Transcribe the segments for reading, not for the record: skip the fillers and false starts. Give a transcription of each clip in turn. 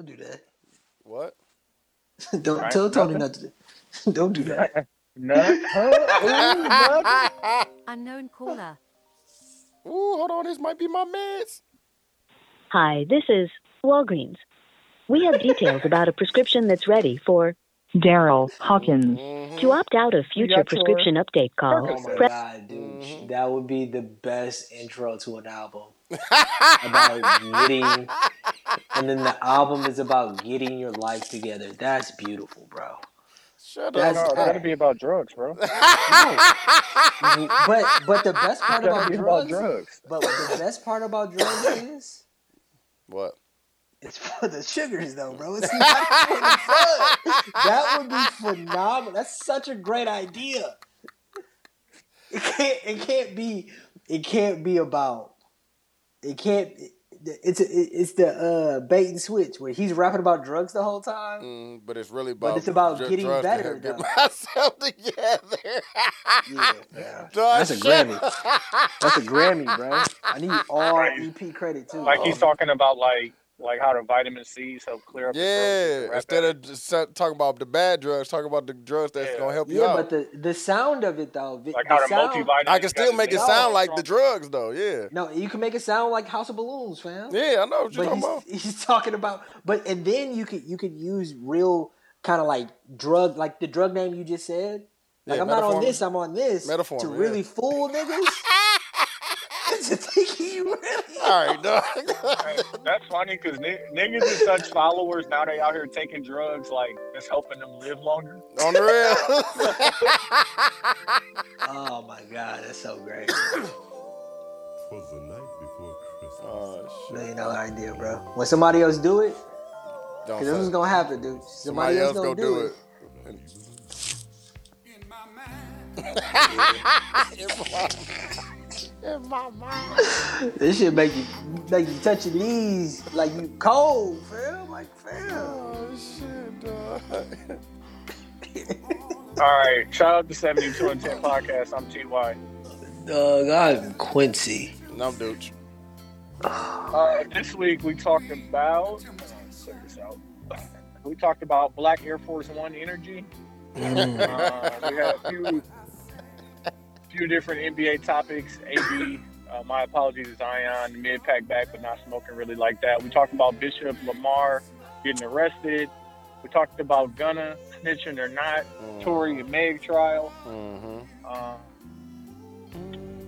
Don't do that. What? Don't right, tell Tony not to do that. Don't do that. No. Unknown caller. Ooh, hold on. This might be my meds. Hi, this is Walgreens. We have details about a prescription that's ready for Daryl Hawkins. Mm-hmm. To opt out of future prescription update calls. Oh my God, dude. That would be the best intro to an album. About getting, and then the album is about getting your life together. That's beautiful, bro. Shut up. That'd be about drugs, bro. No. But the best part about drugs. But the best part about drugs is what? It's for the sugars, though, bro. It's not for the fun. That would be phenomenal. That's such a great idea. It can't be about. It's the bait and switch where he's rapping about drugs the whole time. But it's really about. But it's about getting better. To get myself together. Yeah. That's a Grammy. That's a Grammy, bro. I need all EP credit too. Like he's talking about like how the vitamin C's help clear up. Yeah, instead of just talking about the bad drugs, talking about the drugs that's gonna help you out. Yeah, but the sound of it though, like how the multivitamin. I can still make it sound like the drugs though. Yeah. No, you can make it sound like House of Balloons, fam. Yeah, I know what you're talking about. He's talking about, and then you could use real kind of like drug, like the drug name you just said. Like I'm not on this, I'm on this. Metaphor to really fool niggas. All right, dog. That's funny because niggas is such followers now. They out here taking drugs, like it's helping them live longer. On the real. Oh my God, that's so great. Was the night before Christmas. Oh shit. $1 million idea, bro. When somebody else do it, because this is gonna happen, dude. Somebody else gonna do it. In my mind. In my mind. This shit make you touch your knees like you cold, fam. Like, fam. Oh, shit, dog. All right. Shout out to 72 and 10 podcast. I'm TY. Doug, I'm Quincy. And I'm Dooch. This week we talked about... Check this out. We talked about Black Air Force One energy. We had a few different NBA topics. AB, my apologies to Zion, mid-pack back, but not smoking really like that. We talked about Bishop Lamar getting arrested. We talked about Gunna snitching or not, Tory and Meg trial. Mm-hmm.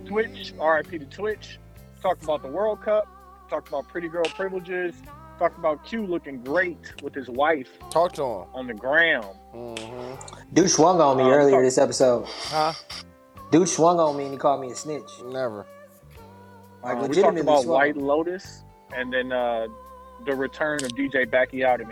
Twitch, RIP to Twitch. We talked about the World Cup. We talked about pretty girl privileges. We talked about Q looking great with his wife. Talk to him. On the ground. Mm-hmm. Dude swung on me earlier this episode. Huh? Dude swung on me and he called me a snitch. Never. Like, we talked about White Lotus and then the return of DJ Bacchiata.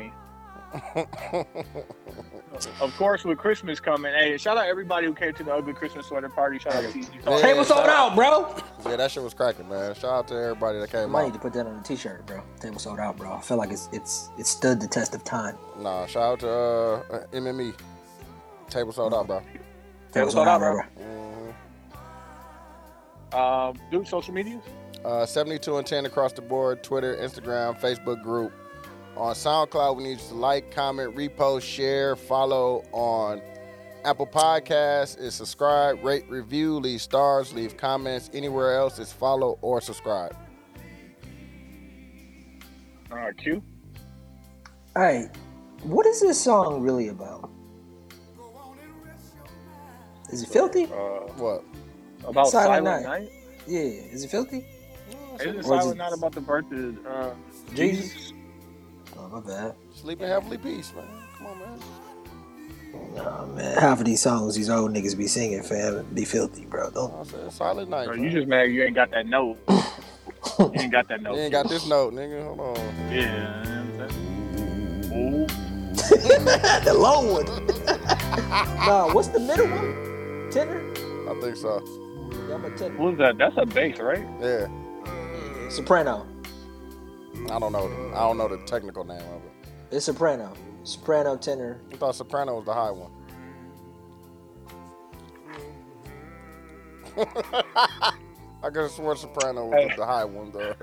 Of course, with Christmas coming, hey, shout out everybody who came to the Ugly Christmas Sweater Party. Shout out to you. Table sold out, bro. Yeah, that shit was cracking, man. Shout out to everybody that came out. I need to put that on a t-shirt, bro. Table sold out, bro. I feel like it stood the test of time. Nah, shout out to MME. Table sold out, bro. Table sold out, bro. Dude, social media? 72 and 10 across the board. Twitter, Instagram, Facebook group. On SoundCloud, we need you to like, comment, repost, share, follow. On Apple Podcasts, it's subscribe, rate, review, leave stars, leave comments. Anywhere else, it's follow or subscribe. All right, Q. All right. What is this song really about? Is it filthy? What? About Silent Night? Yeah, is it filthy? Isn't Silent Night about the birth of Jesus? Oh, my bad. Sleep in heavenly peace, man. Come on, man. Nah, man. Half of these songs these old niggas be singing, fam, be filthy, bro. Don't. Silent Night. Bro, you just mad you ain't got that note. You ain't got that note. You ain't got this note, nigga. Hold on. Yeah. Ooh. The low one. Nah, what's the middle one? Tenor? I think so. Who's that? That's a bass, right? Yeah. Soprano. I don't know the technical name of it. It's soprano. Soprano, tenor. I thought soprano was the high one. I could have sworn soprano was the high one, though.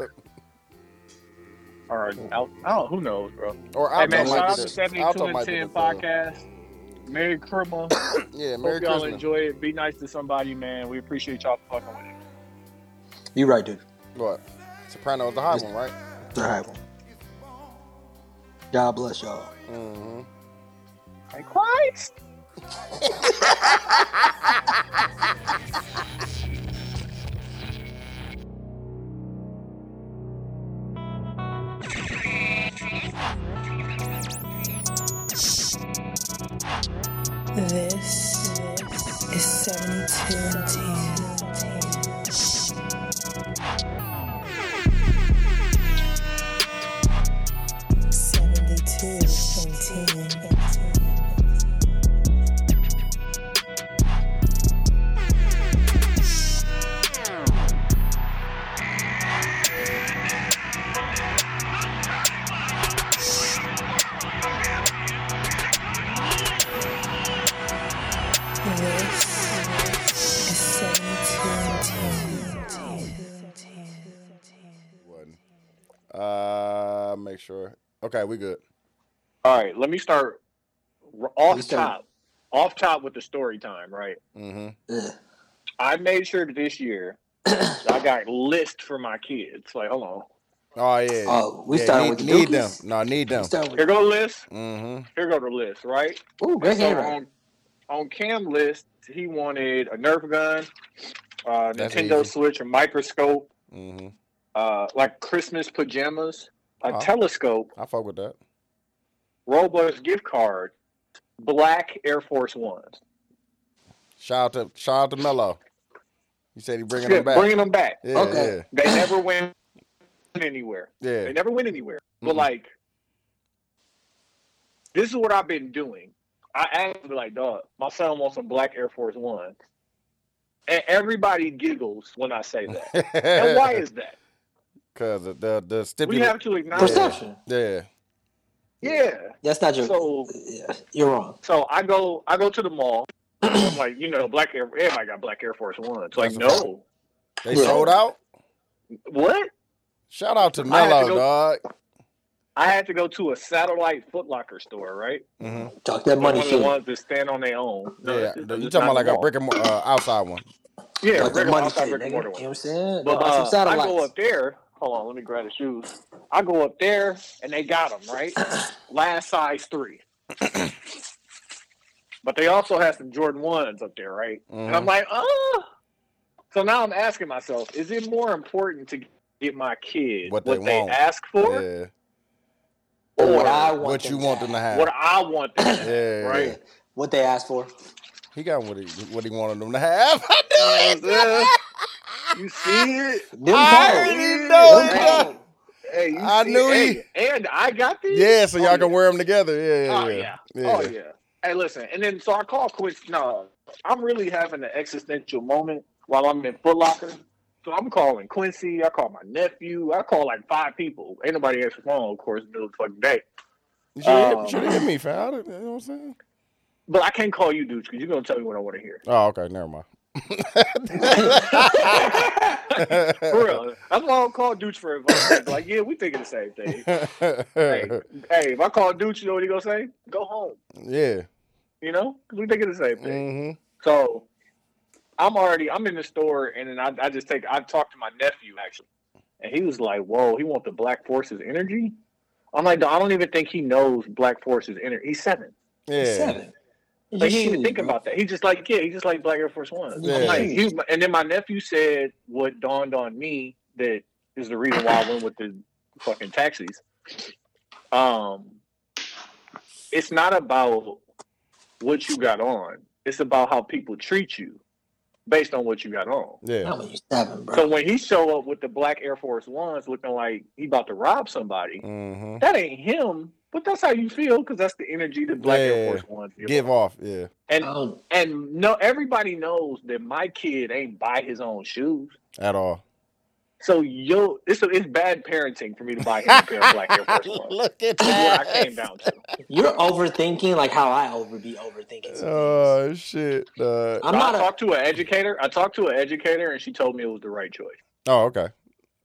Or out, I don't know, who knows, bro. Or out, hey, man, shout out to 72 and 10 podcast. Merry Christmas. Yeah, Merry Christmas. Hope y'all enjoy it. Be nice to somebody, man. We appreciate y'all fucking with it. You right, dude. What? Soprano is the high one, right? The high one. God bless y'all. Mm-hmm. Hey, Christ. This is 72 and 10. Make sure. Okay, we good. All right, let me start off top with the story time, right? Mm-hmm. I made sure this year I got lists for my kids. Like, hold on. Oh yeah. Oh, we started with need them. No, need them. Here go the list. Mm-hmm. Here go the list, right? Ooh, great so on Cam's list, he wanted a Nerf gun, Nintendo Switch, a microscope, mm-hmm. Like Christmas pajamas, a telescope. I fuck with that. Roblox gift card, black Air Force Ones. Shout out to Mello. You said he bringing them back. Bringing them back. Yeah, okay. Yeah. They never went anywhere. Yeah. They never went anywhere. Mm-hmm. But like, this is what I've been doing. I asked, like, dog, my son wants a black Air Force One. And everybody giggles when I say that. And why is that? Because the stipulation. We have to acknowledge perception. Yeah. Yeah. That's not your. So, yeah, you're wrong. So I go to the mall. I'm like, you know, everybody got black Air Force Ones. It's like, no. They sold out? What? Shout out to Mello, dog. I had to go to a satellite Foot Locker store, right? Mm-hmm. Talk that money. One of the ones that stand on their own. No, yeah, you talking about like a brick and mortar outside one? Yeah, like brick outside brick and mortar one. You know what I'm saying? But I go up there. Hold on, let me grab the shoes. I go up there and they got them right. Last size 3. But they also have some Jordan 1s up there, right? Mm-hmm. And I'm like, so now I'm asking myself, is it more important to get my kid what they ask for? Yeah. Or what you want them to have. What I want them to have, right? What they asked for. He got what he wanted them to have. I knew it. You see it? I already know it. Hey, and I got these? Yeah, so y'all can wear them together. Yeah. Hey, listen. And then, so I call Quincy. No, I'm really having an existential moment while I'm in Foot Locker. So I'm calling Quincy. I call my nephew. I call like 5 people. Ain't nobody answer the phone, of course, in the middle of the fucking day. You should have hit me, fam. You know what I'm saying? But I can't call you, dude, because you're going to tell me what I want to hear. Oh, okay. Never mind. For real. That's why I don't call Dooch for advice. Like, yeah, we thinking the same thing. Hey, if I call Dooch, you know what he gonna say? Go home. Yeah. You know? Because we thinking the same thing. Mm-hmm. So I'm in the store and then I talked to my nephew actually. And he was like, whoa, he want the Black Forces energy? I'm like, I don't even think he knows Black Forces energy. He's 7. Yeah. Like, he didn't even think about that. He's just like, yeah, he's just like Black Air Force One. Yeah. And then my nephew said what dawned on me that is the reason why I went with the fucking taxis. It's not about what you got on. It's about how people treat you based on what you got on. Yeah. So when he show up with the Black Air Force Ones looking like he about to rob somebody, mm-hmm. that ain't him. But that's how you feel because that's the energy that Black Air Force Ones give off. Yeah, and no, everybody knows that my kid ain't buy his own shoes at all. So it's bad parenting for me to buy him a pair of Black Air Force Ones. Look at that. What I came down to. You're overthinking like how I be overthinking. Oh shit! I talked to an educator. I talked to an educator, and she told me it was the right choice. Oh okay.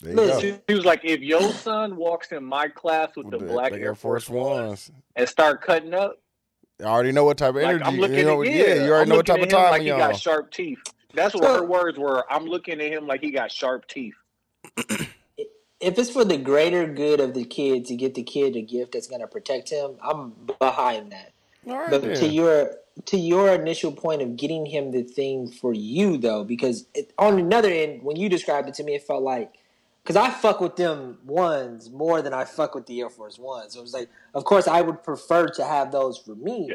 Look, she was like, if your son walks in my class with the black Air Force Ones and start cutting up, I already know what type of energy. I'm looking you already know what type of time. Like he got sharp teeth. That's what her words were. I'm looking at him like he got sharp teeth. If it's for the greater good of the kid to get the kid a gift that's going to protect him, I'm behind that. Right, but to your initial point of getting him the thing for you, though, because on another end, when you described it to me, it felt like, because I fuck with them ones more than I fuck with the Air Force Ones. So it was like, of course, I would prefer to have those for me,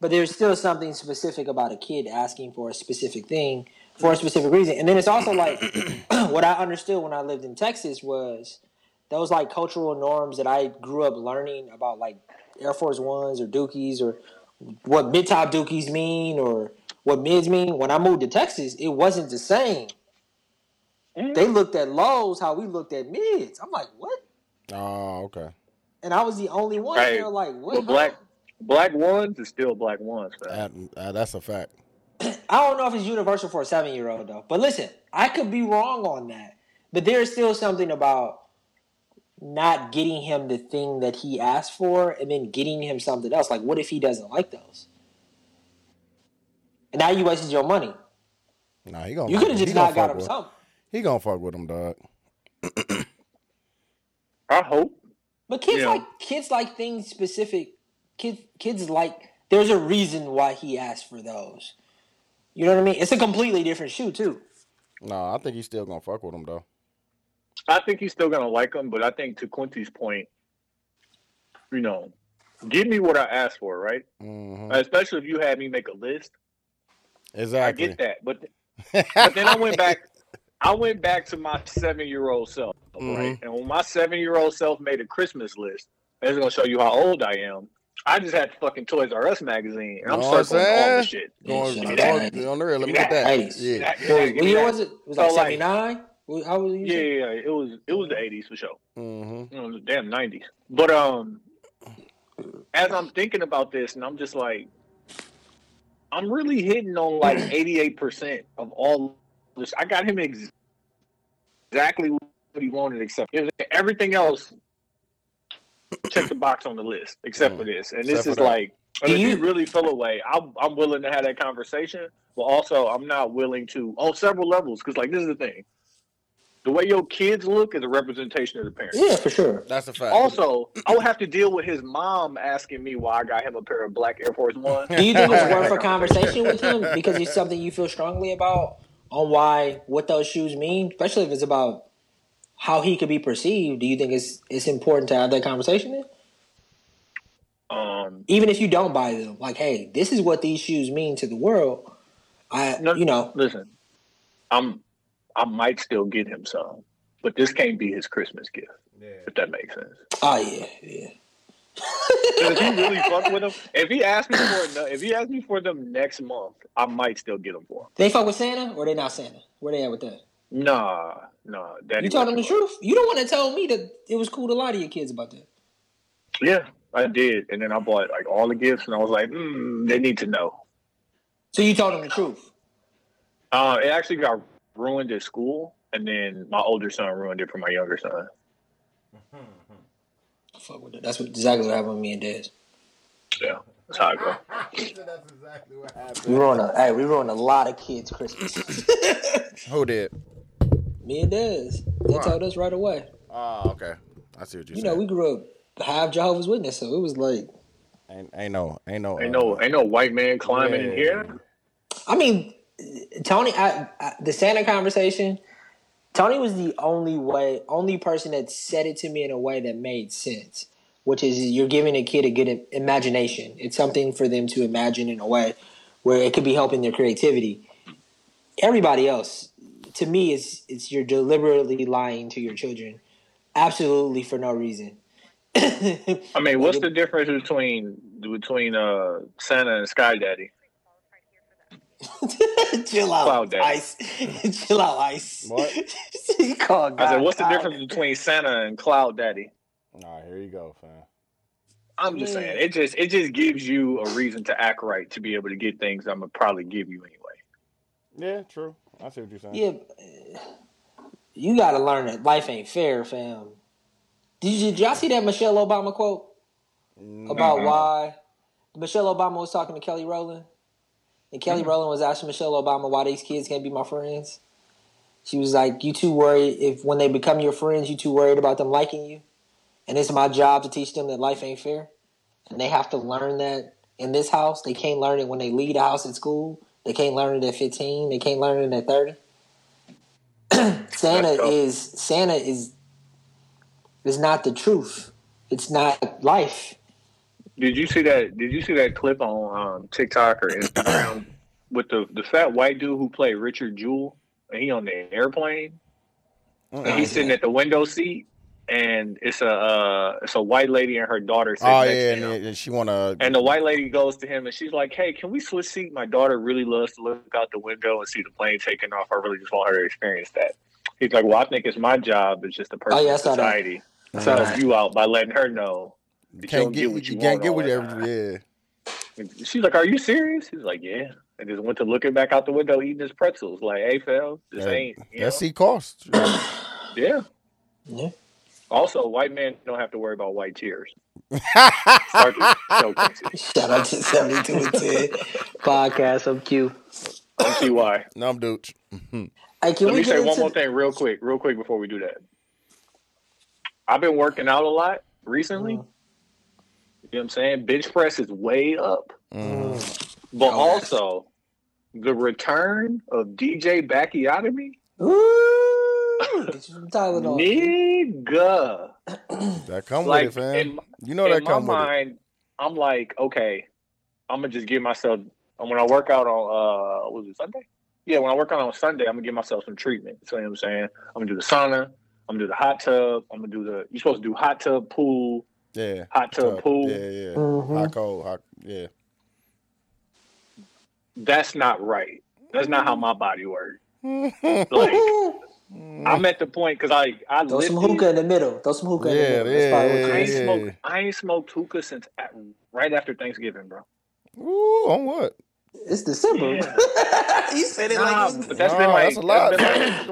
but there's still something specific about a kid asking for a specific thing for a specific reason. And then it's also like what I understood when I lived in Texas was those like cultural norms that I grew up learning about, like Air Force Ones or Dookies or what mid-top Dookies mean or what mids mean. When I moved to Texas, it wasn't the same. They looked at lows how we looked at mids. I'm like, what? Oh, okay. And I was the only one. Hey, there, like, what? Well, black ones is still black ones. That's a fact. I don't know if it's universal for a 7-year-old, though. But listen, I could be wrong on that. But there's still something about not getting him the thing that he asked for and then getting him something else. Like, what if he doesn't like those? And now you wasted your money. Nah, he gonna. You could have just not got him something. He gonna fuck with him, dog. I hope. But kids like things specific. Kids like, there's a reason why he asked for those. You know what I mean? It's a completely different shoe too. No, I think he's still gonna fuck with him though. I think he's still gonna like him, but I think to Quincy's point, you know, give me what I asked for, right? Mm-hmm. Especially if you had me make a list. Exactly. I get that, but then I went back to my 7-year-old self, right? And when my 7-year-old self made a Christmas list, that's going to show you how old I am. I just had the fucking Toys R Us magazine, and I'm circling all the shit. What year was it? It was like 79? How was it? Yeah. It was the 80s for sure. Mm-hmm. It was the damn 90s. But as I'm thinking about this, and I'm just like, I'm really hitting on like 88% of all. I got him exactly what he wanted, except everything else. Check the box on the list, except for this. And this is like, if you really feel a way, I'm willing to have that conversation, but also I'm not willing to on several levels. Because like, this is the thing: the way your kids look is a representation of the parents. Yeah, for sure, that's a fact. Also, I would have to deal with his mom asking me why I got him a pair of black Air Force Ones. Do you think it's worth a conversation with him because it's something you feel strongly about? On why, what those shoes mean, especially if it's about how he could be perceived. Do you think it's important to have that conversation then? Even if you don't buy them, like, hey, this is what these shoes mean to the world. Listen, I might still get him some, but this can't be his Christmas gift. Yeah. If that makes sense. Oh yeah. If he really fuck with them, if he asked me for them next month, I might still get them for him. They fuck with Santa or they not Santa? Where they at with that? Nah. You told them the truth. You don't want to tell me that it was cool to lie to your kids about that. Yeah, I did, and then I bought like all the gifts, and I was like, they need to know. So you told them the truth. It actually got ruined at school, and then my older son ruined it for my younger son. Mm-hmm. Fuck with it. That's exactly what happened with me and Dez. Yeah, that's how I go. That's exactly what happened. We ruined a lot of kids' Christmas. Who did? Me and Dez. They told us right away. Oh, okay. I see what you said. You know, we grew up half Jehovah's Witness, so it was like ain't no white man climbing in here. I mean, Tony, the Santa conversation. Tony was the only person that said it to me in a way that made sense, which is you're giving a kid a good imagination. It's something for them to imagine in a way where it could be helping their creativity. Everybody else, to me, it's you're deliberately lying to your children, absolutely for no reason. I mean, what's the difference between Santa and Sky Daddy? Chill out, Ice. What? I said, what's the difference between Santa and Cloud Daddy? Nah, here you go, fam. I'm just saying, it just gives you a reason to act right to be able to get things I'm gonna probably give you anyway. Yeah, true. I see what you're saying. Yeah, You gotta learn that life ain't fair, fam. Did y'all see that Michelle Obama quote? No. About why Michelle Obama was talking to Kelly Rowland. And Kelly Rowland was asking Michelle Obama why these kids can't be my friends. She was like, you too worried if when they become your friends, you too worried about them liking you. And it's my job to teach them that life ain't fair. And they have to learn that in this house. They can't learn it when they leave the house at school. They can't learn it at 15. They can't learn it at 30. Santa is not the truth. It's not life. Did you see that clip on TikTok or Instagram with the fat white dude who played Richard Jewell? And he on the airplane. And he's sitting at the window seat, and it's a white lady and her daughter sitting next to him. And she wanna. And the white lady goes to him, and she's like, "Hey, can we switch seats? My daughter really loves to look out the window and see the plane taking off. I really just want her to experience that." He's like, "Well, I think it's my job. It's just the person in society sells you out by letting her know." You can't get what you want. She's like, "Are you serious?" He's like, "Yeah." And just went to looking back out the window eating his pretzels. Like, hey, fam, this ain't. That's the cost. Yeah. Also, white men don't have to worry about white tears. Shout out to 72 and 10 podcast. I'm Q. I'm CY. No, I'm Dooch. Let me say one more thing real quick before we do that. I've been working out a lot recently. Mm. You know what I'm saying? Bench press is way up. Mm. But also, the return of DJ Bacchiata. Ooh, get you some Tylenol. Nigga. That come like, with it, fam. In my mind, I'm like, okay, I'm going to just give myself, when I work out on, was it Sunday? Yeah, when I work out on Sunday, I'm going to give myself some treatment. You know what I'm saying? I'm going to do the sauna. I'm going to do the hot tub. You're supposed to do hot tub, pool. Yeah. Hot tub, pool. Yeah, yeah. Mm-hmm. Hot, cold, hot, yeah. That's not right. That's not how my body works. I'm at the point because I throw some hookah in the middle. I ain't smoked hookah since right after Thanksgiving, bro. Ooh, on what? It's December. Yeah. You said it but that's been like come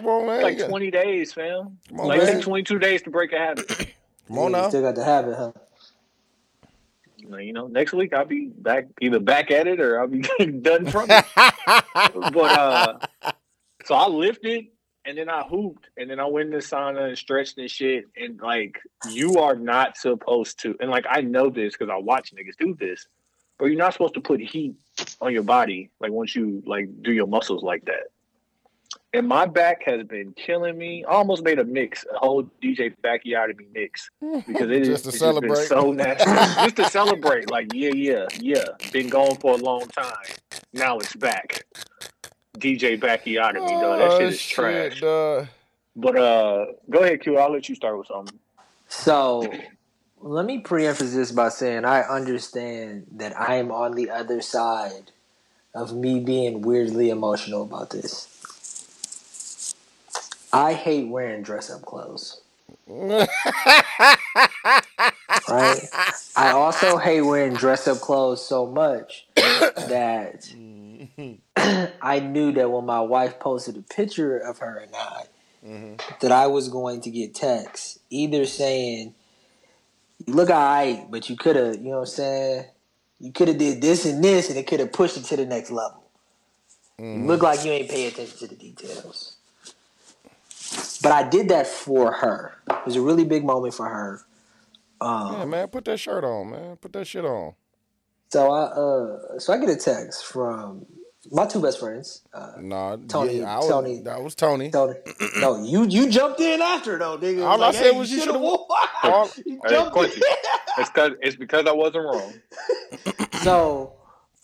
on, man. Like 20 days, fam. Come on, man. Take 22 days to break a habit. Come on now. You still got the habit, huh? You know, next week I'll be back, either back at it or I'll be done from it. But so I lifted and then I hooped and then I went in the sauna and stretched and shit. And like, you are not supposed to. And like, I know this because I watch niggas do this, but you're not supposed to put heat on your body. Like once you like do your muscles like that. And my back has been killing me. I almost made a whole DJ Bacchiata mix. Because it's celebrate. Just been so natural. Just to celebrate. Like, yeah. Been gone for a long time. Now it's back. DJ Bacchiata, though. That shit is trash. But go ahead, Q. I'll let you start with something. So, let me preemphasize this by saying I understand that I am on the other side of me being weirdly emotional about this. I hate wearing dress-up clothes. Right? I also hate wearing dress-up clothes so much that I knew that when my wife posted a picture of her and I, that I was going to get texts either saying, "You look all right, but you could have, you know what I'm saying? You could have did this and this, and it could have pushed it to the next level. You look like you ain't paying attention to the details." But I did that for her. It was a really big moment for her. Yeah, man, put that shirt on, man. Put that shit on. So I get a text from my two best friends. Tony. Yeah, Tony. That was Tony. No, you jumped in after though, nigga. All I said was you should have won. You jumped in. It's because I wasn't wrong. So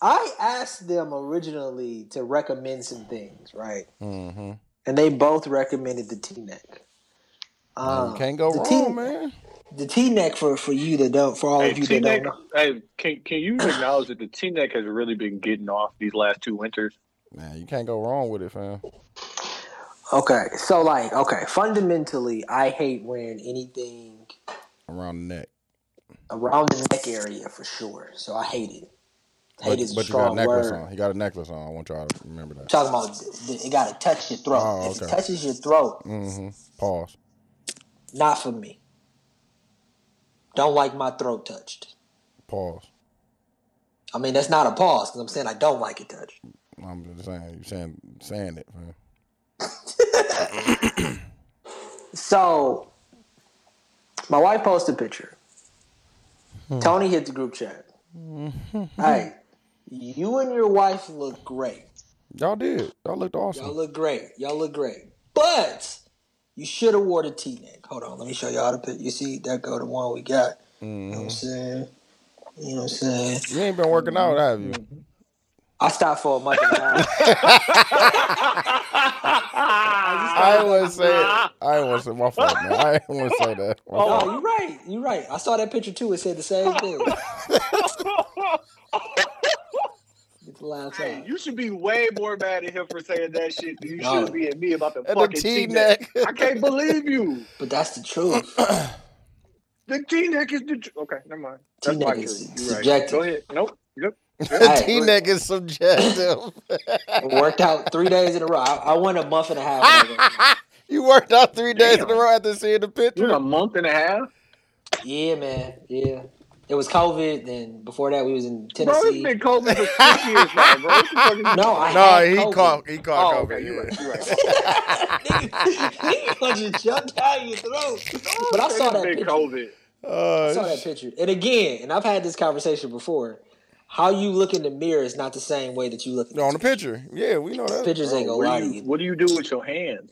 I asked them originally to recommend some things, right? Mm-hmm. And they both recommended the T-neck. You can't go wrong, man. The T-neck for all of you that don't know. Hey, can you acknowledge that the T-neck has really been getting off these last two winters? Man, you can't go wrong with it, fam. Okay, so like, fundamentally, I hate wearing anything around the neck area for sure. So I hate it. Hate is a strong word. He got a necklace on. I want y'all to remember that. I'm talking about it got to touch your throat. Oh, okay. If it touches your throat, pause. Not for me. Don't like my throat touched. Pause. I mean, that's not a pause because I'm saying I don't like it touched. I'm just saying you're saying it, man. So, my wife posted a picture. Tony hit the group chat. Hey, you and your wife look great. Y'all did. Y'all looked awesome. Y'all look great. Y'all look great. But you should have wore the T-neck. Hold on, let me show y'all the picture. You see that go the one we got. You know what I'm saying? You know what I'm saying? You ain't been working out, have you? I stopped for a month and a half. I ain't want to say my fault, man. I ain't want to say that. Oh, you're right. You're right. I saw that picture too. It said the same thing. Hey, you should be way more mad at him for saying that shit than you should be at me about the fucking T-neck. I can't believe you. But that's the truth. The T-neck is the truth. Okay, never mind. That's T-neck is subjective. Right. Go ahead. Nope. Yep. The T-neck is subjective. Worked out 3 days in a row. I went a month and a half. You worked out 3 days in a row after seeing the picture? A month and a half? Yeah, man. Yeah. It was COVID, and before that we was in Tennessee. Bro, it's been COVID for 6 years now, bro. He caught COVID. Okay, you're right. Nigga just jumped down your throat. But I saw that picture. COVID. I saw that picture. And again, and I've had this conversation before, how you look in the mirror is not the same way that you look in the picture. Yeah, we know that. Pictures ain't going to lie to you. What do you do with your hands?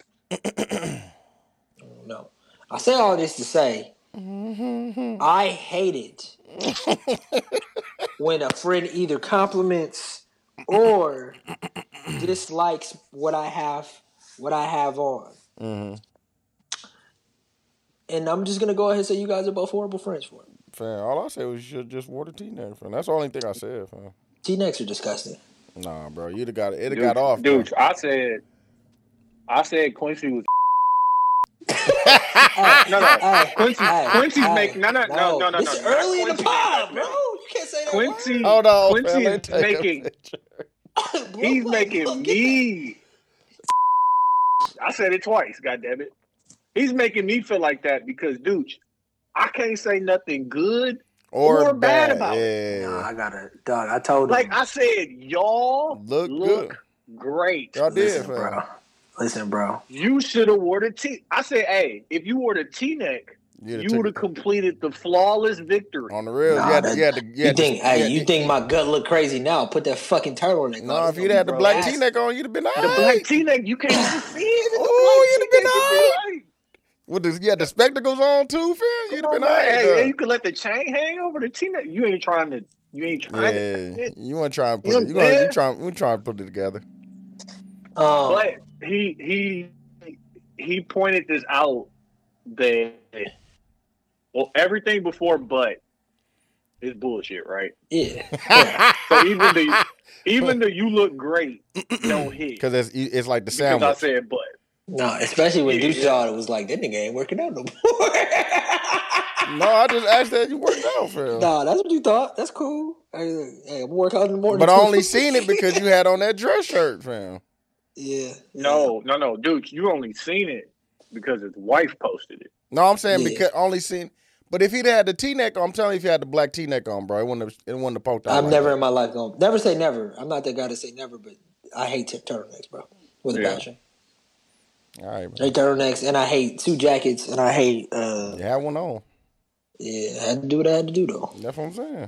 No. I say all this to say, I hate it when a friend either compliments or dislikes what I have on. And I'm just going to go ahead and say you guys are both horrible friends for it. Fair. All I said was you should just wear the T-neck, friend. That's the only thing I said, friend. T-necks are disgusting. Nah, bro. You'd have got it. It got off. Dude, bro. I said Quincy was Quincy's making This is early in the pod, bro. You can't say that. Quincy's making me. I said it twice, goddammit. He's making me feel like that because, dude, I can't say nothing good or bad about it. No, I got it, dog. I told him. Like I said, y'all look great. Y'all did, Listen, bro. You should have wore the T. I said, hey, if you wore the T-neck, you would have completed the flawless victory. On the real, you think my gut look crazy now? Put that fucking turtleneck on. No, if you'd had the black T-neck on, you'd have been all right. The black T-neck, you can't even see it. Oh, you'd have been all right. With the spectacles on too, Phil. You'd have been all right. Hey, you could let the chain hang over the T-neck. You ain't trying to. You want to try and put it. You trying to put it together. But he pointed this out that everything before but is bullshit, right? Yeah. So even the you look great don't hit because it's like the sandwich. Because I said but. No, especially when Deuce John was like, that nigga ain't working out no more. No, I just asked that you worked out for him. No, that's what you thought. That's cool. Hey, I'm working out in the morning. But I only seen it because you had on that dress shirt, fam. Yeah. No, dude, you only seen it because his wife posted it. No, I'm saying because only seen. But if he'd had the T-neck on, I'm telling you, if he had the black T-neck on, bro, it wouldn't have poked out. I've like never that. In my life gone. Never say never. I'm not that guy to say never, but I hate turtlenecks, bro, with a passion. All right, bro. I hate turtlenecks, and I hate suit jackets, and I hate... you had one on. Yeah, I had to do what I had to do, though. That's what I'm saying. You know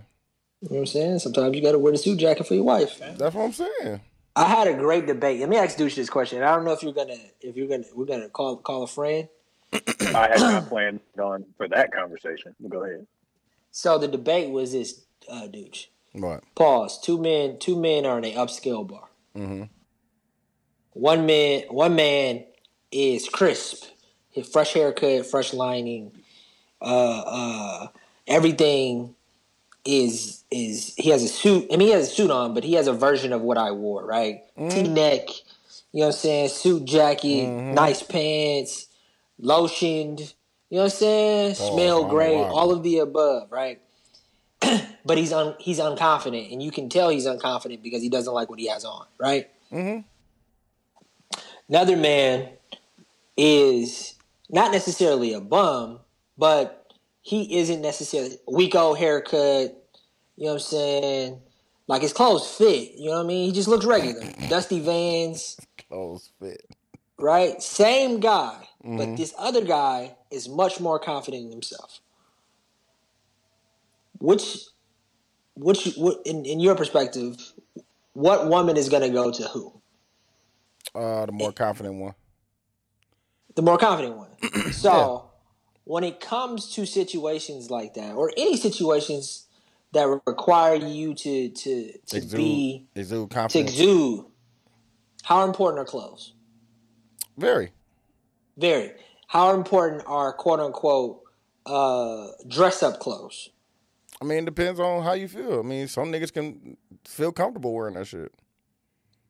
what I'm saying? Sometimes you got to wear the suit jacket for your wife. Man. That's what I'm saying. I had a great debate. Let me ask Deuce this question. I don't know if we're gonna call a friend. I had not planned on for that conversation. Go ahead. So the debate was this, Deuce. What? Pause. Two men are in an upscale bar. Mm-hmm. One man is crisp. His fresh haircut, fresh lining, everything is he has a suit. I mean, he has a suit on, but he has a version of what I wore, right? T-neck, you know what I'm saying? Suit jacket, nice pants, lotioned, you know what I'm saying? Smell great, all of the above, right? but he's unconfident, and you can tell he's unconfident because he doesn't like what he has on, right? Mm-hmm. Another man is not necessarily a bum, but he isn't necessarily weak old haircut, you know what I'm saying? Like, his clothes fit, you know what I mean? He just looks regular. Dusty Vans. Clothes fit. Right? Same guy, mm-hmm. but this other guy is much more confident in himself. Which in your perspective, what woman is going to go to who? The more confident one. So, when it comes to situations like that, or any situations that require you to exude confidence, how important are clothes? Very. Very. How important are, quote-unquote, dress-up clothes? I mean, it depends on how you feel. I mean, some niggas can feel comfortable wearing that shit.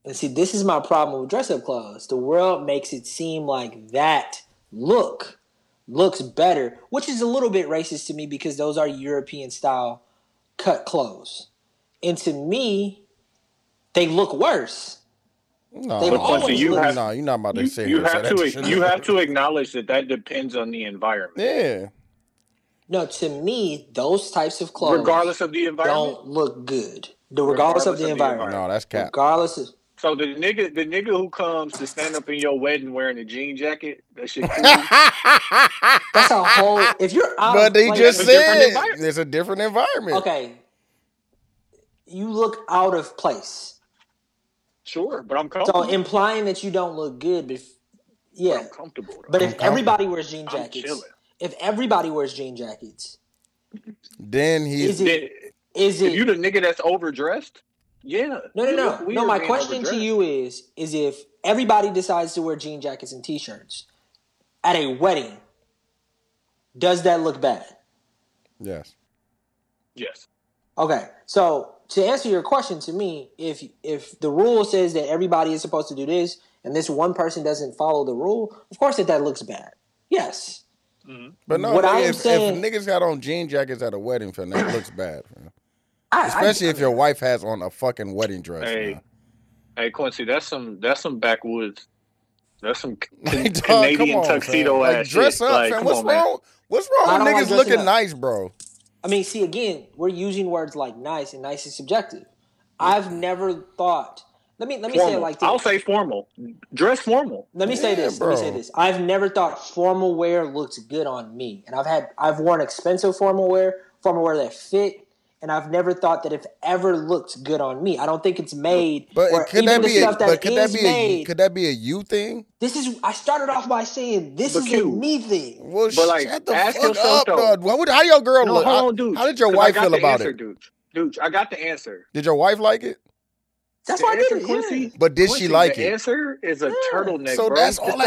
And see, this is my problem with dress-up clothes. The world makes it seem like that look looks better, which is a little bit racist to me because those are European-style cut clothes. And to me, they look worse. You have to acknowledge that depends on the environment. Yeah. No, to me, those types of clothes, regardless of the environment, don't look good. Regardless of the environment. No, that's cap. So the nigga who comes to stand up in your wedding wearing a jean jacket, that shit. That's a whole. If you're out, but they just said there's a different environment. Okay, you look out of place. Sure, but I'm comfortable. So implying that you don't look good, yeah. But I'm comfortable. Though. But if everybody wears jean jackets, then if you the nigga that's overdressed? Yeah. No, my question to you is if everybody decides to wear jean jackets and t-shirts at a wedding, does that look bad? Yes. Okay. So to answer your question to me, if the rule says that everybody is supposed to do this and this one person doesn't follow the rule, of course that looks bad. Yes. Mm-hmm. But no, if niggas got on jean jackets at a wedding, fam, that looks bad, fam. Especially if your wife has on a fucking wedding dress. Hey, Quincy, that's some backwoods. That's some Canadian tuxedo ass shit. Dress up, fam. What's wrong with niggas looking nice, bro? I mean, see, again, we're using words like nice, and nice is subjective. I've never thought. Let me say it like this. I'll say formal. Dress formal. Let me say this. I've never thought formal wear looked good on me, and I've worn expensive formal wear that fit, and I've never thought that it ever looked good on me. I don't think it's made. Could that be a you thing? I started off by saying this is a me thing. Well, shut the fuck up, dog. How your girl look? How did your wife feel about it? Dude, I got the answer. Did your wife like it? That's why I did it, Quincy. But did she like it? The answer is a turtleneck. So that's all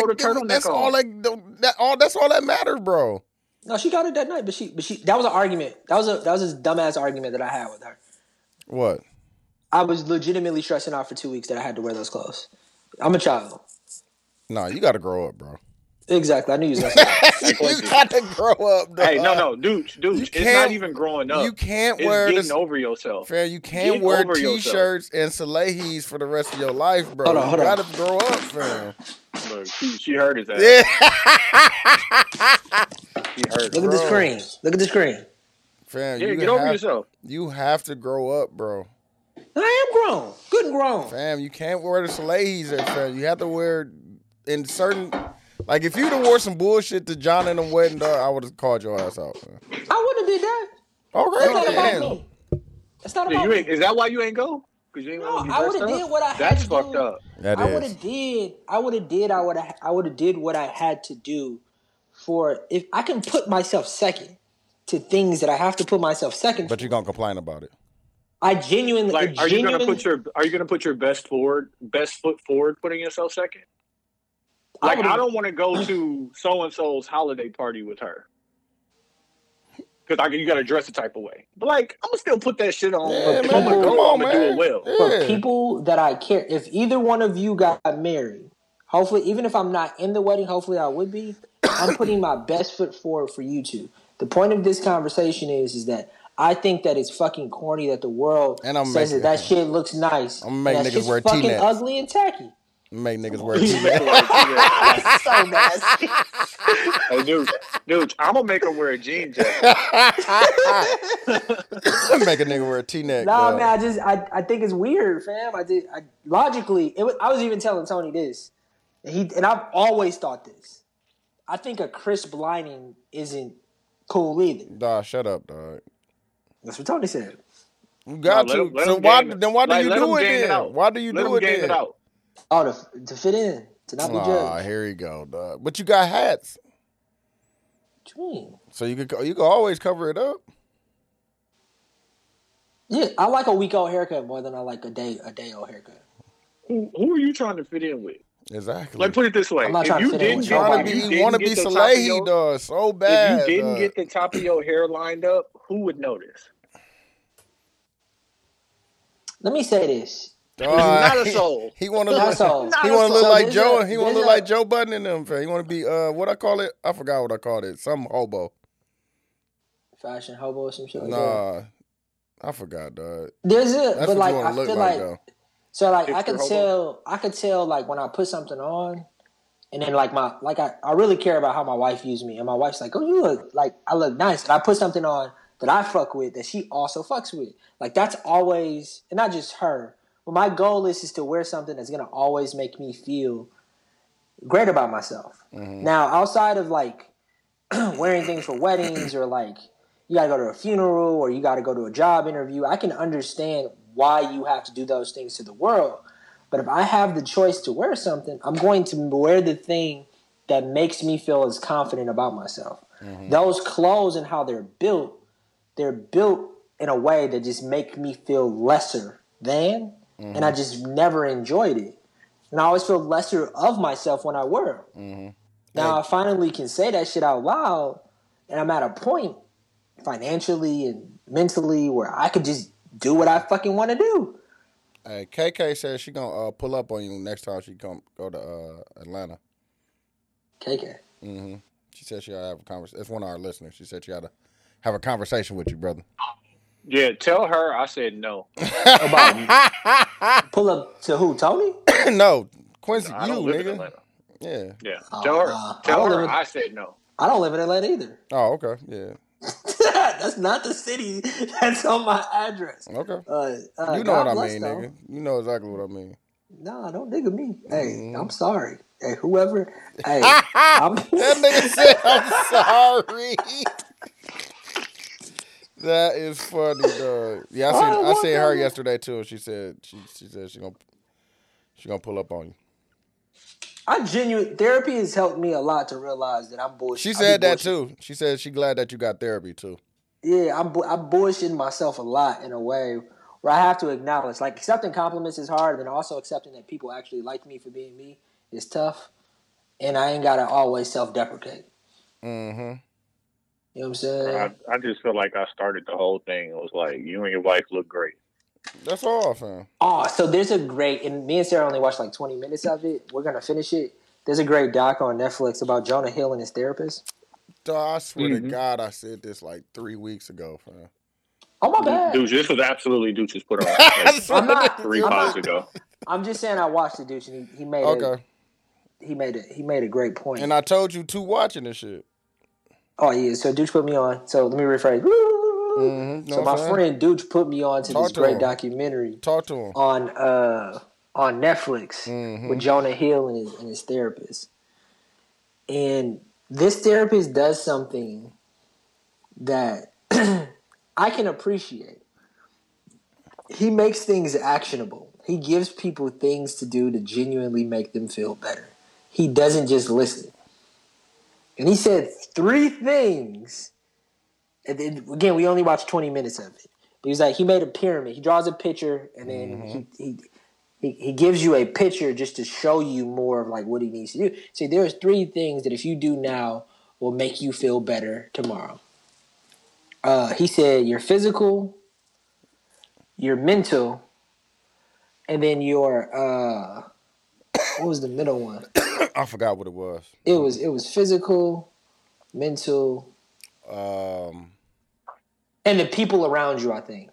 that matters, bro. No, she got it that night, but she that was an argument. That was a dumbass argument that I had with her. What? I was legitimately stressing out for 2 weeks that I had to wear those clothes. I'm a child. No, you got to grow up, bro. Exactly. I knew you was that. You got to grow up, dog. Hey, no. Dude, it's not even growing up. You can't wear this. It's getting over yourself. Fair, you can't wear t-shirts and salehis for the rest of your life, bro. Hold on. You got to grow up, fam. Look, she heard his ass. Yeah. Look at the screen. Fam, yeah, get over yourself. You have to grow up, bro. I am grown. Good and grown. Fam, you can't wear the salehis there, fam. You have to wear in certain... Like, if you'd have wore some bullshit to John and the wedding, dog, I would have called your ass out. Man. I wouldn't have did that. All right. That's not about me. Is that why you ain't go? I would have did what I had to do. That's fucked up. I would have did what I had to do for... If I can put myself second to things that I have to put myself second for. But you're going to complain about it. Are you going to put your best foot forward putting yourself second? Like, I don't want to go to so-and-so's holiday party with her. Because you got to dress the type of way. But, like, I'm going to still put that shit on. Yeah, I'm going to do it well. Yeah. For people that I care, if either one of you got married, hopefully, even if I'm not in the wedding, hopefully I would be, I'm putting my best foot forward for you two. The point of this conversation is that I think that it's fucking corny that the world says that shit looks nice. I'm gonna make niggas wear t-nets. Fucking ugly and tacky. Make niggas wear t-nets. That's so nasty. Hey, dude, I'm gonna make them wear a jean jacket. Make a nigga wear a t-neck. No, man, I think it's weird, fam. I was even telling Tony this. And I've always thought this. I think a crisp lining isn't cool either. Nah, shut up, dog. That's what Tony said. You got to. So why do you do it then? Oh, to fit in, to not be judged. Ah, here you go, dog. But you got hats. What do you mean? So you can always cover it up. Yeah, I like a week old haircut more than I like a day old haircut. Who are you trying to fit in with? Exactly. Like, put it this way: if you want to be Salehi, dog, so bad. If you didn't get the top of your hair lined up, who would notice? Let me say this: not a soul. He want to look like Joe. He want to look like Joe Budden and them. He want to be what I call it. I forgot what I called it. Some hobo. Fashion hobo or some shit. Nah, I forgot, dog. That's but like, I feel like. Though. So like I could tell like when I put something on, and then like I really care about how my wife views me, and my wife's like, oh, you look like I look nice, and I put something on that I fuck with that she also fucks with. Like that's always, and not just her, but my goal is to wear something that's gonna always make me feel great about myself. Mm-hmm. Now outside of like wearing things for weddings or like you gotta go to a funeral or you gotta go to a job interview, I can understand why you have to do those things to the world. But if I have the choice to wear something, I'm going to wear the thing that makes me feel as confident about myself. Mm-hmm. Those clothes and how they're built in a way that just make me feel lesser than, mm-hmm. and I just never enjoyed it. And I always feel lesser of myself when I wear them. Mm-hmm. Now I finally can say that shit out loud, and I'm at a point financially and mentally where I could just do what I fucking want to do. Hey, KK says she gonna pull up on you next time she go to Atlanta. KK. Mm-hmm. She said she gotta have a conversation. It's one of our listeners. She said she gotta have a conversation with you, brother. Yeah, tell her I said no. About you. Pull up to who, Tony? No, Quincy. No, you nigga. Yeah. Yeah. Tell her I said no. I don't live in Atlanta either. Oh, okay. Yeah. That's not the city that's on my address. Okay. You know God what I mean, though. Nigga. You know exactly what I mean. Nah, don't nigga me. Hey, mm-hmm. I'm sorry. Hey, whoever. Hey, that nigga said I'm sorry. That is funny, dog. Yeah, I seen her yesterday too. She said she gonna pull up on you. Therapy has helped me a lot to realize that I'm bullshit. She said that too. She said she's glad that you got therapy too. Yeah, I'm bullshitting myself a lot in a way where I have to acknowledge, like, accepting compliments is hard, and also accepting that people actually like me for being me is tough, and I ain't gotta always self-deprecate. Mm-hmm. You know what I'm saying? I just feel like I started the whole thing. It was like, you and your wife look great. That's all, fam. Oh, so there's a great, and me and Sarah only watched like 20 minutes of it. We're going to finish it. There's a great doc on Netflix about Jonah Hill and his therapist. I swear to God, I said this like 3 weeks ago, fam. Oh, my bad. Dude, this was absolutely Dooch just put on three pods ago. I'm just saying I watched it, Dooch, and he made a great point. And I told you to watching this shit. Oh, yeah. So Dooch put me on. So let me rephrase. Mm-hmm. So my friend Dooch put me on to this great documentary on Netflix with Jonah Hill and his therapist. And this therapist does something that I can appreciate. He makes things actionable. He gives people things to do to genuinely make them feel better. He doesn't just listen. And he said three things. And then, again, we only watched 20 minutes of it. But he's like, he made a pyramid. He draws a picture, and then he gives you a picture just to show you more of like what he needs to do. See, there's three things that if you do now will make you feel better tomorrow. He said your physical, your mental, and then your what was the middle one? I forgot what it was. It was physical, mental. and the people around you. I think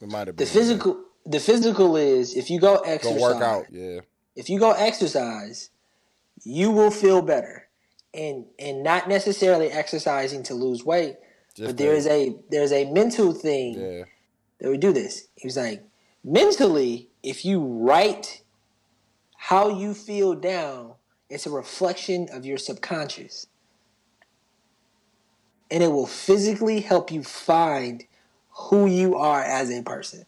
it might have been the physical. Right. The physical is if you go exercise, go work out. Yeah. If you go exercise, you will feel better, and not necessarily exercising to lose weight, but there is a mental thing that we do this. He was like, mentally, if you write how you feel down, it's a reflection of your subconscious. And it will physically help you find who you are as a person.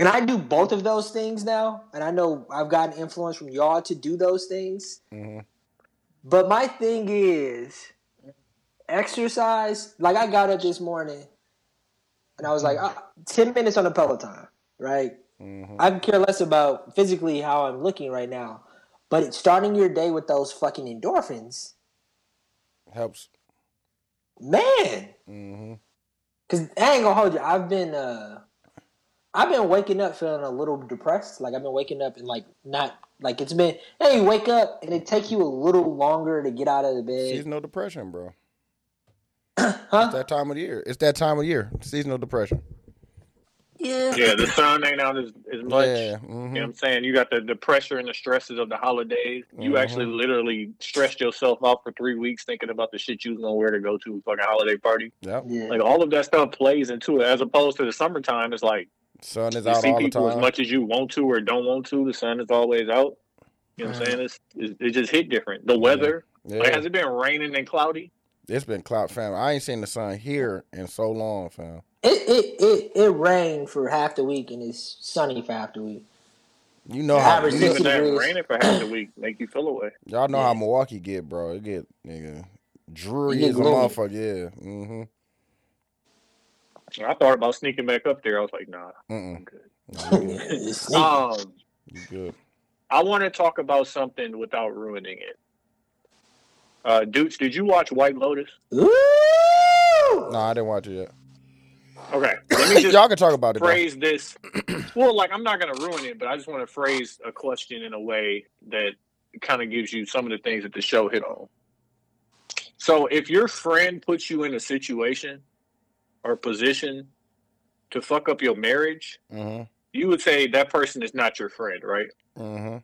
And I do both of those things now. And I know I've gotten influence from y'all to do those things. Mm-hmm. But my thing is exercise. Like I got up this morning and I was like, 10 minutes on the Peloton, right? Mm-hmm. I could care less about physically how I'm looking right now. But it's starting your day with those fucking endorphins helps. Man. Mm-hmm. Because I ain't going to hold you. I've been waking up feeling a little depressed. Like I've been waking up and like not like it's been. Hey, you wake up and it take you a little longer to get out of the bed. Seasonal depression, bro. Huh? It's that time of the year. Seasonal depression. Yeah. Yeah. The sun ain't out as much. Yeah. Mm-hmm. You know what I'm saying? You got the pressure and the stresses of the holidays. You actually literally stressed yourself out for 3 weeks thinking about the shit you was gonna wear to go to a fucking holiday party. Yep. Yeah. Like all of that stuff plays into it, as opposed to the summertime. It's like. Sun is out all the time. You see people as much as you want to or don't want to. The sun is always out. You know what I'm saying? It just hit different. The weather. Yeah. Like, has it been raining and cloudy? It's been cloud, fam. I ain't seen the sun here in so long, fam. It rained for half the week and it's sunny for half the week. You know how it is. Raining for half the week make you feel away. Y'all know how Milwaukee get, bro. It get nigga dreary as a motherfucker. Yeah. Mm-hmm. I thought about sneaking back up there. I was like, nah, I'm good. Good. I want to talk about something without ruining it. Dudes, did you watch White Lotus? Ooh! No, I didn't watch it yet. Okay. Let me just y'all can talk about it. Phrase though. This. Well, like, I'm not going to ruin it, but I just want to phrase a question in a way that kind of gives you some of the things that the show hit on. So if your friend puts you in a situation or position to fuck up your marriage, you would say that person is not your friend, right?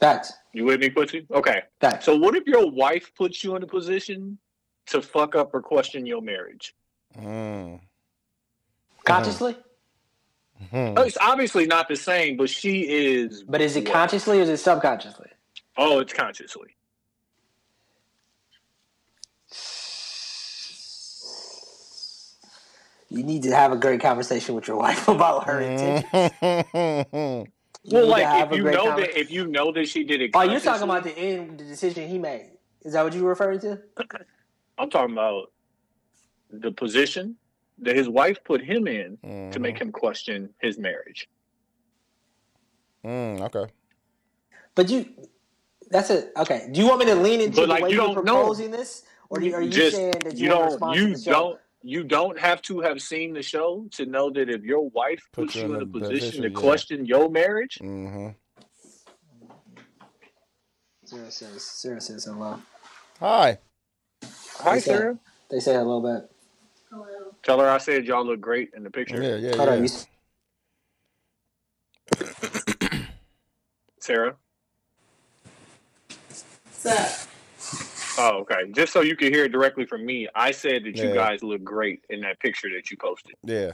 Facts. You with me, Pussy? Okay. Facts. So what if your wife puts you in a position to fuck up or question your marriage? Consciously? Oh, it's obviously not the same, but she is... But is it consciously or is it subconsciously? Oh, it's consciously. You need to have a great conversation with your wife about her intentions. Well, like if you know that she did it. Oh, you're talking about the end, the decision he made. Is that what you were referring to? I'm talking about the position that his wife put him in to make him question his marriage. Okay. But that's it. Okay. Do you want me to lean into the way you're proposing this, or are you saying that you don't respond to the show? You don't have to have seen the show to know that if your wife puts you in a position to question your marriage. Sarah says hello. Hi, Sarah. They say hello back. Hello. Tell her I said y'all look great in the picture. Yeah. Hold on. Sarah. What's up? Oh, okay. Just so you can hear it directly from me, I said that you guys look great in that picture that you posted. Yeah.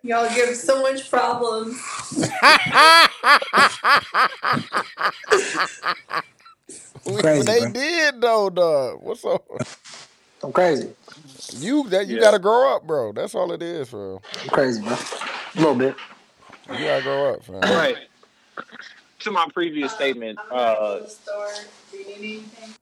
Y'all give so much problems. Crazy, they did, though, dog. What's up? I'm crazy. You got to grow up, bro. That's all it is, bro. I'm crazy, bro. A little bit. You got to grow up, bro. All right. To my previous statement. I'm the store. Do you need anything?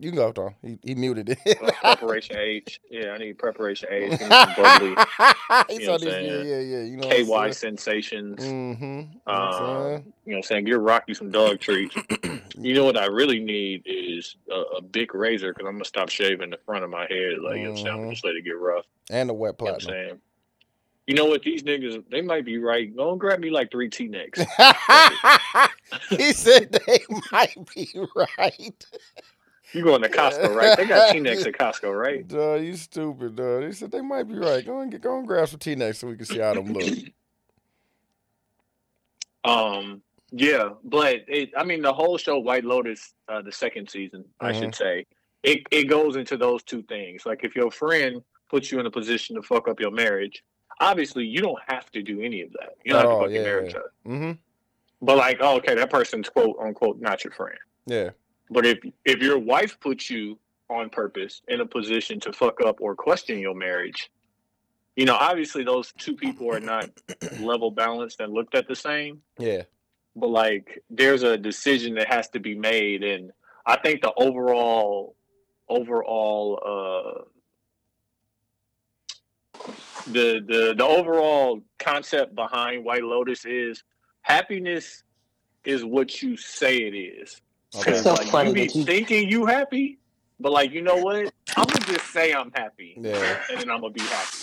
You can go, Tom. He muted it. Preparation age. Yeah, I need preparation age. Need some bubbly, you know what I'm saying? Yeah. You know KY what I'm sensations. Mm-hmm. You know what I'm saying? Get Rocky some dog treats. You know what I really need is a big razor because I'm going to stop shaving the front of my head. Like, you know what I'm saying? I'm going to just let it get rough. And a wet platinum. You know what I'm saying? You know what? These niggas, they might be right. Go and grab me like 3 T-necks. He said they might be right. You going to Costco, right? They got T-necks at Costco, right? Duh, you stupid, duh. They said they might be right. Go and grab some T-necks so we can see how them look. Yeah, but the whole show, White Lotus, the second season, mm-hmm. I should say, it goes into those two things. Like, if your friend puts you in a position to fuck up your marriage, obviously you don't have to do any of that. You don't have to fuck your marriage up. Mm-hmm. But like, that person's quote unquote not your friend. Yeah. But if your wife puts you on purpose in a position to fuck up or question your marriage, obviously those two people are not level balanced and looked at the same. Yeah. But, like, there's a decision that has to be made, and I think the overall concept behind White Lotus is happiness is what you say it is. Okay. It's so funny. You be thinking you happy, but, like, you know what? I'm going to just say I'm happy, and then I'm going to be happy.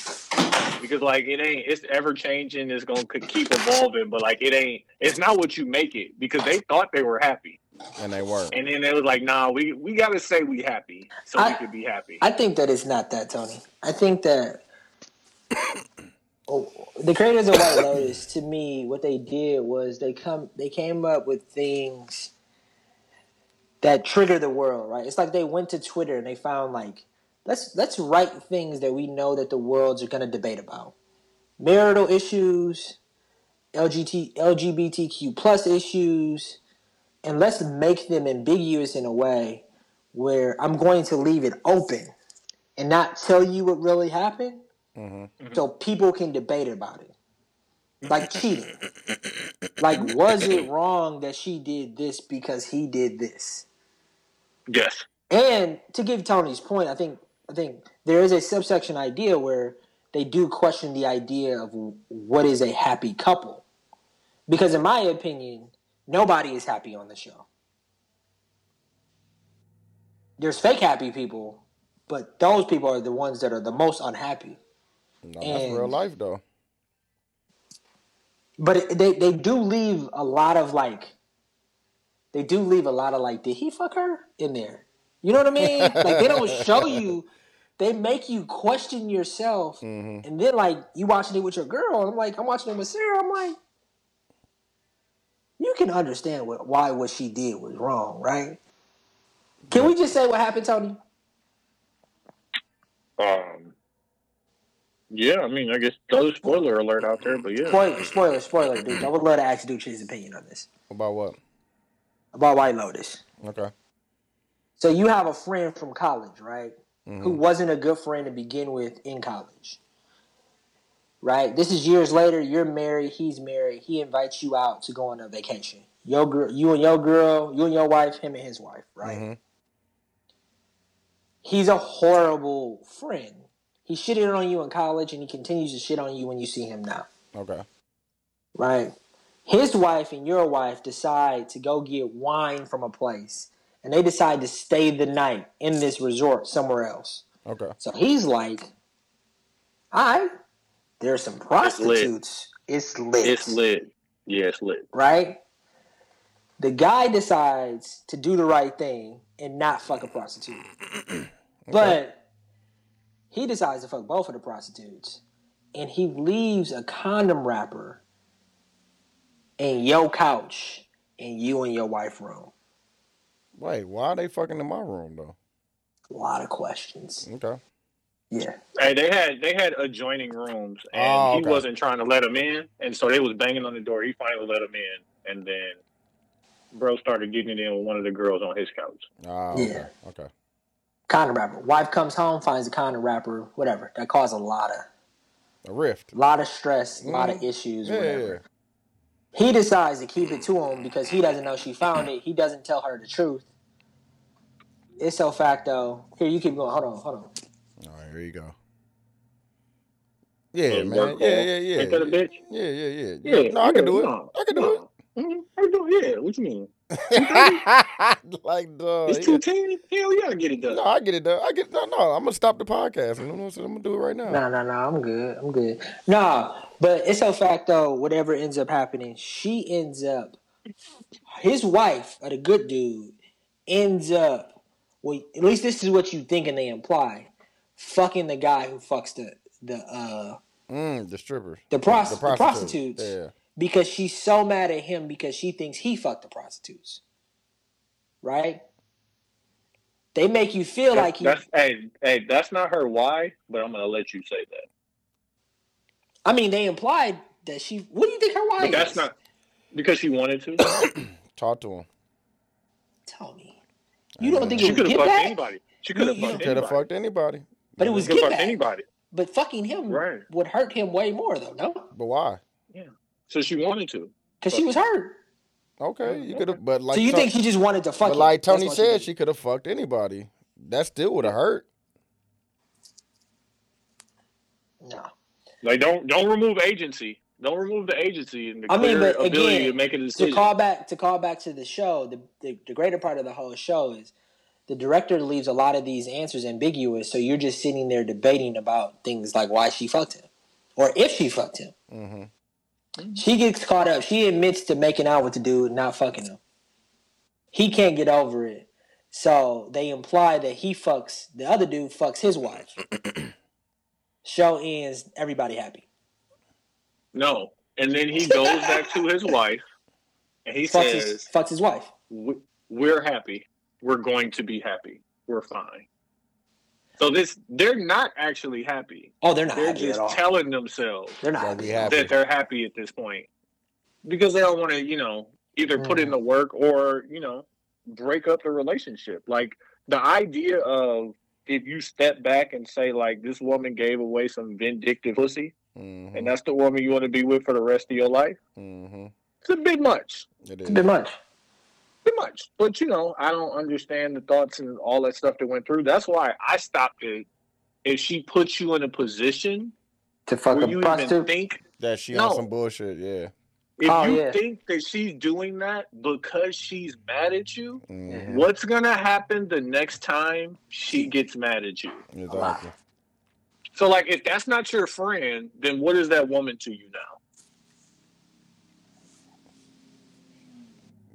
Because, like, it's ever-changing. It's going to keep evolving. But, like, it's not what you make it. Because they thought they were happy. And they weren't. And then they was like, nah, we got to say we happy so we could be happy. I think that it's not that, Tony. I think that the creators of White Lotus, to me, what they did was they came up with things that trigger the world, right? It's like they went to Twitter and they found, like, let's write things that we know that the world's going to debate about. Marital issues, LGBTQ plus issues, and let's make them ambiguous in a way where I'm going to leave it open and not tell you what really happened, mm-hmm. so people can debate about it. Like cheating. Like, was it wrong that she did this because he did this? Yes. And to give Tony's point, I think there is a subsection idea where they do question the idea of what is a happy couple. Because in my opinion, nobody is happy on the show. There's fake happy people, but those people are the ones that are the most unhappy. No, that's real life, though. But they do leave a lot of, like, did he fuck her in there? You know what I mean? Like, they don't show you. They make you question yourself. Mm-hmm. And then, like, you watching it with your girl. And I'm like, I'm watching it with Sarah. I'm like, you can understand why what she did was wrong, right? Can we just say what happened, Tony? Yeah, I mean, I guess there's a spoiler alert out there, but yeah. Spoiler, dude. I would love to ask Duke his opinion on this. About what? About White Lotus. Okay. So you have a friend from college, right? Mm-hmm. Who wasn't a good friend to begin with in college, right? This is years later. You're married. He's married. He invites you out to go on a vacation. Your girl, you and your wife, him and his wife, right? Mm-hmm. He's a horrible friend. He shitted on you in college, and he continues to shit on you when you see him now. Okay. Right? His wife and your wife decide to go get wine from a place. And they decide to stay the night in this resort somewhere else. Okay. So he's like, all right, there's some prostitutes. It's lit. Yeah, it's lit. Right? The guy decides to do the right thing and not fuck a prostitute. Okay. But he decides to fuck both of the prostitutes. And he leaves a condom wrapper in your couch in you and your wife's room. Wait, why are they fucking in my room though? A lot of questions. Okay. Yeah. Hey, they had adjoining rooms, and he wasn't trying to let them in, and so they was banging on the door. He finally let them in, and then bro started getting it in with one of the girls on his couch. Yeah. Okay. Condom wrapper. Wife comes home, finds a condom wrapper. Whatever. That caused a rift. A lot of stress. A lot of issues. Yeah. Whatever. He decides to keep it to him because he doesn't know she found it. He doesn't tell her the truth. It's so facto. Here, you keep going. Hold on. All right, here you go. Yeah, man. Cool. Yeah. Ain't that a bitch? Yeah. No, I can do it. No. I can do it. I can do it. Yeah, what you mean? Like, duh. It's 210? Hell yeah, I get it done. No, I get it done. I'm going to stop the podcast. I'm going to do it right now. No, I'm good. No, but it's a fact, though, whatever ends up happening, his wife, the good dude, ends up well, at least this is what you think and they imply, fucking the guy who fucks the strippers, the prostitutes, yeah. Because she's so mad at him because she thinks he fucked the prostitutes, right? They make you feel like he. Hey, that's not her why, but I'm gonna let you say that. I mean, they implied that she. What do you think her why is? That's not because she wanted to. Talk to him. Tell me. You don't think she could have fucked anybody? She could have fucked anybody. But it was get back. Anybody. But fucking him would hurt him way more, though. No. But why? Yeah. So she wanted to. Because she was hurt. Okay, you could have. But like, so you think he just wanted to fuck? But like Tony said, she could have fucked anybody. That still would have hurt. No. Like don't remove agency. Don't remove the agency and the ability to make a decision. To call back to the show, the greater part of the whole show is the director leaves a lot of these answers ambiguous. So you're just sitting there debating about things like why she fucked him or if she fucked him. Mm-hmm. She gets caught up. She admits to making out with the dude and not fucking him. He can't get over it. So they imply that the other dude fucks his wife. Show ends, everybody happy. No. And then he goes back to his wife and he fucks his wife. We're happy. We're going to be happy. We're fine. So they're not actually happy. Oh, they're not happy at all. They're just telling themselves that they're happy at this point. Because they don't want to, either put in the work or, break up the relationship. Like, the idea of if you step back and say, like, this woman gave away some vindictive pussy, mm-hmm. and that's the woman you want to be with for the rest of your life, mm-hmm. it's a bit much. It is. A bit much. Pretty much. But, I don't understand the thoughts and all that stuff that went through. That's why I stopped it. If she puts you in a position to fuck a prostitute, think that she on some bullshit, yeah. If you think that she's doing that because she's mad at you, mm-hmm. what's going to happen the next time she gets mad at you? Exactly. So, like, if that's not your friend, then what is that woman to you now?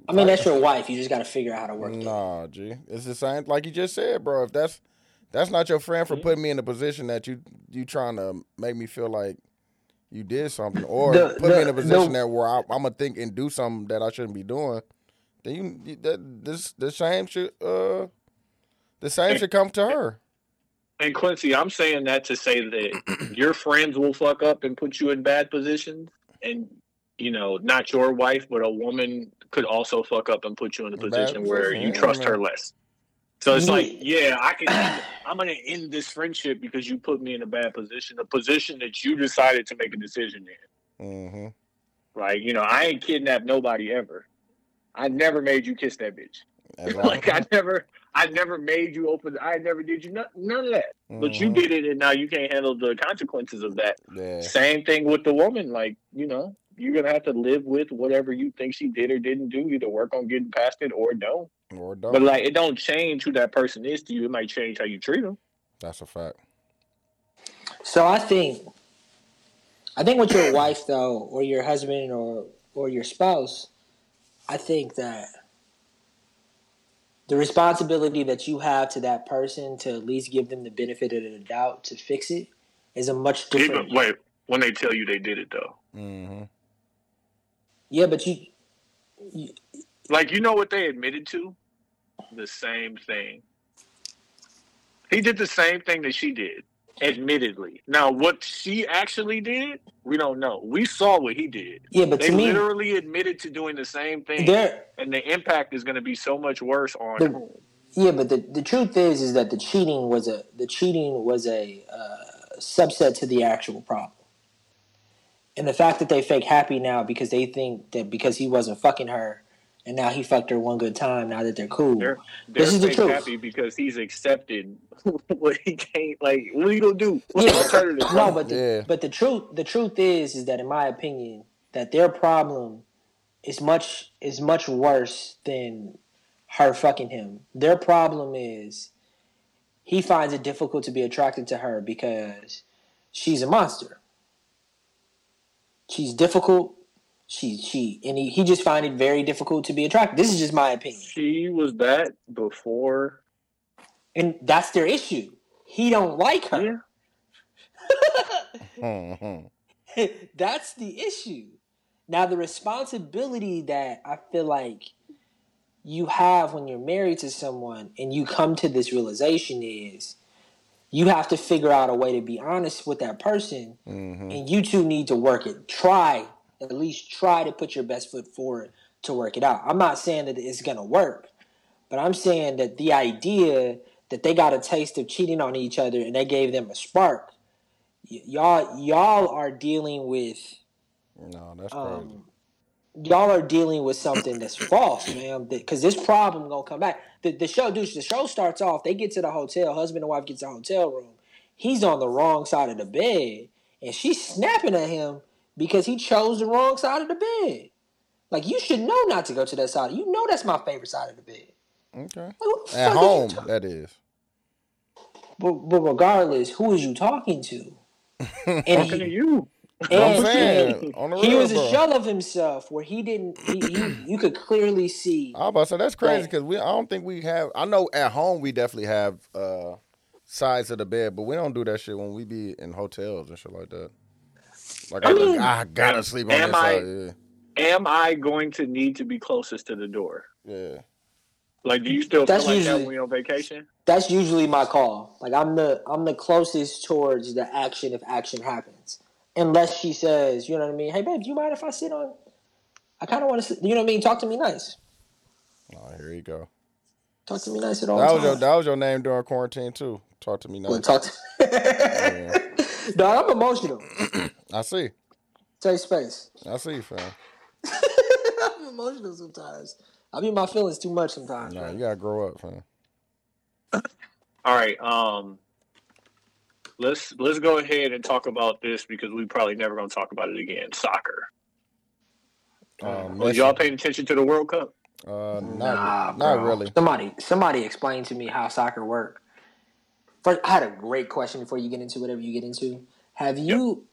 I mean, that's your wife. You just got to figure out how to work it. Nah, G. It's the same. Like you just said, bro, if that's not your friend for putting me in a position that you trying to make me feel like you did something or put me in a position that where I'm going to think and do something that I shouldn't be doing, then the same should come to her. And Quincy, I'm saying that to say that your friends will fuck up and put you in bad positions and not your wife, but a woman could also fuck up and put you in a position where you trust her less. So it's like, I'm going to end this friendship because you put me in a bad position, a position that you decided to make a decision in. Mm-hmm. Like, I ain't kidnapped nobody ever. I never made you kiss that bitch. Like, I never made you open. I never did you none of that. Mm-hmm. But you did it, and now you can't handle the consequences of that. Yeah. Same thing with the woman. Like, you're going to have to live with whatever you think she did or didn't do. Either work on getting past it or don't. But, like, it don't change who that person is to you. It might change how you treat them. That's a fact. So I think with your wife, though, or your husband or your spouse, I think that the responsibility that you have to that person to at least give them the benefit of the doubt to fix it is a much different... Wait, when they tell you they did it, though. Mm-hmm. Yeah, but you like, what they admitted to? The same thing. He did the same thing that she did, admittedly. Now, what she actually did, we don't know. We saw what he did. Yeah, but they literally admitted to doing the same thing, and the impact is going to be so much worse on him. Yeah, but the truth is that the cheating was a subset to the actual problem. And the fact that they fake happy now because they think that because he wasn't fucking her and now he fucked her one good time, now that they're cool. This is the truth. They're happy because he's accepted what he can't, like, what are you going to do? What's the alternative? No, but the truth is that, in my opinion, that their problem is much worse than her fucking him. Their problem is he finds it difficult to be attracted to her because she's a monster. She's difficult. He just found it very difficult to be attracted. This is just my opinion. She was that before And that's their issue. He don't like her. Mm-hmm. That's the issue. Now, the responsibility that I feel like you have when you're married to someone and you come to this realization is you have to figure out a way to be honest with that person, mm-hmm. and you two need to work it. At least try to put your best foot forward to work it out. I'm not saying that it's going to work, but I'm saying that the idea that they got a taste of cheating on each other and they gave them a spark, y'all are dealing with... No, that's crazy. Y'all are dealing with something that's false, man, because this problem going to come back. The show starts off, they get to the hotel, husband and wife gets to the hotel room. He's on the wrong side of the bed, and she's snapping at him because he chose the wrong side of the bed. Like, you should know not to go to that side. You know that's my favorite side of the bed. Okay. Like, at home, that is. But regardless, who is you talking to? Talking to you. And he was a shell of himself where he didn't. You could clearly see. I was about to say that's crazy because I don't think we have. I know at home we definitely have sides of the bed, but we don't do that shit when we be in hotels and shit like that. Like I gotta sleep on this side. Yeah. Am I going to need to be closest to the door? Yeah. Like, do you still feel like that when you're on vacation? That's usually my call. Like I'm the closest towards the action if action happens. Unless she says, you know what I mean? Hey, babe, do you mind if I sit on? I kind of want to sit. You know what I mean? Talk to me nice. Oh, here you go. Talk to me nice at all times. That was your name during quarantine, too. Talk to me nice. Well, Dog, I'm emotional. I see. Take space. I see, fam. I'm emotional sometimes. I be in my feelings too much sometimes. No, you got to grow up, fam. All right, Let's go ahead and talk about this because we probably never going to talk about it again. Soccer. Was y'all paying attention to the World Cup? Not really. Somebody explain to me how soccer works. First, I had a great question before you get into whatever you get into. Have you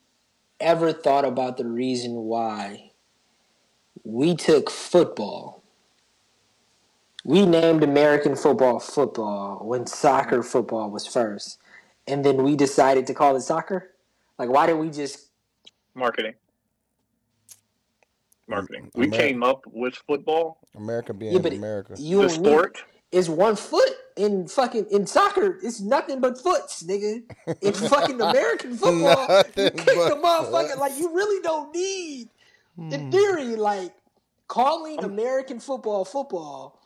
ever thought about the reason why we took football? We named American football when soccer football was first. And then we decided to call it soccer? Like, why didn't we just... Marketing. We came up with football. America being America. The sport? It's one foot in fucking... In soccer, it's nothing but foots, nigga. In fucking American football, you kick the motherfucker. Like, you really don't need... In theory, like, calling American football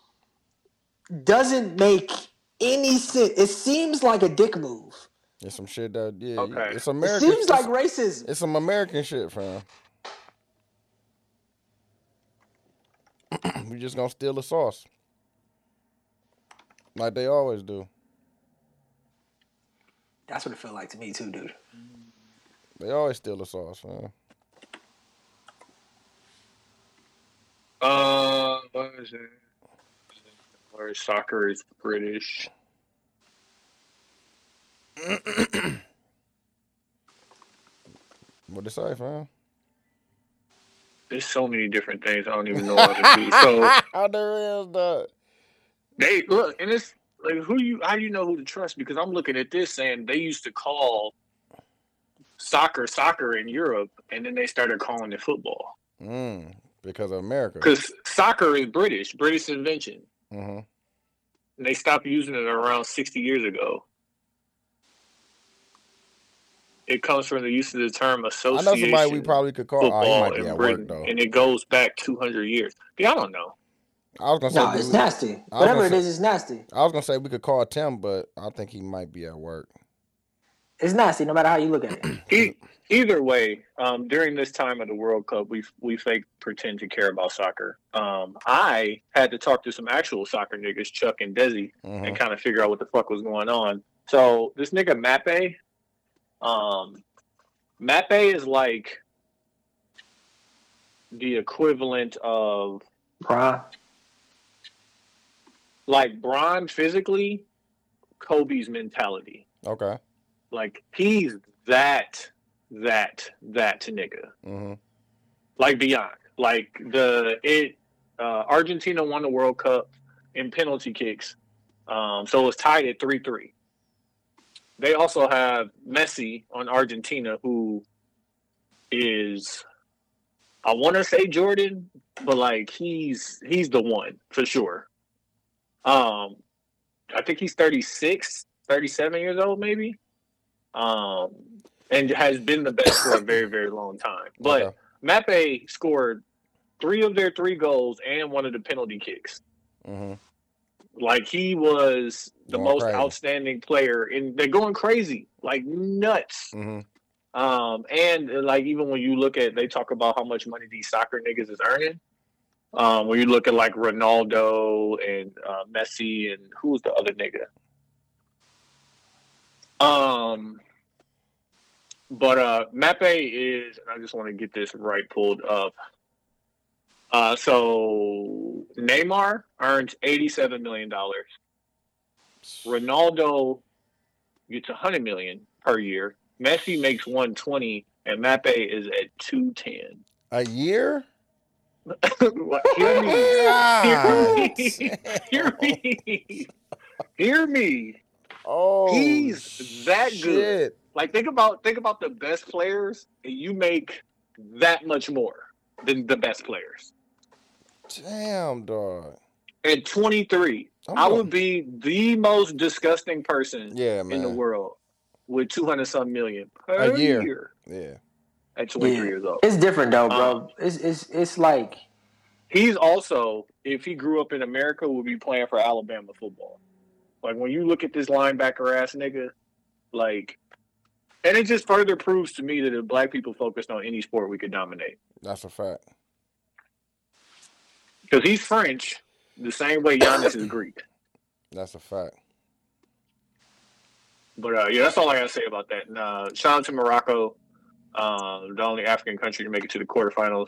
doesn't make... any sense. It seems like a dick move. It's some shit that, yeah. Okay. It's American. It seems like racism. It's some American shit, fam. We just gonna steal the sauce. Like they always do. That's what it felt like to me, too, dude. They always steal the sauce, man. What is it? Or soccer is British. What to say, fam? There's so many different things I don't even know what to do. So there is the they look, and it's like how do you know who to trust? Because I'm looking at this saying they used to call soccer in Europe, and then they started calling it football. Because of America. Because soccer is British invention. Mm-hmm. And they stopped using it around 60 years ago. It comes from the use of the term association. I know somebody we probably could call football in Britain, work, and it goes back 200 years. Yeah, I don't know. I was gonna say it's nasty. Whatever it is, it's nasty. I was gonna say we could call Tim, but I think he might be at work. It's nasty, no matter how you look at it. Either way, during this time of the World Cup, we fake pretend to care about soccer. I had to talk to some actual soccer niggas, Chuck and Desi, mm-hmm. and kind of figure out what the fuck was going on. So this nigga Mbappé is like the equivalent of Bron. Like Bron physically, Kobe's mentality. Okay. Like, he's that nigga. Mm-hmm. Like, beyond. Like, Argentina won the World Cup in penalty kicks. So it was tied at 3-3. They also have Messi on Argentina, who is, I want to say Jordan, but like he's the one for sure. I think he's 36, 37 years old maybe. And has been the best for a very, very long time. But okay. Mbappé scored 3 of their 3 goals and one of the penalty kicks. Mm-hmm. Like, he was the most outstanding player. And they're going crazy, like nuts. Mm-hmm. And, like, even when you look at, they talk about how much money these soccer niggas is earning. When you look at, like, Ronaldo and Messi and who's the other nigga? But Mbappé is, and I just want to get this right pulled up. So Neymar earns $87 million. Ronaldo gets $100 million per year. Messi makes $120, and Mbappé is at $210 a year. Hear me. Oh, he's that good. Like, think about the best players, and you make that much more than the best players. Damn, dog. At 23, I would be the most disgusting person in the world with 200-something million per year. Yeah. At 23 years old. It's different though, bro. It's like, he's also, if he grew up in America, would be playing for Alabama football. Like, when you look at this linebacker ass nigga, like, and it just further proves to me that if black people focused on any sport, we could dominate. That's a fact. Because he's French, the same way Giannis is Greek. That's a fact. But, yeah, that's all I got to say about that. And, shout out to Morocco, the only African country to make it to the quarterfinals.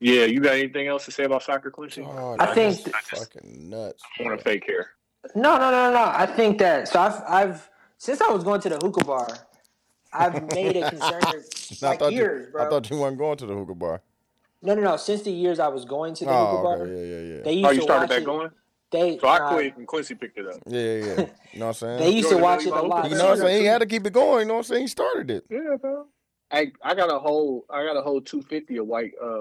Yeah, you got anything else to say about soccer, Quincy? Oh, I think that's fucking nuts. I want to fake here. No. I think that, so I've since I was going to the hookah bar, I've made a concern for years, bro. I thought you weren't going to the hookah bar. No. Since the years I was going to the hookah bar, yeah. They used to started back going. So I quit and Quincy picked it up. Yeah. You know what I'm saying? They used to watch it a lot. You know what I'm saying? He had to keep it going. You know what I'm saying? He started it. Yeah, bro. I got a whole $250 of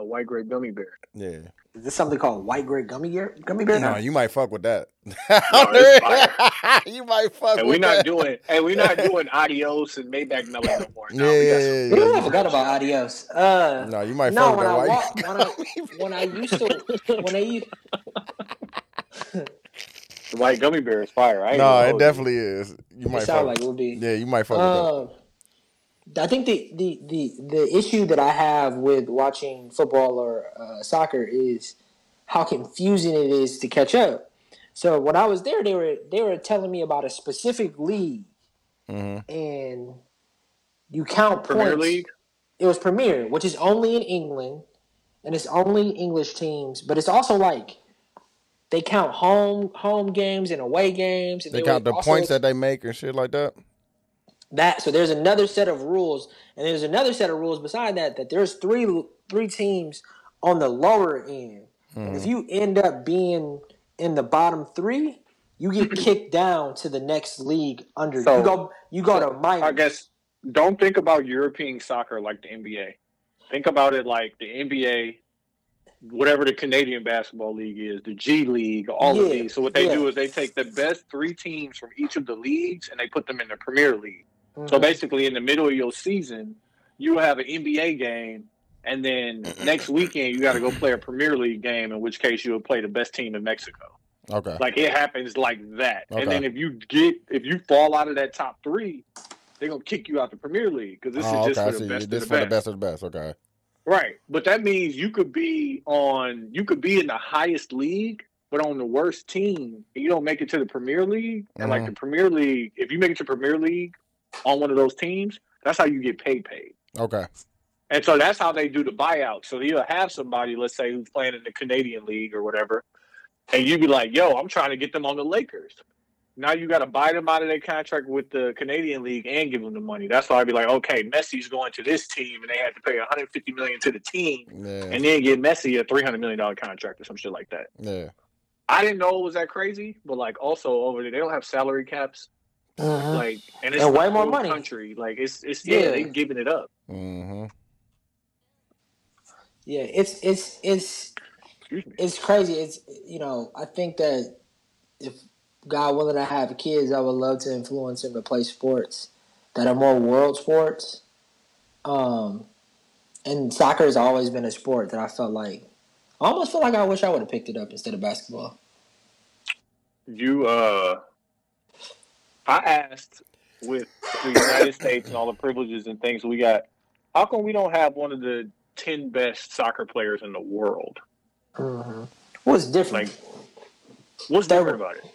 white grape gummy bear. Yeah. Is this something called white grape gummy bear? No, you might fuck with that. No, you might fuck with that. We're not doing adios and Maybach Melon no more. I forgot about adios. No, you might fuck with that The white gummy bear is fire, right? No, it definitely is. You might sound like it would be. Yeah, you might fuck with that. I think the issue that I have with watching football or soccer is how confusing it is to catch up. So when I was there, they were telling me about a specific league, and you count points. Premier League? It was Premier, which is only in England, and it's only English teams. But it's also like they count home games and away games. And they count the points that they make and shit like that. So there's another set of rules, and there's another set of rules beside that there's three teams on the lower end. And if you end up being in the bottom 3, you get kicked down to the next league under. So, you go to minor. I guess don't think about European soccer like the NBA. Think about it like the NBA, whatever the Canadian Basketball League is, the G League, all of these. So what they do is they take the best 3 teams from each of the leagues, and they put them in the Premier League. So basically, in the middle of your season, you have an NBA game, and then next weekend you got to go play a Premier League game. In which case, you will play the best team in Mexico. Okay, like it happens like that. Okay. And then if you fall out of that top 3, they're gonna kick you out the Premier League because this is just for the best. This is for the best of the best. Okay, right. But that means you could be in the highest league, but on the worst team, and you don't make it to the Premier League. And like the Premier League, if you make it to Premier League on one of those teams, that's how you get paid. Okay. And so that's how they do the buyout. So you'll have somebody, let's say, who's playing in the Canadian League or whatever, and you'd be like, yo, I'm trying to get them on the Lakers. Now you got to buy them out of their contract with the Canadian League and give them the money. That's why I'd be like, okay, Messi's going to this team, and they had to pay $150 million to the team, and then get Messi a $300 million contract or some shit like that. Yeah, I didn't know it was that crazy, but like also over there they don't have salary caps, like, and it's way more money. Country, like it's they giving it up. Mm-hmm. Yeah, it's crazy. It's, you know, I think that if God willing, I have kids, I would love to influence and play sports that are more world sports. And soccer has always been a sport that I felt like, I almost feel like I wish I would have picked it up instead of basketball. I asked with the United States and all the privileges and things we got, how come we don't have one of the 10 best soccer players in the world? Mm-hmm. What's different? Like, what's different about it?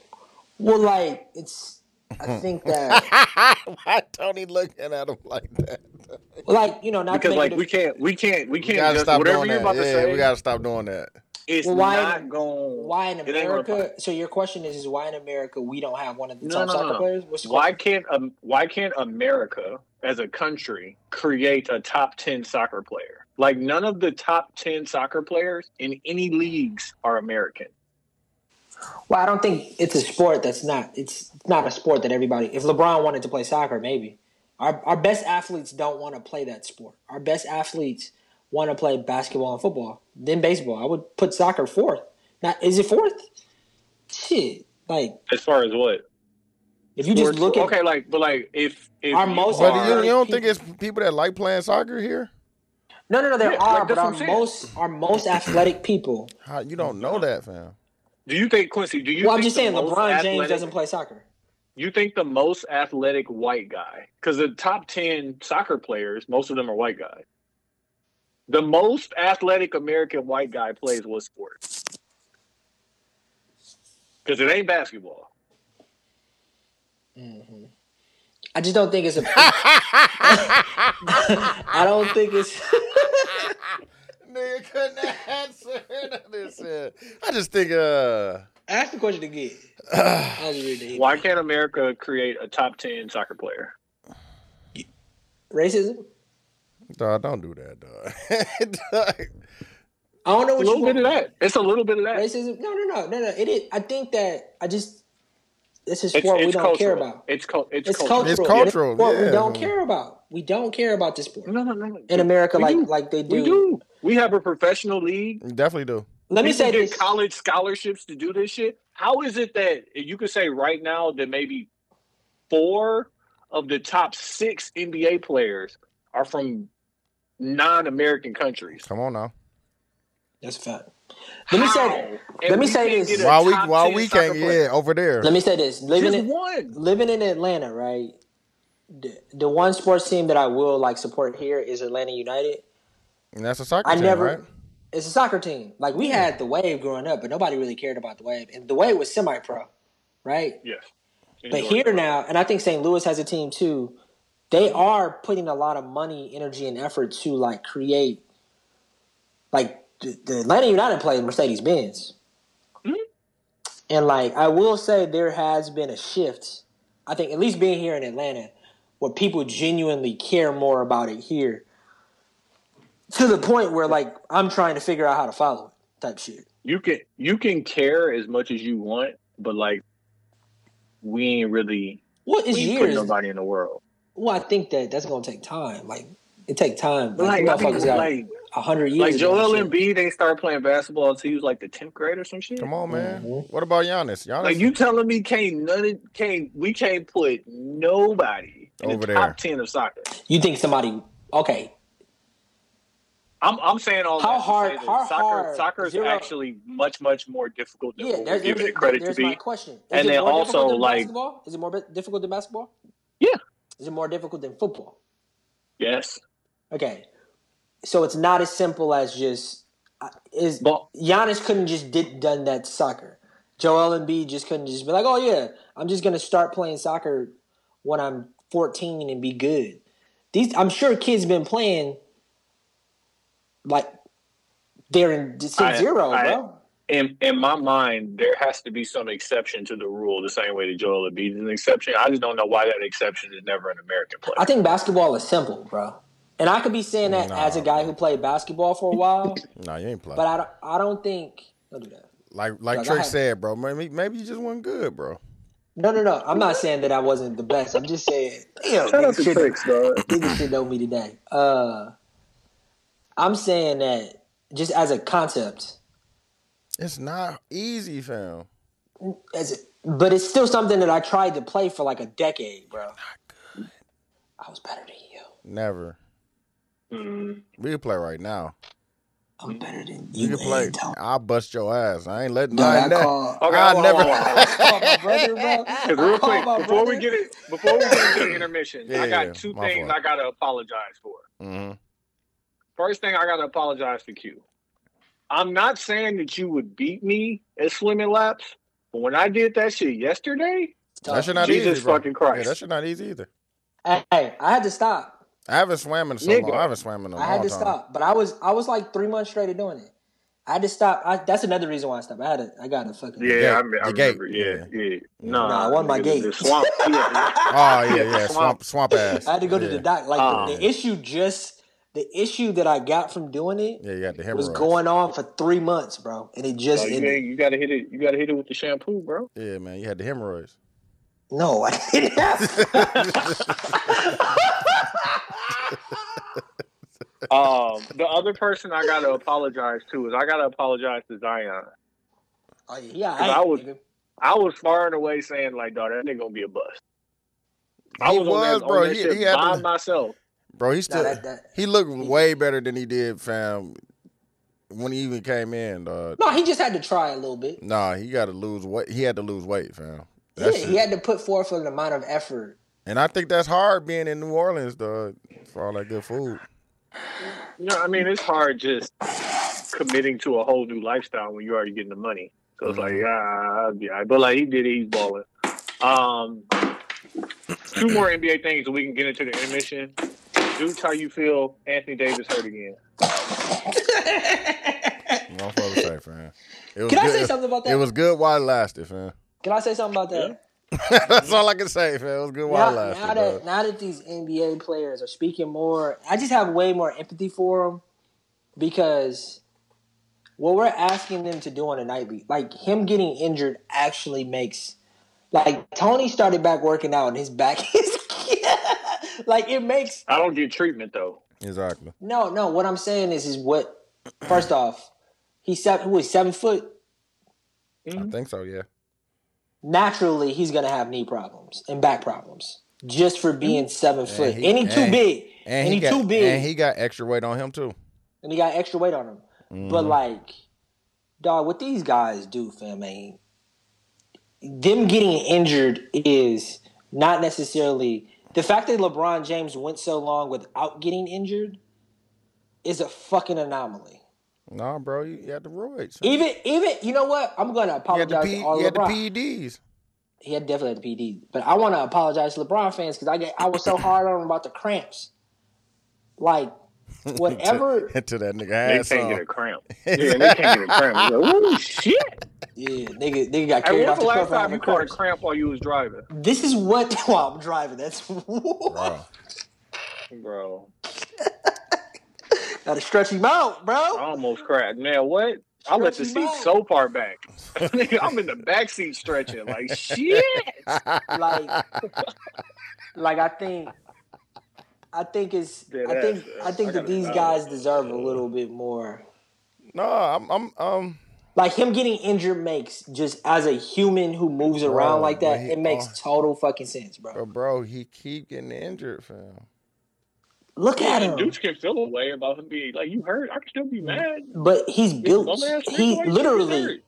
Well, like, it's, I think that... Why Tony looking at him like that? Well, like, you know, not because, like, we can't just, whatever you're about to say. We got to stop doing that. It's not going... Why in America... So your question is why in America we don't have one of the top soccer players? Why can't America, as a country, create a top 10 soccer player? Like, none of the top 10 soccer players in any leagues are American. Well, I don't think it's a sport that's not. It's not a sport that everybody. If LeBron wanted to play soccer, maybe our best athletes don't want to play that sport. Our best athletes want to play basketball and football, then baseball. I would put soccer fourth. Not is it fourth? Shit, like as far as what? If you just look at if our most, but you don't think it's people that like playing soccer here? No, there are, but our most athletic people. You don't know that, fam. Do you think, Quincy, I'm just saying LeBron James doesn't play soccer. You think the most athletic white guy, because the top 10 soccer players, most of them are white guys. The most athletic American white guy plays what sport? Because it ain't basketball. Mm-hmm. I just don't think it's a... I don't think it's... Nigga couldn't answer this. I just think. Ask the question again. Why can't America create a top 10 soccer player? Racism? Dog, don't do that, dog. I don't know what you want. It's a little bit of that. Racism? No. It is. I think that it's a sport we don't care about. It's cultural. It's cultural. It's a sport we don't care about. We don't care about this sport. No. In America, like they do. We do. We have a professional league. We definitely do. Let me say this. College scholarships to do this shit. How is it that you could say right now that maybe 4 of the top 6 NBA players are from non-American countries? Come on now. That's a fact. Let me say this. While we can't get over there. Let me say this. Living in Atlanta, right? The one sports team that I will support here is Atlanta United. And that's a soccer team, right? It's a soccer team. Like, we had the Wave growing up, but nobody really cared about the Wave. And the Wave was semi-pro, right? Yes. But here now, and I think St. Louis has a team too, they are putting a lot of money, energy, and effort to, create... the Atlanta United play Mercedes-Benz. Mm-hmm. And, I will say there has been a shift, I think, at least being here in Atlanta, where people genuinely care more about it here. To the point where, I'm trying to figure out how to follow it type shit. You can care as much as you want, but, we ain't really putting nobody in the world. Well, I think that's going to take time. It takes time. Motherfuckers got 100 years. Joel Embiid, they started playing basketball until he was, the 10th grade or some shit. Come on, man. Mm-hmm. What about Giannis? You telling me we can't put nobody in over the top 10 of soccer? You think somebody... Okay. I'm saying all how that hard, to say that how soccer is actually much more difficult than what we're giving it credit to be. My question. Is and then also basketball? Is it more difficult than basketball? Yeah. Is it more difficult than football? Yes. Okay. So it's not as simple as just Giannis couldn't just done that soccer. Joel Embiid just couldn't just be like, oh yeah, I'm just gonna start playing soccer when I'm 14 and be good. I'm sure kids been playing. They're in 0, bro. in my mind, there has to be some exception to the rule, the same way that Joel Embiid is an exception. I just don't know why that exception is never an American player. I think basketball is simple, bro. And I could be saying that as a guy who played basketball for a while. No, you ain't playing. But I don't think – don't do that. Like Trey said, bro, maybe you just wasn't good, bro. No. I'm not saying that I wasn't the best. I'm just saying, damn, nigga shit know me today. I'm saying that just as a concept. It's not easy, fam. But it's still something that I tried to play for like a decade, bro. Not good. I was better than you. Never. Mm-hmm. We can play right now. I'm better than you. You can play. I'll bust your ass. I ain't letting nothing. Before we get into the intermission, I got two things fault. I gotta apologize for. Mm-hmm. First thing, I gotta apologize to Q. I'm not saying that you would beat me at swimming laps, but when I did that shit yesterday, that shit not Jesus easy, fucking Christ, that shit not easy either. Hey, I had to stop. I haven't swam in so long. I haven't swam in a long time. I had to stop, but I was like 3 months straight of doing it. I had to stop. That's another reason why I stopped. I got a fucking gate. I won my gate. Swamp. Swamp ass. I had to go to the doc. Like the issue that I got from doing it. Yeah, you got the hemorrhoids. Was going on for 3 months, bro, and it just. So you gotta hit it. You gotta hit it with the shampoo, bro. Yeah, man, you had the hemorrhoids. No, I didn't have. The other person I gotta apologize to is Zion. Oh, yeah, I was far and away saying like, dog, that nigga gonna be a bust. I was on that shit by myself. Bro, he looked way better than he did, fam. When he even came in, dog. No, he just had to try a little bit. Nah, he got to lose weight. He had to lose weight, fam. He had to put forth an amount of effort. And I think that's hard being in New Orleans, dog, for all that good food. You know, I mean, it's hard just committing to a whole new lifestyle when you're already getting the money. So it's but like he did, he's balling. Two more NBA things that we can get into the intermission. Dudes, how you feel? Anthony Davis hurt again. No fucking safe, man. Can I say something about that? It was good while it lasted, man. Can I say something about that? Yeah. That's all I can say, man. It was good while last. Now that these NBA players are speaking more, I just have way more empathy for them because what we're asking them to do on a nightly, like him getting injured, actually makes like Tony started back working out and his back is like it makes. I don't do treatment though. Exactly. No. What I'm saying is what. First off, who is 7 foot? Mm-hmm. I think so. Yeah. Naturally, he's going to have knee problems and back problems just for being 7 foot. And he's too big. And he got extra weight on him, too. Mm-hmm. But, like, dog, what these guys do, fam, man, them getting injured is not necessarily – the fact that LeBron James went so long without getting injured is a fucking anomaly. Nah, bro, you had the roids. Even, you know what? I'm going to apologize to all LeBron. He had the PEDs. He had definitely had the PEDs. But I want to apologize to LeBron fans because I was so hard on him about the cramps. Like, whatever. to that nigga ass. They can't get a cramp. Yeah, they can't get a cramp. Like, ooh, shit. Yeah, nigga got carried off the court. When's the last time you caught a cramp while you was driving? This is what? While I'm driving, that's what? Bro. Gotta stretch him out, bro. I almost cracked. Man, what? I let the seat so far back. I'm in the back seat stretching. Like, shit. Like I think it's – I think that these guys deserve a little bit more. No, I'm like him getting injured makes, just as a human who moves around like that, it makes total fucking sense, bro. Bro, he keep getting injured, fam. Look at him. Dudes can feel a way about him being like, you hurt. I can still be mad. But he's built. He literally.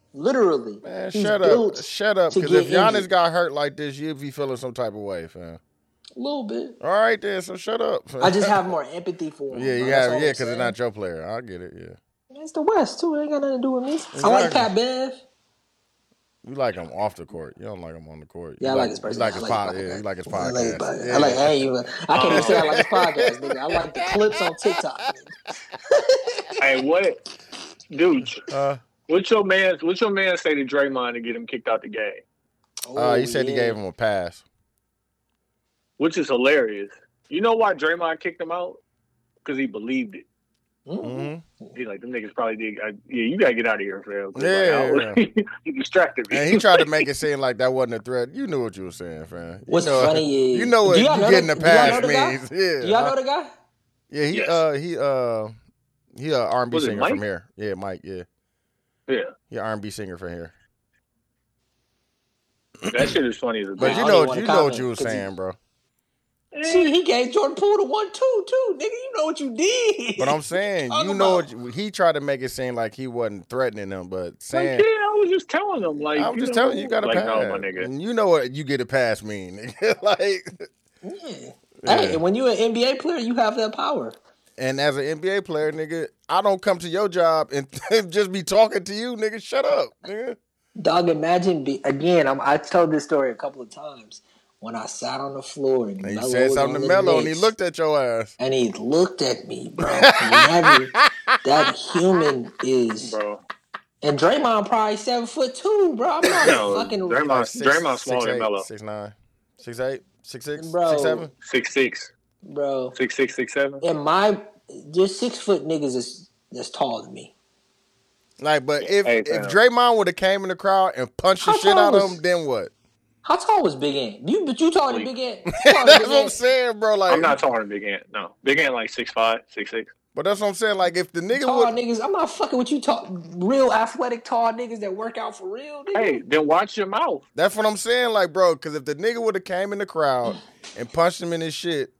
Man, shut up. Because if Giannis got hurt like this, you'd be feeling some type of way, fam. A little bit. All right, then. So shut up, fam. I just have more empathy for him. Yeah, because it's not your player. I get it, yeah. It's the West, too. It ain't got nothing to do with me. Exactly. I like Pat Bev. You like him off the court. You don't like him on the court. Yeah, I like his person. You like his podcast. I can't even say I like his podcast, nigga. I like the clips on TikTok. Hey, what? Dude, What's your man say to Draymond to get him kicked out the game? He said he gave him a pass, which is hilarious. You know why Draymond kicked him out? Because he believed it. Mm-hmm. He's like, them niggas probably did. Yeah, you gotta get out of here, fam. Yeah, he distracted me. And he tried to make it seem like that wasn't a threat. You knew what you were saying, fam. What's funny is you know what you getting a pass means. Yeah. Do y'all know the guy? Yeah, he R&B singer from here. Yeah, Mike. Yeah. He R&B singer from here. That shit is funny as a bitch. But you know what you were saying, bro. See, he gave Jordan Poole the 1-2 too, nigga. You know what you did. But I'm saying, he tried to make it seem like he wasn't threatening him, but saying, like, yeah, I was just telling him, like, you got a pass, no, my nigga. And you know what you get a pass mean, nigga. Hey, when you're an NBA player, you have that power. And as an NBA player, nigga, I don't come to your job and just be talking to you, nigga. Shut up, nigga. Dog, imagine I told this story a couple of times. When I sat on the floor and he said something to Mello and he looked at your ass. And he looked at me, bro. That human is... Bro. And Draymond probably 7'2", bro. I'm not fucking... Draymond smaller than Mello. 6'9". 6'8". 6'6". 6'7". 6'6". Bro. 6'6", 6'7". And there's 6 foot niggas that's taller than me. Like, but if Draymond would have came in the crowd and punched the shit out of him, then what? How tall was Big Ant? You taller than Big Ant? That's what I'm saying, bro. Like, I'm not taller than Big Ant. No, Big Ant like 6'5", 6'6". But that's what I'm saying. Like, if the nigga niggas, I'm not fucking with you. Real athletic tall niggas that work out for real. Nigga. Hey, then watch your mouth. That's what I'm saying, like, bro. Because if the nigga would have came in the crowd and punched him in his shit,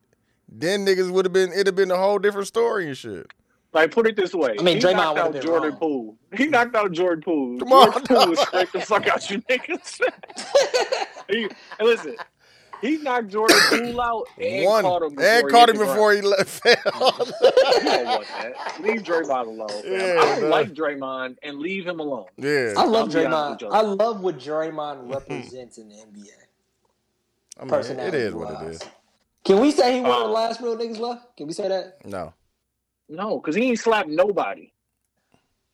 then niggas would have been. It'd have been a whole different story and shit. Like, put it this way. I mean, he knocked out Jordan Poole. He knocked out Jordan Poole. Jordan Poole was straight the fuck out you niggas. And listen, he knocked Jordan Poole out and caught him before he left. You don't want that. Leave Draymond alone. Yeah, I don't like Draymond and leave him alone. Yeah, I love Draymond. I love what Draymond represents in the NBA. I mean, it is what it is. Can we say he one of the last real niggas left? Can we say that? No, because he ain't slapped nobody.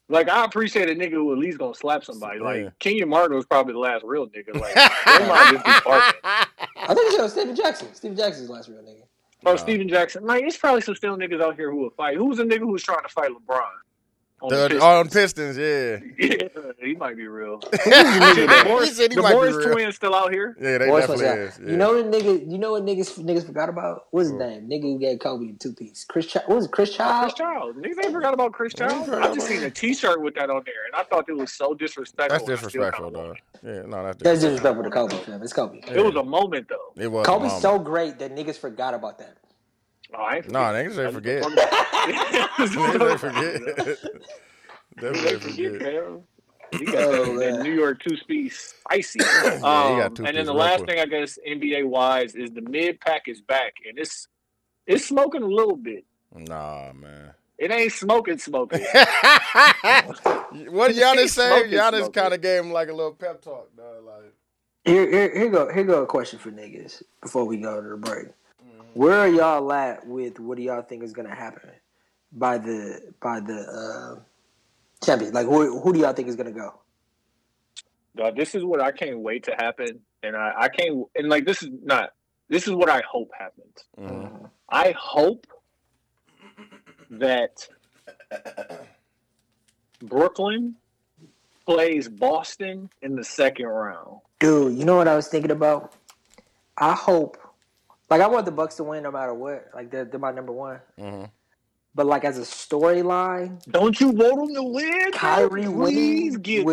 Like, I appreciate a nigga who at least gonna slap somebody. Like, Kenyon Martin was probably the last real nigga. Like, might just be farting. I think it was Steven Jackson. Steven Jackson's the last real nigga. Oh, no. Steven Jackson. Like, it's probably some still niggas out here who will fight. Who's a nigga who's trying to fight LeBron? On Pistons, yeah. He might be real. The Morris twins still out here. Yeah, they definitely is. Yeah. You know what niggas forgot about? What's his name? Nigga who gave Kobe in 2-piece. Chris Child? Chris Child. Niggas ain't forgot about Chris Child. I just seen a t-shirt with that on there, and I thought it was so disrespectful. That's disrespectful, though. Yeah, no, that's disrespectful to Kobe, fam. It's Kobe. Yeah. It was a moment, though. It was. Kobe's so great that niggas forgot about that. Niggas ain't forget. They forget. He got that New York two-speed spicy. And then the last thing, I guess, NBA-wise, is the mid-pack is back. And it's smoking a little bit. Nah, man. It ain't smoking. What y'all just saying? Y'all just kind of gave him like a little pep talk, dog. Like, here go a question for niggas before we go to the break. Where are y'all at with what do y'all think is gonna happen by the champion? Like, who do y'all think is gonna go? This is what I can't wait to happen, and I can't. And like, this is what I hope happens. Mm-hmm. I hope that Brooklyn plays Boston in the second round. Dude, you know what I was thinking about? I hope. Like, I want the Bucks to win no matter what. Like, they're my number one. Mm-hmm. But, like, as a storyline... Don't you vote them to win? Please give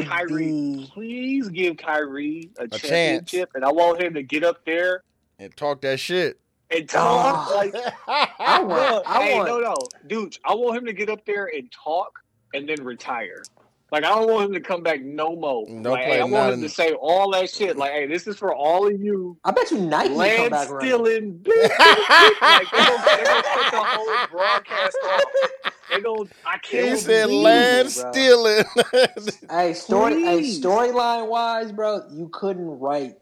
Kyrie a championship. And I want him to get up there... and talk that shit. And talk. Like, Dude, I want him to get up there and talk and then retire. Like, I don't want him to come back no more. I want him to say all that shit. Like, hey, this is for all of you. I bet you Nike come back around. Land stealing bitch. Like, they're gonna put the whole broadcast off. He said land stealing. Hey, storyline wise, bro, you couldn't write.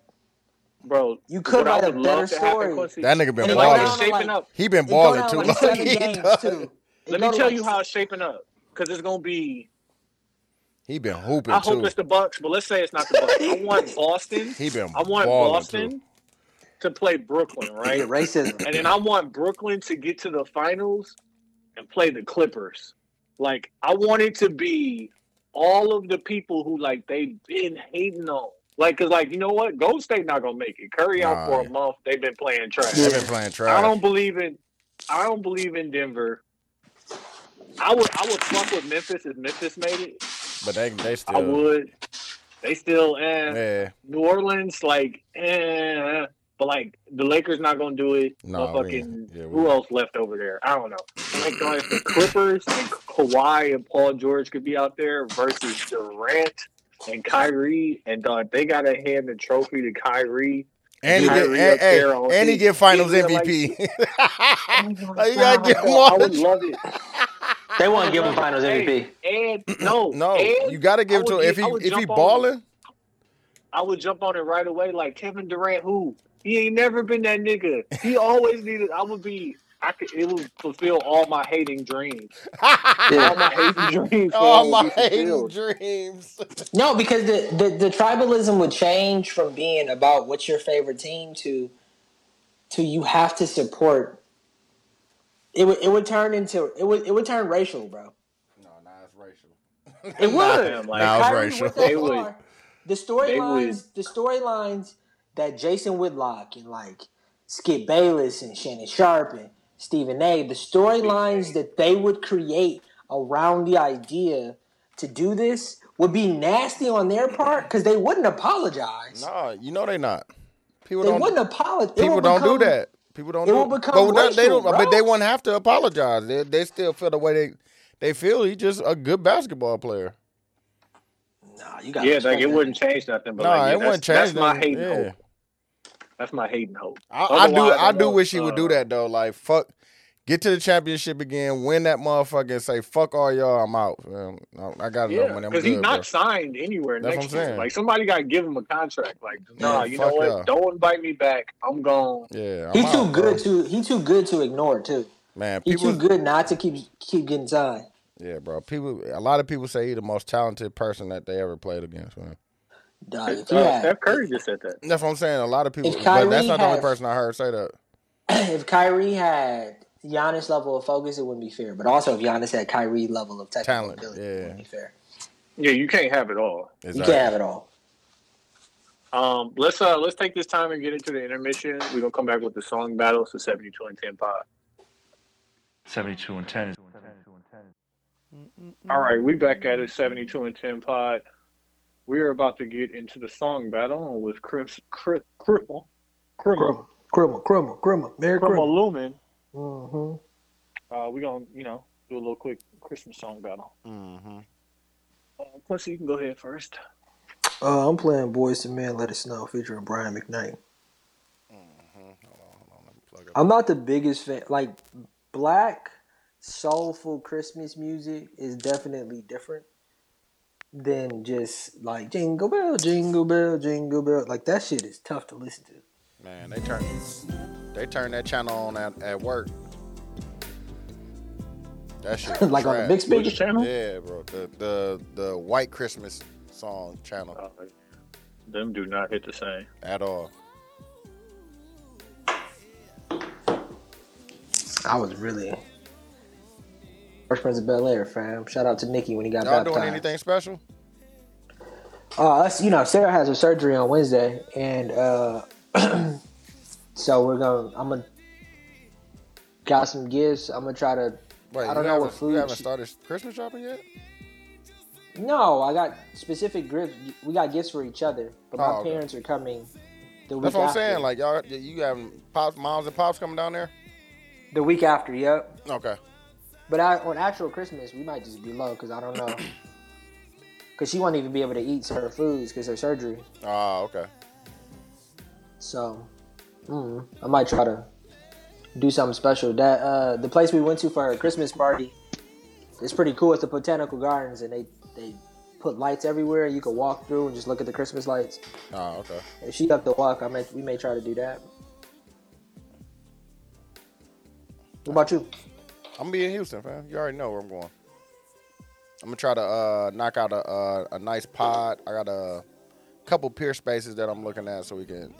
Bro, you could write a better story. That nigga been balling. Like, he been balling too long. Let me tell you how it's shaping up. Because it's going to be He been hooping. I hope it's the Bucks, but let's say it's not the Bucks. I want Boston. I want Boston to play Brooklyn, right? Racism. And then I want Brooklyn to get to the finals and play the Clippers. Like, I want it to be all of the people who, like, they've been hating on. Like, because, like, you know what? Golden State not going to make it. Curry out for a month. They've been playing trash. I don't believe in Denver. I would fuck with Memphis if Memphis made it. But they still. I would. They still. Yeah. New Orleans, like, but like the Lakers not gonna do it. Who else left over there? I don't know. Thank God if the Clippers and Kawhi and Paul George could be out there versus Durant and Kyrie, and they gotta hand the trophy to Kyrie. And he get Finals MVP. Like, you gotta get one. I would love it. They won't give him Finals MVP. You gotta give it to him if he balling. I would jump on it right away, like Kevin Durant. Who he ain't never been that nigga. He always needed. It would fulfill all my hating dreams. Yeah. All my hating dreams. No, because the tribalism would change from being about what's your favorite team to you have to support. It would turn racial, bro. No, now it's racial. It would. Now it's racial. The storylines that Jason Whitlock and like Skip Bayless and Shannon Sharp and Stephen A, the storylines that they would create around the idea to do this would be nasty on their part because they wouldn't apologize. No, you know they not. People don't apologize. People don't do that. But they wouldn't have to apologize. They still feel the way they feel. He's just a good basketball player. It wouldn't change nothing. But it wouldn't change. That's my hating hope. That's my hating hope. I wish he would do that though. Like fuck, get to the championship again, win that motherfucker, and say fuck all y'all. I'm out. I got enough money. Because he's not signed anywhere. That's next year. Like somebody got to give him a contract. Like you know what? Yeah. Don't invite me back. I'm gone. Yeah, he's too good to ignore too. Man, he's too good not to keep getting signed. Yeah, bro. A lot of people say he's the most talented person that they ever played against. Man. Steph Curry just said that. That's what I'm saying. A lot of people. But that's not the only person I heard say that. If Kyrie had Giannis level of focus, it wouldn't be fair. But also, if Giannis had Kyrie level of talent, it wouldn't be fair. Yeah, you can't have it all. Exactly. You can't have it all. Let's take this time and get into the intermission. We're gonna come back with the song battle. So 72 and 10 pod. 72 and 10 is. All right, we back at it, 72 and 10 pod. We are about to get into the song battle with Chris Krimmel Lumen. Mm-hmm. We're going to, do a little quick Christmas song battle. Mm-hmm. Quincy, you can go ahead first. I'm playing Boyz II Men, Let It Snow, featuring Brian McKnight. Mm-hmm. Hold on, let me plug it. I'm not the biggest fan. Like, black soulful Christmas music is definitely different than just like jingle bell, jingle bell, jingle bell. Like that shit is tough to listen to. Man, they turn that channel on at work. That shit like trash. On the big speaker channel. Yeah, bro, the white Christmas song channel. Them do not hit the same at all. I was really. Fresh Prince of Bel-Air, fam. Shout out to Nikki when he got baptized. Y'all doing anything special? Sarah has her surgery on Wednesday, and so I'm gonna got some gifts. I'm gonna try to. Wait, I don't know what food. You haven't started Christmas shopping yet? No, I got specific gifts. We got gifts for each other, but my parents are coming. That's what I'm saying. Like y'all, you having pops, moms, and pops coming down there? The week after, yep. Okay. But on actual Christmas, we might just be low because I don't know. Because she won't even be able to eat her foods because her surgery. Oh, okay. So, I might try to do something special. That the place we went to for her Christmas party is pretty cool. It's the Botanical Gardens, and they put lights everywhere. You can walk through and just look at the Christmas lights. Oh, okay. If she up the walk, we may try to do that. What about you? I'm gonna be in Houston, fam. You already know where I'm going. I'm going to try to knock out a nice pod. I got a couple peer spaces that I'm looking at so we can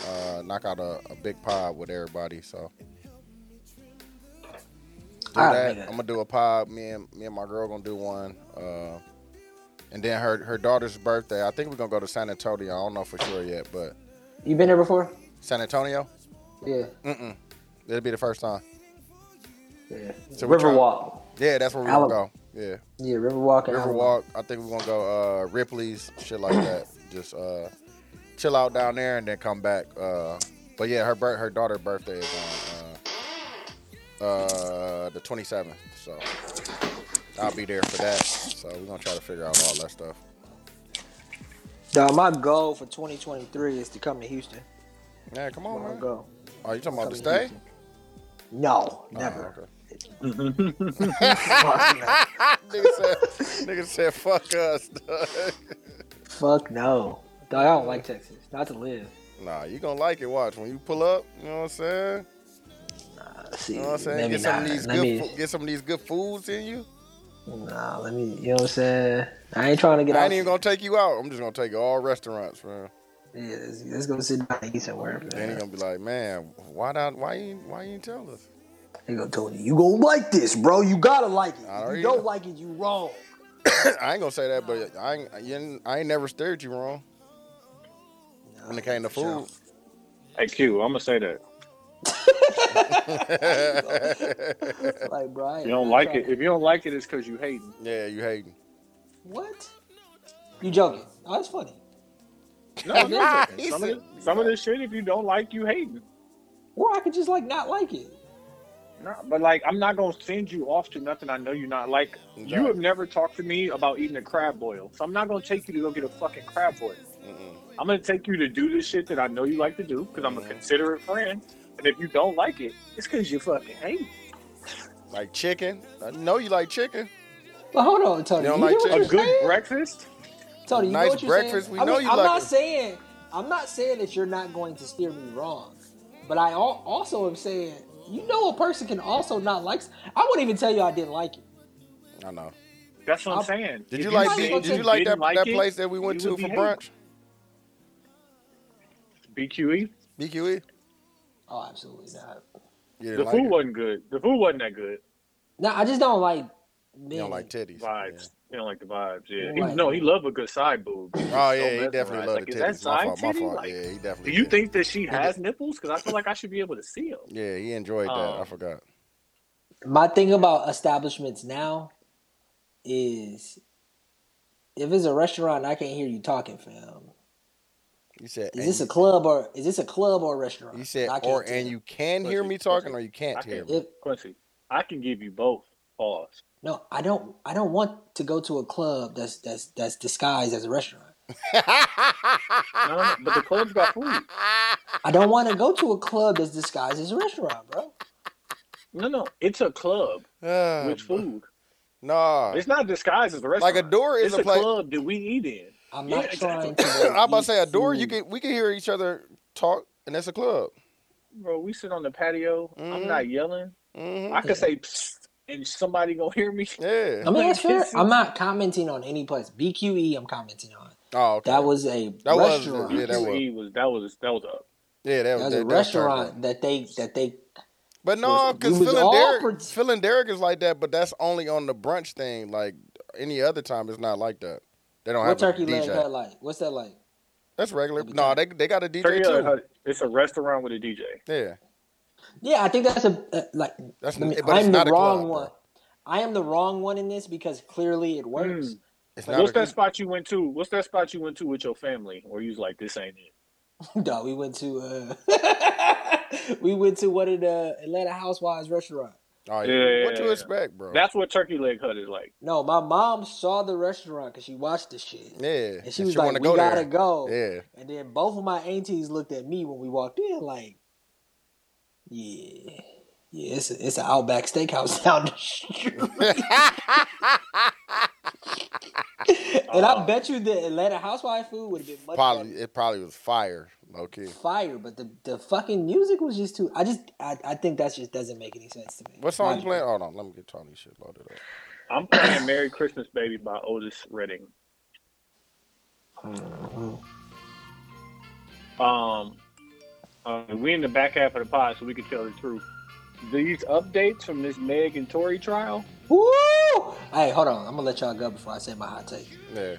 knock out a big pod with everybody. So that, I'm going to do a pod. Me and my girl going to do one. And then her daughter's birthday. I think we're going to go to San Antonio. I don't know for sure yet, but. You been there before? San Antonio? Yeah. Mm-mm. It'll be the first time. Yeah. So Riverwalk. Yeah, that's where we're going to go. Yeah. Yeah, Riverwalk. I think we're going to go Ripley's, shit like that. Just chill out down there and then come back. But yeah, her daughter's birthday is on the 27th. So I'll be there for that. So we're going to try to figure out all that stuff. Dog, my goal for 2023 is to come to Houston. Yeah, come on, man. Go. Oh, you talking about to stay? Houston. No, never. Oh, okay. Nigga said, "Fuck us." Dog. Fuck no, dog. I don't like Texas. Not to live. Nah, you gonna like it. Watch when you pull up. You know what I'm saying? Nah, see. You know what I'm saying? Get some of these good foods in you. Nah, let me. You know what I'm saying? I ain't trying to get. I ain't even gonna take you out. I'm just gonna take all restaurants, man. Yeah, let's go sit down and eat somewhere. Man. Then he gonna be like, "Man, why you ain't tell us?" They gonna tell you gonna like this, bro. You gotta like it. If you don't like it, you wrong. I ain't gonna say that, but I ain't never stared you wrong. No, when it came to food. Hey Q, I'm gonna say that. Like Brian, you don't like it. If you don't like it, it's because you hating. Yeah, you hating. What? You joking? Oh, that's funny. No, I'm not joking. Some of this shit, if you don't like, you hating. Or I could just not like it. No, but I'm not gonna send you off to nothing I know you're not like. Exactly. You have never talked to me about eating a crab boil, so I'm not gonna take you to go get a fucking crab boil. Mm-mm. I'm gonna take you to do this shit that I know you like to do because I'm a considerate friend. And if you don't like it, it's because you fucking hate. Like chicken, I know you like chicken. But hold on, Tony. You don't like chicken? A good breakfast. Tony, you know what you're saying? Nice breakfast. We know you like it. I'm not saying that you're not going to steer me wrong, but I also am saying. You know a person can also not like. I wouldn't even tell you I didn't like it. I know. That's what I'm saying. Did you like? Did you like that place that we went to for brunch? BQE. Oh, absolutely not. The food wasn't good. The food wasn't that good. No, I just don't like. You don't like titties. Vibes. You don't like the vibes. Yeah. No, he loved a good side boob. Oh yeah, he definitely loved the titties. That side titty. Yeah, he definitely. Do you think that she has nipples? Because I feel like I should be able to see them. Yeah, he enjoyed that. I forgot. My thing about establishments now is, if it's a restaurant, I can't hear you talking, fam. You said, is this a club or a restaurant? You said, or and you can hear me talking, or you can't hear me. Quincy, I can give you both. Pause. No, I don't want to go to a club that's disguised as a restaurant. No, but the club's got food. I don't want to go to a club that's disguised as a restaurant, bro. No, it's a club with food. Nah, it's not disguised as a restaurant. Like a door is a place. Club that we eat in. I'm not trying to. I'm about to say a door. We can hear each other talk, and that's a club. Bro, we sit on the patio. Mm-hmm. I'm not yelling. Mm-hmm. I could say. Psst. And somebody gonna hear me. Yeah, I mean that's fair. I'm not commenting on any place. BQE, I'm commenting on. Oh, okay. That was a restaurant. Yeah, that was up. Yeah, that was a restaurant that they. But no, because Phil and Derek is like that, but that's only on the brunch thing. Like any other time, it's not like that. They don't have a DJ. What turkey leg that like? What's that like? That's regular. No, they got a DJ too. It's a restaurant with a DJ. Yeah. Yeah, I think that's a I'm the wrong one. I am the wrong one in this because clearly it works. What's that spot you went to with your family? Or you was like, this ain't it? No, we went to one of the Atlanta Housewives restaurant. Oh, yeah. What you expect, bro? That's what Turkey Leg Hut is like. No, my mom saw the restaurant because she watched the shit. Yeah, and she was like, we gotta go. Yeah, and then both of my aunties looked at me when we walked in like. Yeah, it's an Outback Steakhouse down the street. And I bet you the Atlanta Housewife food would have been much better. It probably was fire, low-key. Fire, but the fucking music was just too... I think that just doesn't make any sense to me. What song you playing? Hold on, let me get Tony's shit loaded up. I'm playing Merry Christmas Baby by Otis Redding. We in the back half of the pod, so we can tell the truth. These updates from this Meg and Tory trial. Woo! Hey, hold on. I'm gonna let y'all go before I say my hot take. Yeah.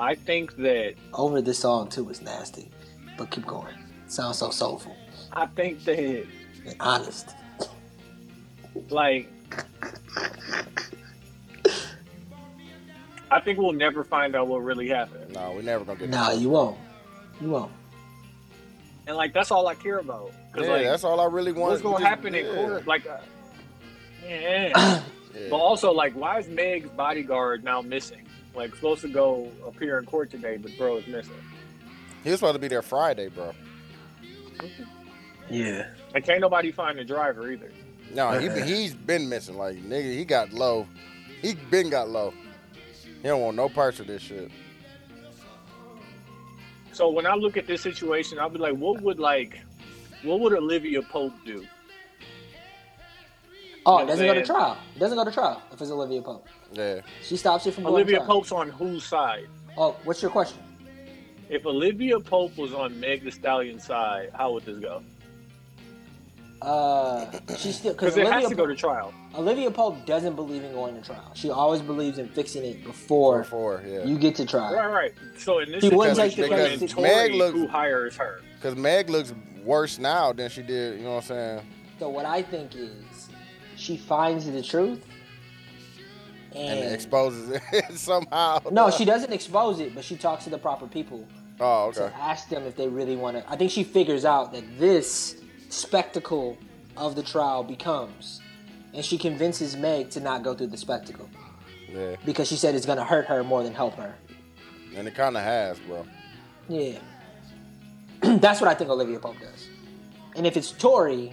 I think that Over This Song Too is nasty, but keep going. Sounds so soulful. I think that and honest. Like, I think we'll never find out what really happened. No, we're never gonna get. Nah, you won't. You won't. And like, that's all I care about. Yeah, like, that's all I really want. What's gonna happen in court? Like, But also, like, why is Meg's bodyguard now missing? Like, supposed to go appear in court today, but bro is missing. He was supposed to be there Friday, bro. Yeah. And can't nobody find the driver either. No, he's been missing. Like, nigga, he got low. He been got low. He don't want no parts of this shit. So when I look at this situation, I'll be like, what would Olivia Pope do? Oh, doesn't go to trial. Doesn't go to trial if it's Olivia Pope. Yeah. She stops you from going to trial. Olivia Pope's on whose side? Oh, what's your question? If Olivia Pope was on Meg Thee Stallion's side, how would this go? She still because it has to go to trial. Olivia Pope doesn't believe in going to trial. She always believes in fixing it before yeah. you get to trial. Right. So in this situation, Meg looks who hires her because Meg looks worse now than she did. You know what I'm saying? So what I think is she finds the truth and exposes it somehow. No, she doesn't expose it, but she talks to the proper people. Oh, okay. To ask them if they really want to. I think she figures out that this spectacle of the trial becomes, and she convinces Meg to not go through the spectacle. Yeah. Because she said it's gonna hurt her more than help her. And it kind of has, bro. Yeah. That's what I think Olivia Pope does. And if it's Tory,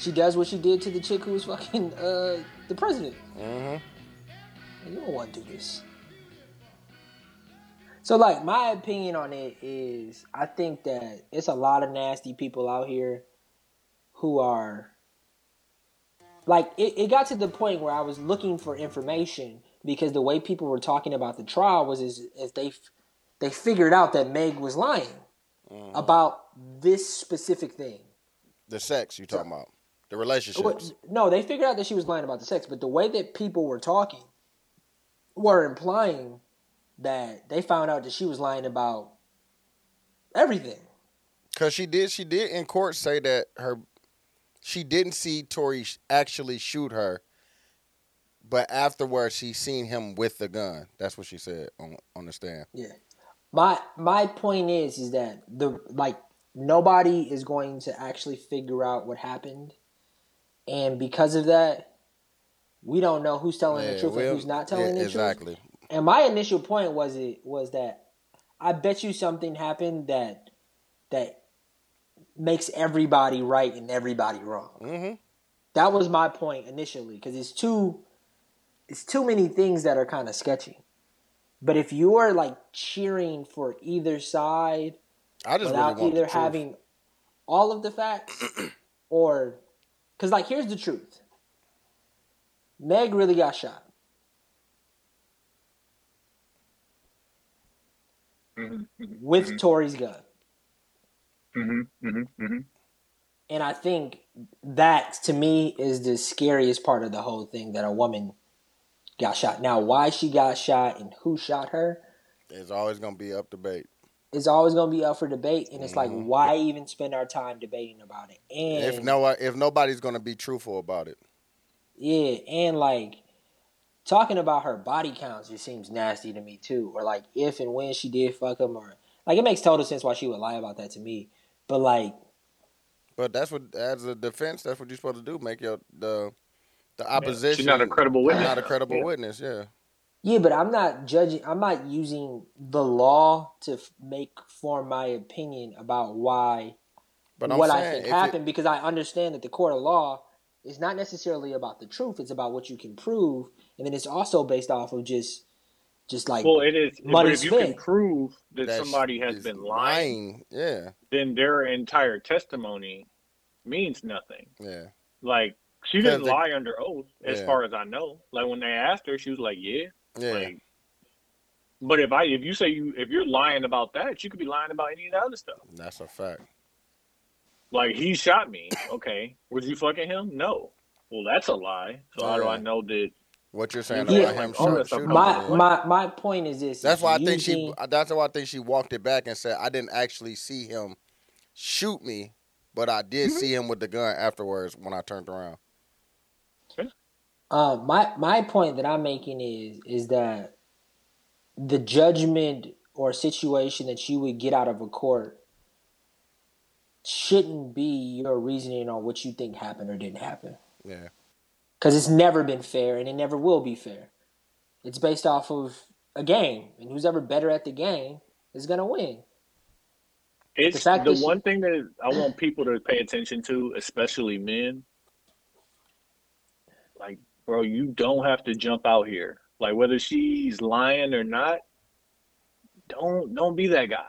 she does what she did to the chick who was fucking the president. Mm-hmm. You don't want to do this. So, like, my opinion on it is I think that it's a lot of nasty people out here who are, like, it got to the point where I was looking for information because the way people were talking about the trial was as they figured out that Meg was lying about this specific thing. The sex you're talking about. The relationships. No, they figured out that she was lying about the sex, but the way that people were talking were implying that they found out that she was lying about everything. Because she did in court say that she didn't see Tory actually shoot her, but afterwards she seen him with the gun. That's what she said on the stand. Yeah. My point is that nobody is going to actually figure out what happened. And because of that, we don't know who's telling the truth and who's not telling the truth. Exactly. And my initial point was that I bet you something happened that makes everybody right and everybody wrong. Mm-hmm. That was my point initially because it's too many things that are kind of sketchy. But if you are like cheering for either side, I just without really want either having all of the facts, or because like here's the truth: Meg really got shot. With Tory's gun. Mm-hmm, mm-hmm, mm-hmm. And I think that, to me, is the scariest part of the whole thing, that a woman got shot. Now, why she got shot and who shot her is always going to be up for debate. It's always going to be up for debate, and it's like, why even spend our time debating about it? And if nobody's going to be truthful about it. Yeah, and like, talking about her body counts just seems nasty to me too. Or like if and when she did fuck him, or like it makes total sense why she would lie about that to me. But like, but that's what, as a defense, that's what you're supposed to do. Make your the opposition. She's not a credible witness. Not a credible witness. Yeah. Yeah, but I'm not judging. I'm not using the law to form my opinion about why. But what I think happened, because I understand that the court of law is not necessarily about the truth. It's about what you can prove. And then it's also based off of just like, well, it is. But if you can prove that somebody has been lying, then their entire testimony means nothing. Yeah. Like, she didn't lie under oath, as far as I know. Like, when they asked her, she was like, yeah. Like, but if you're lying about that, you could be lying about any of the other stuff. That's a fact. Like, he shot me. Okay. Was you fucking him? No. Well, that's a lie. So how do I know that? What you're saying about him shooting? My point is this. That's why I think she walked it back and said, I didn't actually see him shoot me, but I did see him with the gun afterwards when I turned around. My point that I'm making is that the judgment or situation that you would get out of a court shouldn't be your reasoning on what you think happened or didn't happen. Yeah. Because it's never been fair and it never will be fair. It's based off of a game, and who's ever better at the game is going to win. It's the one thing that I want people to pay attention to, especially men. Like, bro, you don't have to jump out here. Like, whether she's lying or not, don't be that guy.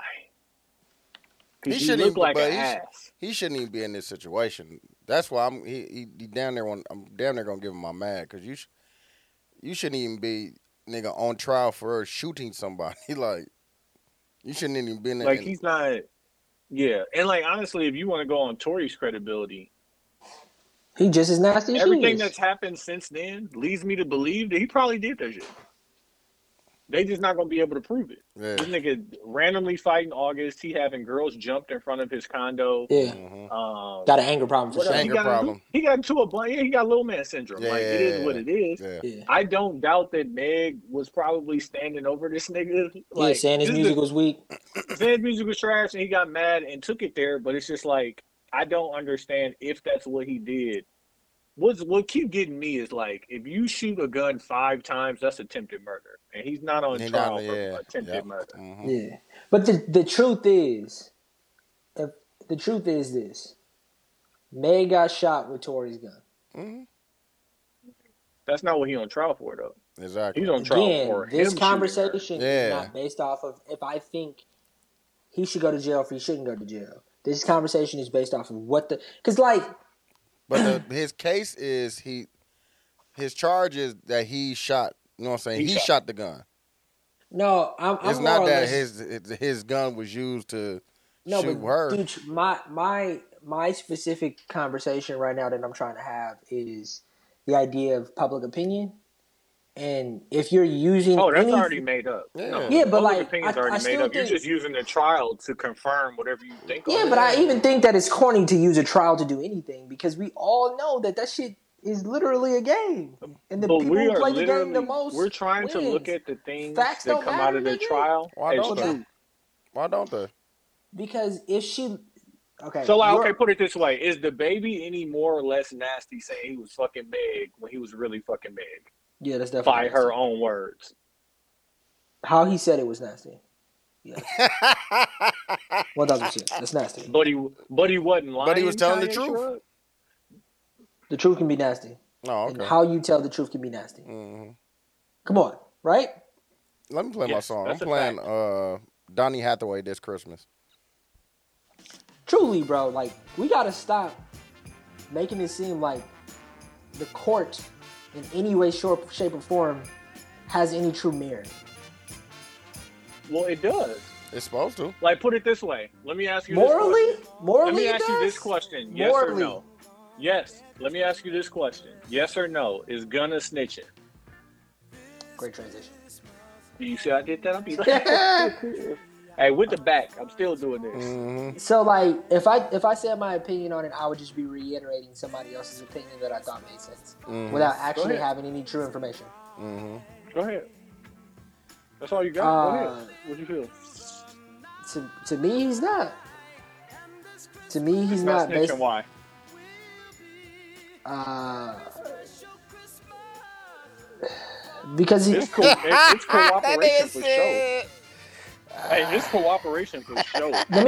He shouldn't look like an ass. He shouldn't even be in this situation. That's why he down there. I'm down there gonna give him my mad, because you shouldn't even be nigga on trial for shooting somebody. Like, you shouldn't even be in there. Like, he's not. Yeah, and like, honestly, if you want to go on Tory's credibility, he just is nasty. Everything that's happened since then leads me to believe that he probably did that shit. They just not gonna be able to prove it. Yeah. This nigga randomly fighting August. He having girls jumped in front of his condo. Yeah, got an anger problem for sure. He got into a blunt. Yeah, he got little man syndrome. Yeah, like, it is what it is. Yeah. Yeah. I don't doubt that Meg was probably standing over this nigga. Like, saying his music was weak. Saying his music was trash, and he got mad and took it there. But it's just like, I don't understand if that's what he did. What keep getting me is, like, if you shoot a gun 5 times, that's attempted murder. And he's not on trial for attempted murder. Mm-hmm. Yeah. But the truth is this. May got shot with Tory's gun. Mm-hmm. That's not what he's on trial for, though. Exactly. He's on trial for this conversation is not based off of if I think he should go to jail or if he shouldn't go to jail. This conversation is based off of because, like, but his case is his charge is that he shot. You know what I'm saying? He shot the gun. No, it's not that his gun was used to shoot her. Dude, my specific conversation right now that I'm trying to have is the idea of public opinion, and if you're using already made up. Yeah, but public opinion's already made up. You're just using the trial to confirm whatever you think. Yeah, but I even think that it's corny to use a trial to do anything, because we all know that shit is literally a game, and people who play the game the most we're trying wins. To look at the things Facts that come out of the trial. Why don't they? Because if she put it this way: is the baby any more or less nasty saying he was fucking big when he was really fucking big? Yeah, that's definitely by her own words. How he said it was nasty. Yeah. Well, that's nasty. But he wasn't lying. But he was telling the truth. Sure? The truth can be nasty. Oh, okay. And how you tell the truth can be nasty. Mm-hmm. Come on, right? Let me play my song. I'm playing Donny Hathaway This Christmas. Truly, bro, like, we gotta stop making it seem like the court in any way, shape, or form has any true merit. Well, it does. It's supposed to. Like, put it this way. Let me ask you this question. Morally, yes or no? Yes. Let me ask you this question. Yes or no? Is Gunna snitching? Great transition. Do you see I did that? I'll be like, hey, with the back, I'm still doing this. Mm-hmm. So, like, if I said my opinion on it, I would just be reiterating somebody else's opinion that I thought made sense, without actually having any true information. Mm-hmm. Go ahead. That's all you got. Go ahead. What do you feel? To me, he's not. To me, he's not. Snitching, why? Because he's cool. It's cooperation for show. Hey, it's cooperation for show. Let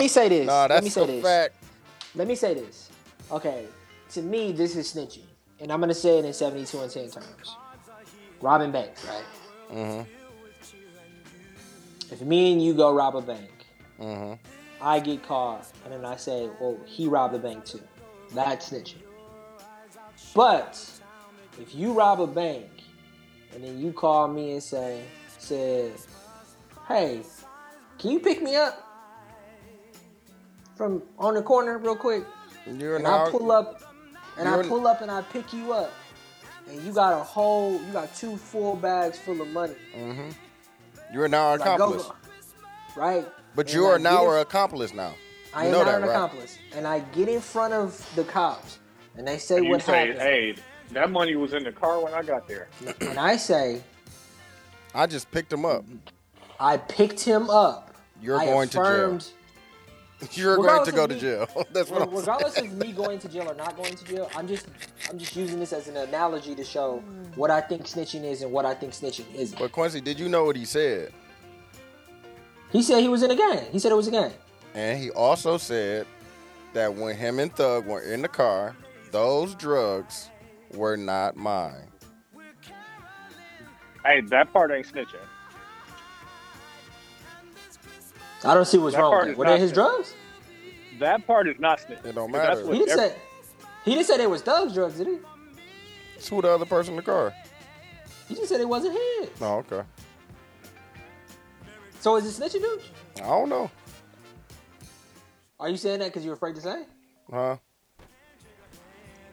me say this. No, that's a fact. Let me say this. Okay, to me, this is snitching, and I'm gonna say it in 72 and 10 terms. Robbing banks, right? Mm-hmm. If me and you go rob a bank, I get caught, and then I say, "Well, he robbed the bank too." That's snitching. But if you rob a bank and then you call me and say, hey, can you pick me up from on the corner real quick? I pull up and I pick you up, and you got two full bags full of money. Mm-hmm. You're now an accomplice, right? But you are now an accomplice now. I am now an accomplice, and I get in front of the cops, and they say what happened. Hey, that money was in the car when I got there. And I say, I just picked him up. I picked him up. You're going to jail. You're going to go to jail. That's what I'm saying. Regardless of me going to jail or not going to jail, I'm just using this as an analogy to show what I think snitching is and what I think snitching isn't. But Quincy, did you know what he said? He said he was in a gang. He said it was a gang. And he also said that when him and Thug were in the car, those drugs were not mine. Hey, that part ain't snitching. I don't see what's wrong with it. Were they his drugs? That part is not snitching. It don't matter. He didn't say they was Thug's drugs, did he? It's who the other person in the car. He just said it wasn't his. Oh, okay. So is it snitching, dude? I don't know. Are you saying that because you're afraid to say? Huh?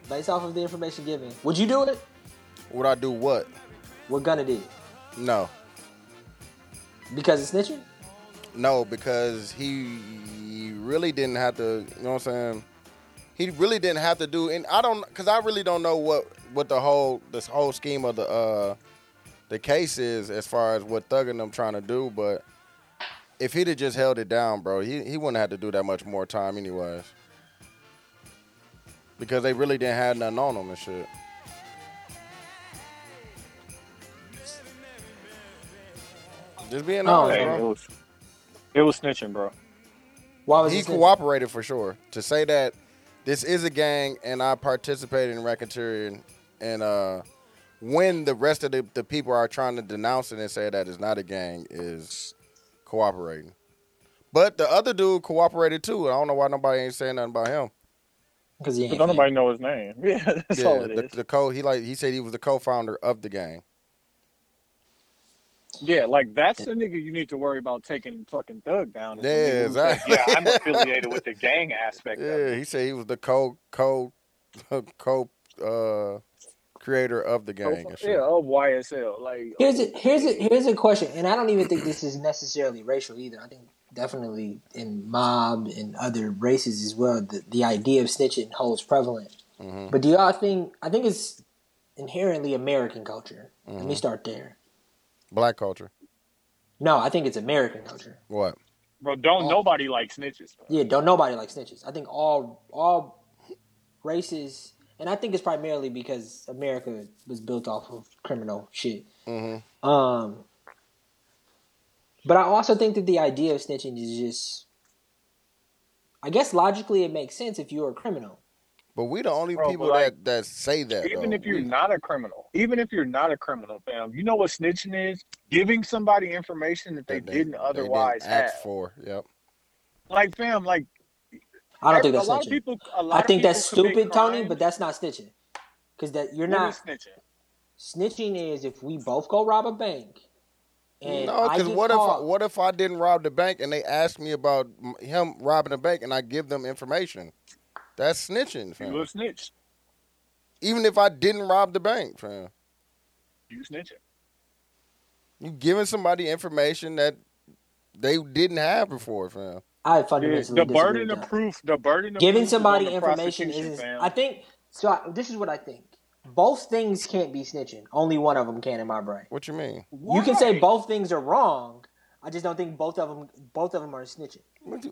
Based off of the information given, would you do it? Would I do what? What Gunna did? No. Because it's snitching? No, because he really didn't have to, you know what I'm saying? He really didn't have to do, and I really don't know what this whole scheme of the case is as far as what Thug and them trying to do, but if he'd have just held it down, bro, he wouldn't have to do that much more time anyways. Because they really didn't have nothing on him and shit. Just being honest, bro. It was snitching, bro. Why was he cooperated for sure. To say that this is a gang and I participated in racketeering and when the rest of the people are trying to denounce it and say that it's not a gang is cooperating. But the other dude cooperated too. I don't know why nobody ain't saying nothing about him. Because don't nobody know his name. Yeah, that's all it is. He said he was the co-founder of the gang. Yeah, like that's the nigga you need to worry about taking fucking Thug down. Yeah, exactly. Like, yeah, I'm affiliated with the gang aspect of it. Yeah, he said he was the creator of the gang. Of YSL. Like here's a question, and I don't even think this is necessarily racial either. I think definitely in mob and other races as well, the idea of snitching holds prevalent. Mm-hmm. But do y'all think? I think it's inherently American culture. Mm-hmm. Let me start there. Black culture. No, I think it's American culture. What? Bro, nobody like snitches. Bro. Yeah, don't nobody like snitches. I think all races, and I think it's primarily because America was built off of criminal shit. Mm-hmm. But I also think that the idea of snitching is just, I guess logically it makes sense if you're a criminal. But we the only people that say that. Even if you're not a criminal. Even if you're not a criminal, fam. You know what snitching is? Giving somebody information that they didn't otherwise ask for. Yep. Like, fam, like. I don't think that's snitching. I think that's stupid, Tony, but that's not snitching. Because that you're not. What is snitching? Snitching is if we both go rob a bank. And no, because what if I didn't rob the bank and they asked me about him robbing a bank and I give them information? That's snitching, fam. You a snitch. Even if I didn't rob the bank, fam. You snitching. You giving somebody information that they didn't have before, fam. I fundamentally disagree. The burden of proof. Giving somebody information is, fam. This is what I think. Both things can't be snitching. Only one of them can in my brain. What you mean? Why? You can say both things are wrong. I just don't think both of them are snitching.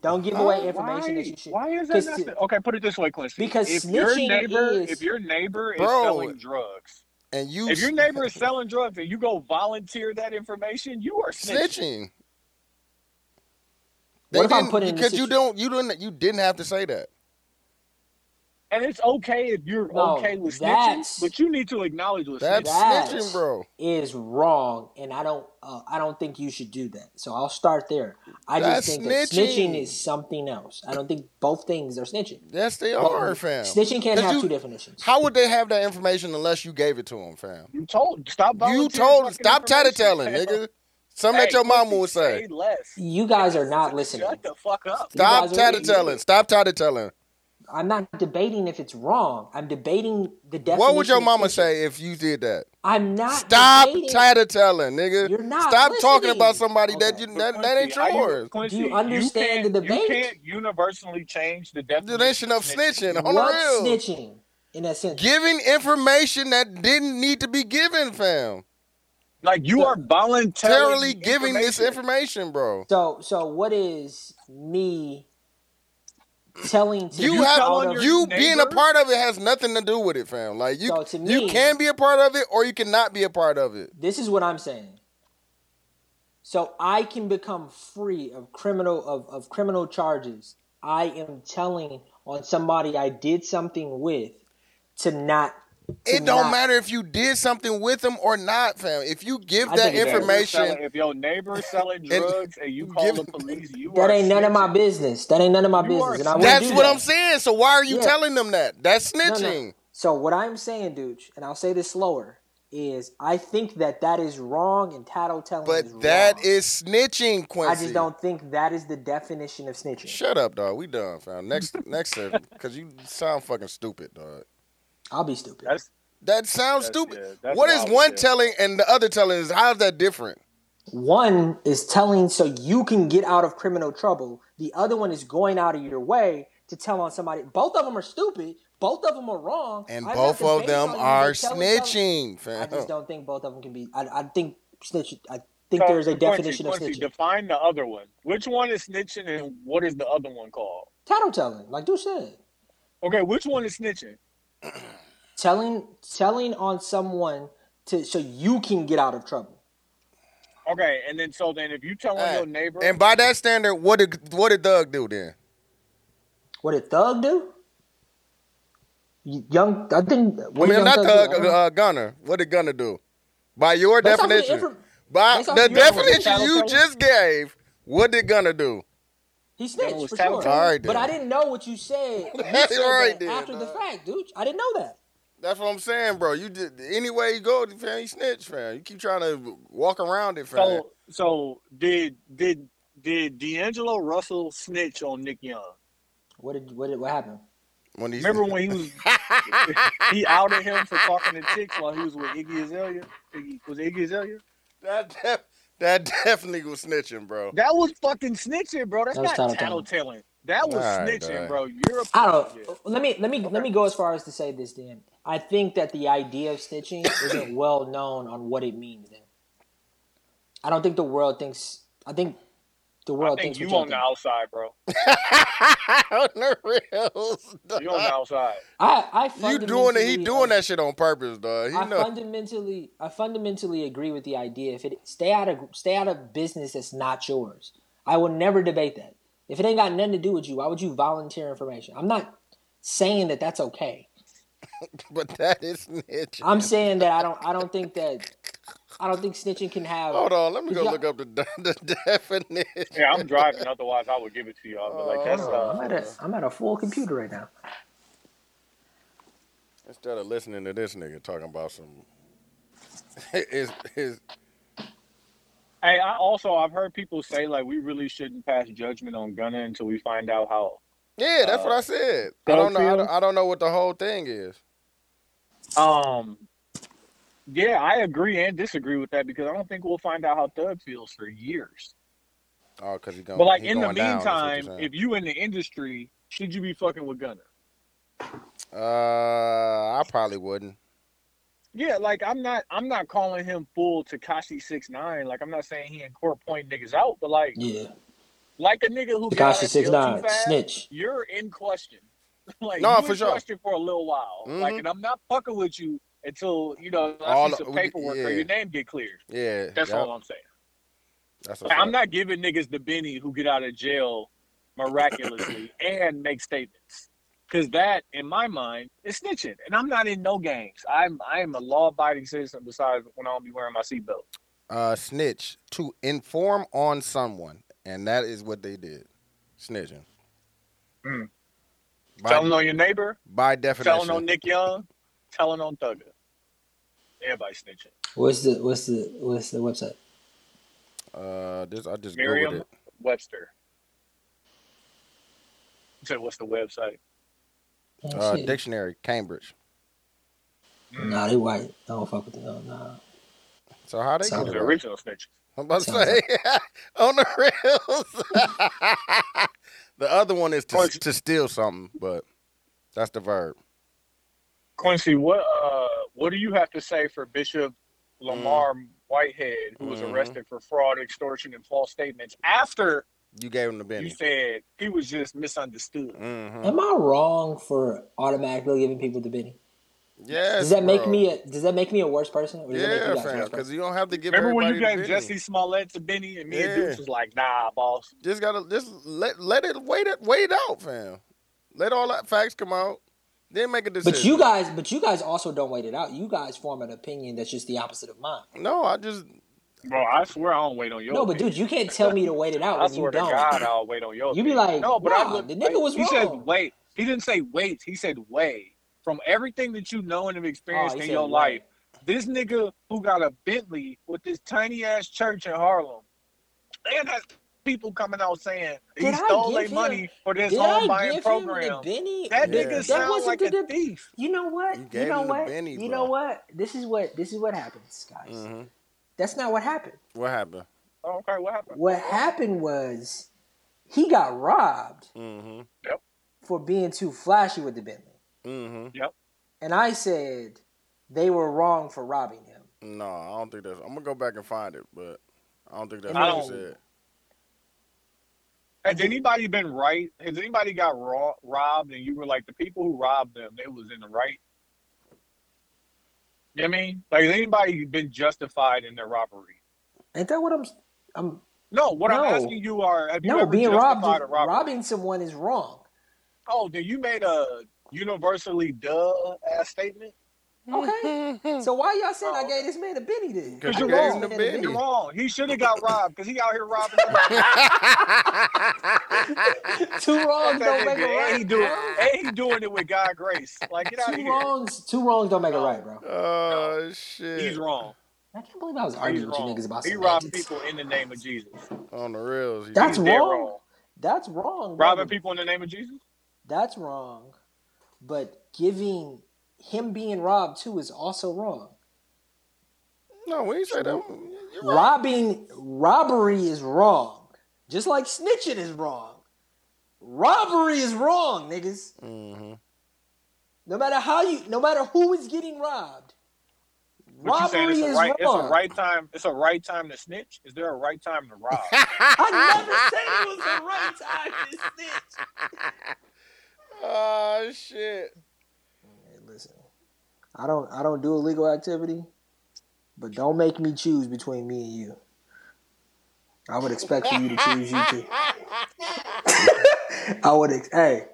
Don't give away information that you should. Why is that not snitching? Okay, put it this way, Quincy. Because if your neighbor is selling drugs, and if your neighbor is selling drugs and you go volunteer that information, you are snitching. What if I'm putting because you didn't have to say that. And it's okay if you're okay with snitching, but you need to acknowledge with snitching. That's snitching, bro. Is wrong, and I don't think you should do that. So I'll start there. I just think that snitching is something else. I don't think both things are snitching. Yes, they are, fam. Snitching can't have two definitions. How would they have that information unless you gave it to them, fam? Stop tattletailing, nigga. Something that your mama would say. You guys are not listening. Shut the fuck up. Stop tattletelling. Stop tattletelling. I'm not debating if it's wrong. I'm debating the definition. What would your mama say if you did that? I'm not. Stop tattletelling, nigga. You're not. Stop listening. Talking about somebody that ain't yours. Quincy, do you understand the debate? You can't universally change the definition of snitching. On the real, snitching in that sense, giving information that didn't need to be given, fam. Like you are voluntarily giving this information, bro. So what is me? Telling to you being a part of it has nothing to do with it, fam. Like you, so me, you can be a part of it or you cannot be a part of it. This is what I'm saying. So I can become free of criminal charges. I am telling on somebody I did something with to not. It don't matter if you did something with them or not, fam. If you give that information, if your neighbor is selling drugs and you call the police, that ain't none of my business. That ain't none of my business. And that's what I'm saying. So why are you telling them that? That's snitching. No. So what I'm saying, dude, and I'll say this slower, is I think that is wrong and tattletelling is wrong. But that is snitching, Quincy. I just don't think that is the definition of snitching. Shut up, dog. We done, fam. Next, because you sound fucking stupid, dog. I'll be stupid. That sounds stupid. Yeah, what is one telling and the other telling? How is that different? One is telling so you can get out of criminal trouble. The other one is going out of your way to tell on somebody. Both of them are stupid. Both of them are wrong. And both of them are snitching, fam. I just don't think both of them can be. I think snitching. I think there's a definition of snitching. Define the other one. Which one is snitching and what is the other one called? Tattletelling, like dude said. Okay, which one is snitching? Telling on someone so you can get out of trouble. Okay, and then if you tell on your neighbor, and by that standard, what did Thug do then? What did Thug do? Gunna. What did Gunna do? By your definition, by the definition you just gave, what did Gunna do? He snitched for sure. Sorry, but I didn't know what you said. That's right, dude. After the fact, dude, I didn't know that. That's what I'm saying, bro. You did any way you go, fam. You snitch, fam. You keep trying to walk around it, fam. So did D'Angelo Russell snitch on Nick Young? What happened? Remember when he was he outed him for talking to chicks while he was with Iggy Azalea? Was it Iggy Azalea? That definitely was snitching, bro. That was fucking snitching, bro. That's not tattletelling. That was snitching, bro. You're a Let me go as far as to say this, Dan. I think that the idea of snitching isn't well known on what it means. Then I don't think the world thinks. I think you on the outside, bro. On the real stuff. You on the outside. He doing that shit on purpose, dog. I fundamentally agree with the idea. If it stay out of business that's not yours. I will never debate that. If it ain't got nothing to do with you, why would you volunteer information? I'm not saying that that's okay. But that is snitching. I'm saying that I don't think snitching can have. Hold on, let me go look up the definition. Yeah, I'm driving. Otherwise, I would give it to y'all. But I'm at a full computer right now. Instead of listening to this nigga talking about some, Hey, I've heard people say like we really shouldn't pass judgment on Gunna until we find out how. Yeah, that's what I said. I don't know what the whole thing is. Yeah, I agree and disagree with that because I don't think we'll find out how Thug feels for years. Oh, because he's going. But like in the meantime, if you in the industry, should you be fucking with Gunna? I probably wouldn't. Yeah, like I'm not calling him full Takashi 69. Like I'm not saying he in court point niggas out, but like, yeah, like a nigga who Takashi 69 snitch. You're in question. Like no, for sure. Question for a little while. Mm-hmm. Like, and I'm not fucking with you. Until, you know, I see some paperwork or your name get cleared. Yeah. That's all I'm saying. That's like, I'm not giving niggas the Benny who get out of jail miraculously and make statements. Because that, in my mind, is snitching. And I'm not in no gangs. I am a law-abiding citizen besides when I don't be wearing my seatbelt. Snitch, to inform on someone. And that is what they did. Snitching. Mm. Telling on your neighbor. By definition. Telling on Nick Young. Telling on Thugger. Everybody snitching. What's the website? I just Merriam Googled it. Webster. You said, what's the website? Dictionary, Cambridge. Nah, they white. I don't fuck with them. No, nah. So how they get the original snitches? I'm about to say, on the rails. The other one is to steal something, but that's the verb. Quincy, what do you have to say for Bishop Lamar Whitehead, who was arrested for fraud, extortion, and false statements after you gave him the benefit? You said he was just misunderstood. Mm-hmm. Am I wrong for automatically giving people the Benny? Yes. Does that make me a worse person? Or does that make you guys, because you don't have to give. Remember when you gave Jesse Smollett to Benny and me and Deuce was like, nah, boss. Just let it wait out, fam. Let all that facts come out. Then make a decision. But you guys also don't wait it out. You guys form an opinion that's just the opposite of mine. No, Bro, I swear I don't wait on your opinion. No, but dude, you can't tell me to wait it out. I swear to God, I'll wait on your opinion. You be like, no, but the nigga was wrong. He said wait. He didn't say wait. He said weigh. From everything that you know and have experienced in your life, this nigga who got a Bentley with this tiny-ass church in Harlem, and has people coming out saying he stole their money for this home buying program. That nigga sounds like a thief. You know what? You know what? This is what happens, guys. Mm-hmm. That's not what happened. What happened? Oh, okay, what happened? What happened was he got robbed for being too flashy with the Bentley. Mm-hmm. Yep. And I said they were wrong for robbing him. No, I don't think that's... I'm going to go back and find it, but I don't think that's what you said. Has anybody been right? Has anybody got robbed and you were like, the people who robbed them, they was in the right? You know what I mean? Like, has anybody been justified in their robbery? Ain't that what I'm no, what no. I'm asking you are... Have you no, ever being robbed, robbing someone is wrong. Oh, then you made a universally duh-ass statement? Okay. So why y'all saying I gave this man a Benny then? Because you're wrong. You're wrong. He should have got robbed because he out here robbing everybody. Two wrongs don't make a right. He doing it with God's grace. Like, get out of here. Two wrongs don't make a right, bro. Oh, shit. He's wrong. I can't believe I was arguing with you niggas about something. He robbed people in the name of Jesus. On the rails. That's wrong. That's wrong. Robbing people in the name of Jesus? That's wrong. But giving him being robbed too is also wrong. No, we ain't say that. Robbery is wrong. Just like snitching is wrong. Robbery is wrong, niggas. Mm-hmm. No matter who is getting robbed, robbery is wrong. It's a right time to snitch. Is there a right time to rob? I never said it was the right time to snitch. Oh shit! Hey, listen, I don't do illegal activity, but don't make me choose between me and you. I would expect for you to choose you too. I would. Hey,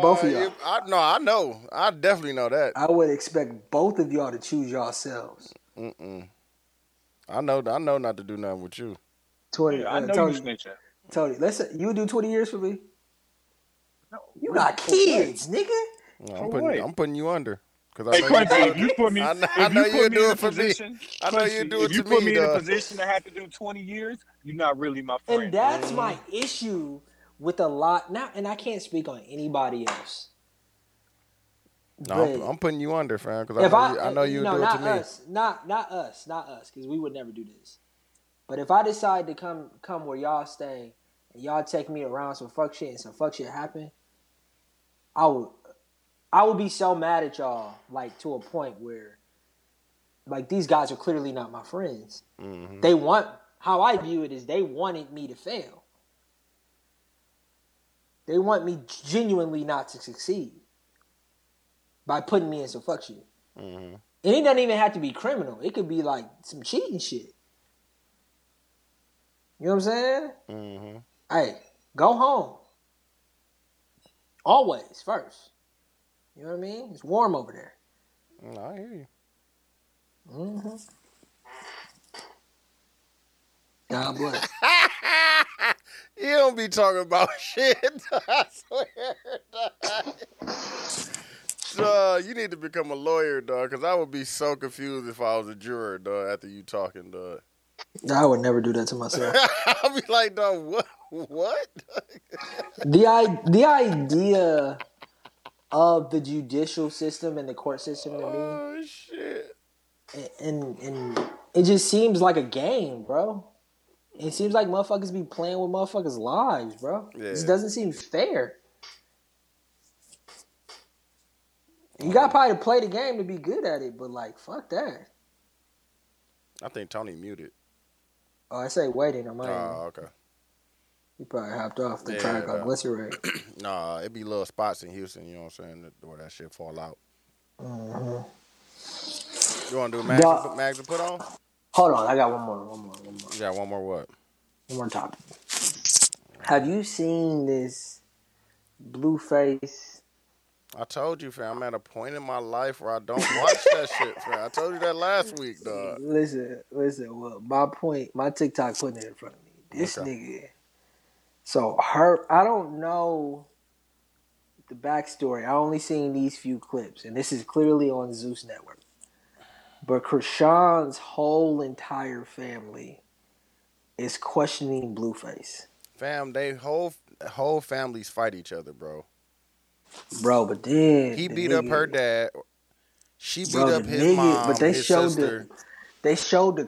both of y'all. I know. I definitely know that. I would expect both of y'all to choose yourselves. I know not to do nothing with you. 20. Yeah, I know Tony, you snitching. Tony, listen. You would do 20 years for me. No, you got kids, nigga. No, I'm putting you under. Hey, Quincy, if you put me in a position to have to do 20 years, you're not really my friend. And that's my issue with a lot now. And I can't speak on anybody else. No, I'm putting you under, fam, because I know you would do it to me. Not us, because we would never do this. But if I decide to come where y'all stay, and y'all take me around some fuck shit and some fuck shit happen, I would be so mad at y'all, like, to a point where, like, these guys are clearly not my friends. Mm-hmm. How I view it is they wanted me to fail. They want me genuinely not to succeed by putting me in some fuck shit. Mm-hmm. And it doesn't even have to be criminal. It could be, like, some cheating shit. You know what I'm saying? Mm-hmm. Hey, go home. Always first. You know what I mean? It's warm over there. I hear you. Mm-hmm. God bless. You don't be talking about shit. I swear. You need to become a lawyer, dog, because I would be so confused if I was a juror, dog, after you talking, dog. I would never do that to myself. I'd be like, dog, what? The idea of the judicial system and the court system to me. Oh, shit. And it just seems like a game, bro. It seems like motherfuckers be playing with motherfuckers' lives, bro. Yeah. It just doesn't seem fair. You got probably to play the game to be good at it, but, like, fuck that. I think Tony muted. Oh, I say waiting on my end. Oh, okay. He probably hopped off the track. God bless you, Ray. Nah, it be little spots in Houston, you know what I'm saying, where that shit fall out. Mm-hmm. You want to do mags and put on? Hold on, I got one more. You got one more what? One more topic. Have you seen this Blueface? I told you, fam, I'm at a point in my life where I don't watch that shit, fam. I told you that last week, dog. Listen, well, my TikTok putting it in front of me. This nigga. So I don't know the backstory. I only seen these few clips, and this is clearly on Zeus Network. But Krishan's whole entire family is questioning Blueface. Fam, they whole families fight each other, bro. Bro, but then he beat up her dad. She beat up his mom. But they showed the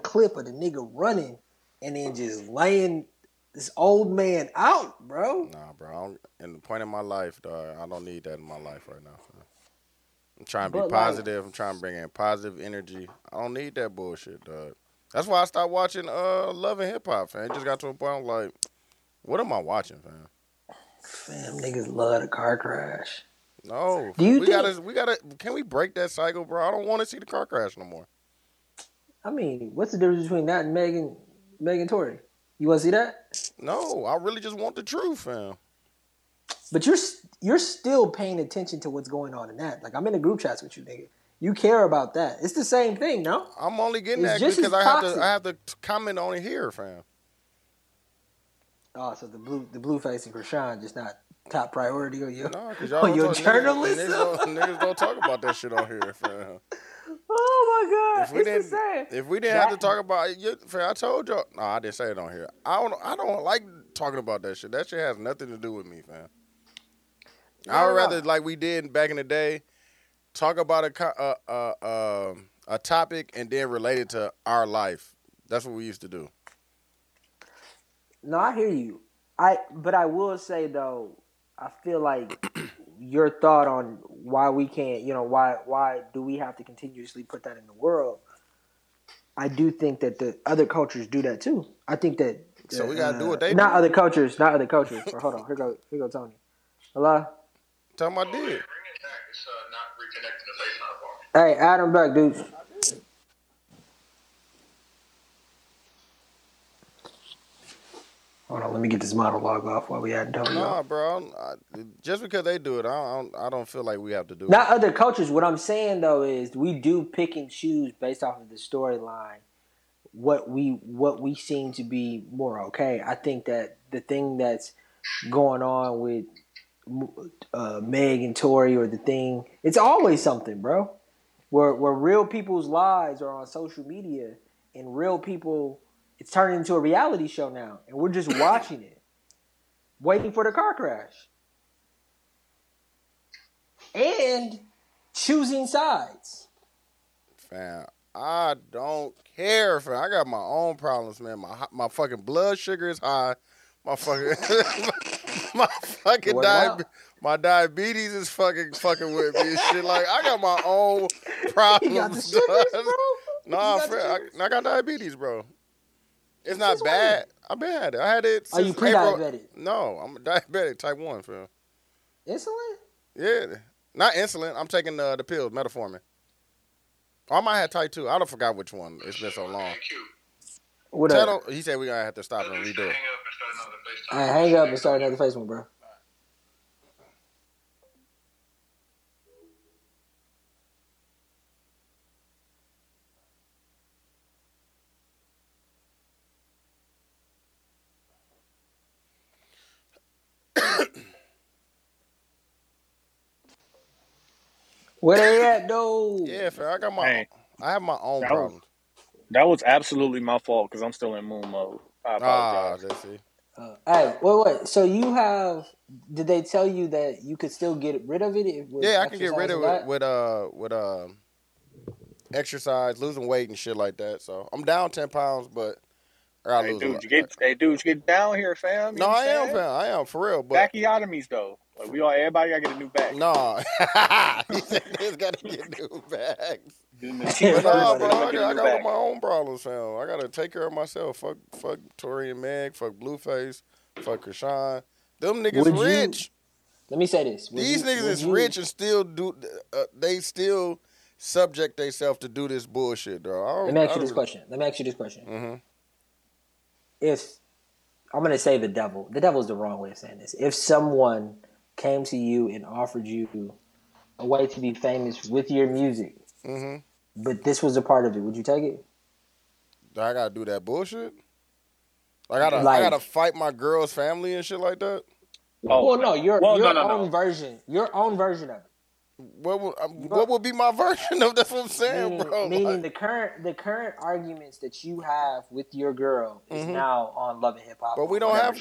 clip of the nigga running and then just laying this old man out, bro. Nah, bro. In the point in my life, dog, I don't need that in my life right now. I'm trying to be positive. I'm trying to bring in positive energy. I don't need that bullshit, dog. That's why I stopped watching Love and Hip Hop, fam. It just got to a point I'm like, what am I watching, fam? Fam, niggas love the car crash. No. We gotta can we break that cycle, bro? I don't want to see the car crash no more. I mean, what's the difference between that and Meg and Tory? You wanna see that? No, I really just want the truth, fam. But you're still paying attention to what's going on in that. Like, I'm in the group chats with you, nigga. You care about that. It's the same thing, no? I'm only getting that because I have to comment on it here, fam. Oh, so the Blueface and Krishan just not top priority on your, journalism? Niggas don't talk about that shit on here, fam. Oh, my God. If we didn't have to talk about it, fam, I told y'all. No, I didn't say it on here. I don't like talking about that shit. That shit has nothing to do with me, fam. I would rather, like we did back in the day, talk about a topic and then relate it to our life. That's what we used to do. No, I hear you. But I will say, though, I feel like your thought on why we can't, you know, why do we have to continuously put that in the world? I do think that the other cultures do that, too. I think that... So we got to do what they do. Not other cultures. Hold on. Here go Tony. Hello? Tell him I did. Bring it back. It's not reconnecting the FaceTime. Hey, add him back, dude. Hold on, let me get this monologue off while we add Tony. Nah, bro. Just because they do it, I don't feel like we have to do it. Not other cultures. What I'm saying, though, is we do pick and choose based off of the storyline what we seem to be more okay. I think that the thing that's going on with Meg and Tory or the thing, it's always something, bro. Where real people's lives are on social media and real people... It's turning into a reality show now, and we're just watching it, waiting for the car crash, and choosing sides. Fam, I don't care, fam. I got my own problems, man. My fucking blood sugar is high. My fucking my diabetes is fucking with me and shit. Like, I got my own problems. You got the sugars, bro? Nah, fam, I got diabetes, bro. It's not bad. I've been at it. I had it since April. Are you pre-diabetic? No, I'm diabetic type 1, fam. Insulin? Yeah. Not insulin. I'm taking the pills, metformin. Or I might have type 2. I don't forgot which one. It's been so long. What up? He said we're going to have to stop and redo it. Hang up and start another FaceTime, bro. Where they at though? Yeah, fair. I have my own problem. That was absolutely my fault because I'm still in moon mode. I apologize. Hey, wait. So you have? Did they tell you that you could still get rid of it? Yeah, I can get rid of it with exercise, losing weight and shit like that. So I'm down 10 pounds, but. Hey, dude, you get down here, fam. You know I am, fam. I am, for real. But bacchiotomies, though. Like, everybody got to get a new back. No. He said he's got to get new backs. I got my own problems, fam. I got to take care of myself. Fuck Tory and Meg. Fuck Blueface. Fuck Krishan. Them niggas rich. Let me say this. These niggas is rich and still do. They still subject themselves to do this bullshit, bro. Let me ask you this question. Mm-hmm. If I'm going to say the devil is the wrong way of saying this. If someone came to you and offered you a way to be famous with your music, mm-hmm. but this was a part of it, would you take it? I got to do that bullshit? I got to fight my girl's family and shit like that? Oh, well, no, version. Your own version of it. What would be my version of that's what I'm saying, bro? Meaning the current arguments that you have with your girl is mm-hmm. now on Love and Hip Hop. But we don't have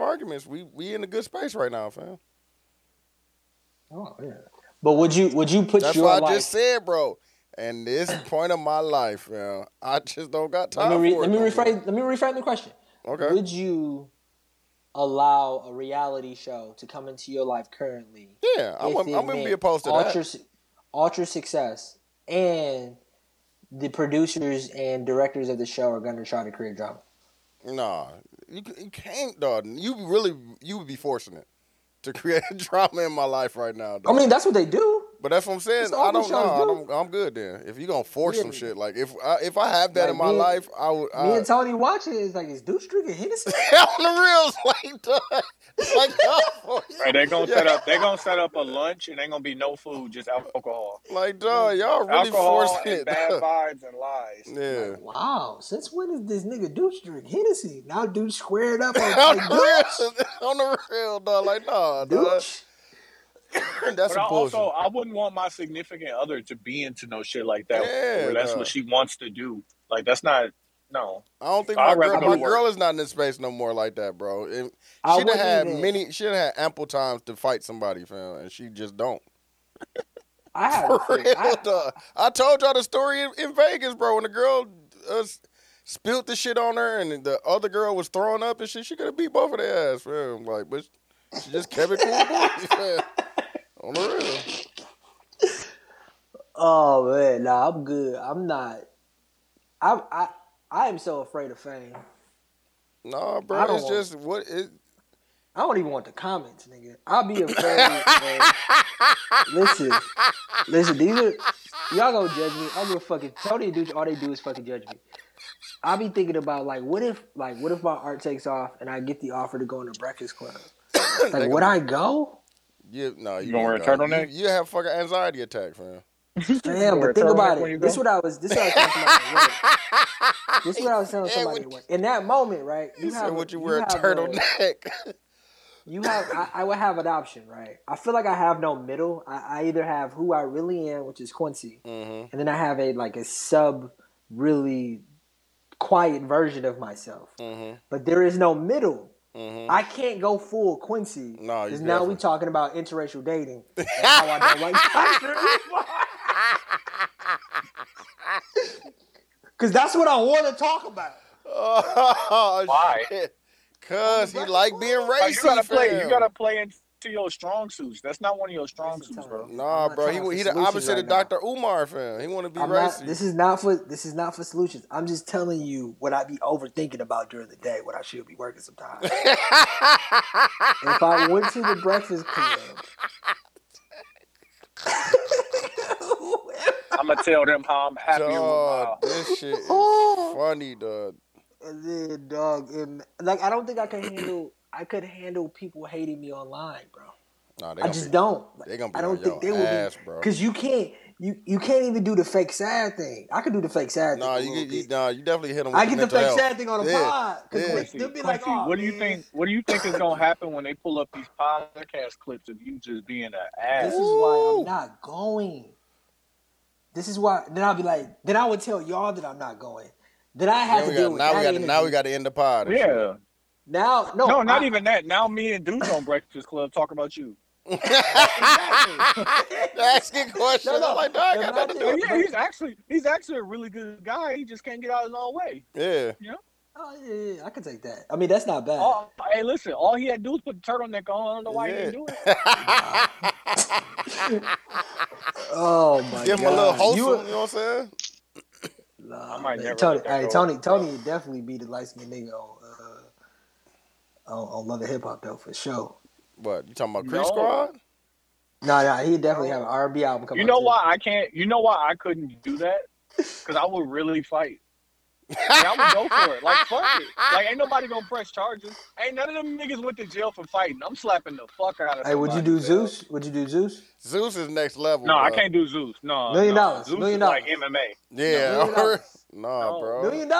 arguments. We in a good space right now, fam. Oh yeah. But would you put that's your life? That's what I just said, bro. And this point of my life, fam, I just don't got time for it. Let me rephrase the question. Okay. Would you allow a reality show to come into your life currently? Yeah, I'm going to be opposed to that. Ultra success, and the producers and directors of the show are going to try to create drama. Nah, you can't, dog. You would be forcing it to create drama in my life right now, dog. I mean, that's what they do. But that's what I'm saying. I don't know. I'm good then. If you're going to force some shit, like if I have that like in my life, I would. Me and Tony watching is like, is Deuce drinking Hennessy? On the reels, like dog. Right, they're gonna set up a lunch and ain't gonna be no food, just alcohol. Like dog, y'all really forcing it. Bad vibes and lies. Yeah. Like, wow. Since when is this nigga Deuce drink Hennessy? Now Deuce squared up on the real, dog. Like nah, dog. That's also, I wouldn't want my significant other to be into no shit like that. Yeah, where that's what she wants to do. Like that's not. No, I don't think my girl is not in this space no more like that, bro. She done had ample times to fight somebody, fam, and she just don't. I told y'all the story in Vegas, bro. When the girl spilled the shit on her, and the other girl was throwing up and shit, she could have beat both of their ass, fam. Like, but she just kept it cool. On the real. Oh man, nah, I'm good. I'm not. I am so afraid of fame. Nah, bro, it's just what it. I don't even want the comments, nigga. I'll be afraid. Listen. These are y'all gonna judge me. I'm gonna fucking Tony and Dude. All they do is fucking judge me. I'll be thinking about what if my art takes off and I get the offer to go into Breakfast Club? Like, would I go? You gonna wear a turtleneck? You have fucking anxiety attack, fam. Damn, but think about it. This is what I was telling somebody. In that moment, right? You said, would you wear a turtleneck? I would have an option, right? I feel like I have no middle. I either have who I really am, which is Quincy, mm-hmm. and then I have a sub really quiet version of myself. Mm-hmm. But there is no middle. Mm-hmm. I can't go full Quincy because now we're talking about interracial dating. And how I don't like because that's what I want to talk about. Why? Because he like being racist. You gotta play into your strong suits. That's not one of your strong suits, bro. Nah, bro. He the opposite of Dr. Umar, fam. He want to be racist. This is not for solutions. I'm just telling you what I be overthinking about during the day. What I should be working sometimes. If I went to the Breakfast Club, I'm gonna tell them how I'm happy. Dog, this shit is funny, dog. And then, dog, I don't think I could handle people hating me online, bro. Nah, I just don't. They gonna be I don't think they will be, bro. Because you can't. You can't even do the fake sad thing. I could do the fake sad thing. You definitely hit them with I get the fake sad thing on the pod. They'll be like, oh, what do you think? What do you think is gonna happen when they pull up these podcast clips of you just being an ass? This is why I'm not going. This is why. Then I'll be like. Then I would tell y'all that I'm not going. That I had to deal with that. Now we got to end the pod. Yeah. Now, no, not even that. Now me and Dudes on Breakfast Club talk about you. Asking questions. No, I'm like, no, I got nothing to do. Yeah, he's actually a really good guy. He just can't get out of his own way. Yeah. You know? Oh, yeah, I can take that. I mean, that's not bad. Oh, hey, listen, all he had to do was put the turtleneck on. I don't know why he didn't do it. Oh, my God. Give him a little wholesome, you know what I'm saying? Nah, I might never Tony would definitely be the light-skinned nigga on Love and Hip Hop, though, for sure. What, you talking about Creep Squad? No, he definitely have an R&B album coming out. You know why I couldn't do that? Because I would really fight. Like, I would go for it. Like, fuck it. Like, ain't nobody gonna press charges. Ain't none of them niggas went to jail for fighting. I'm slapping the fuck out of would you do Zeus? Would you do Zeus? Zeus is next level. No, bro. I can't do Zeus. No. $1 million. Zeus $1 million. Is like MMA. Yeah. No, bro. $1 million.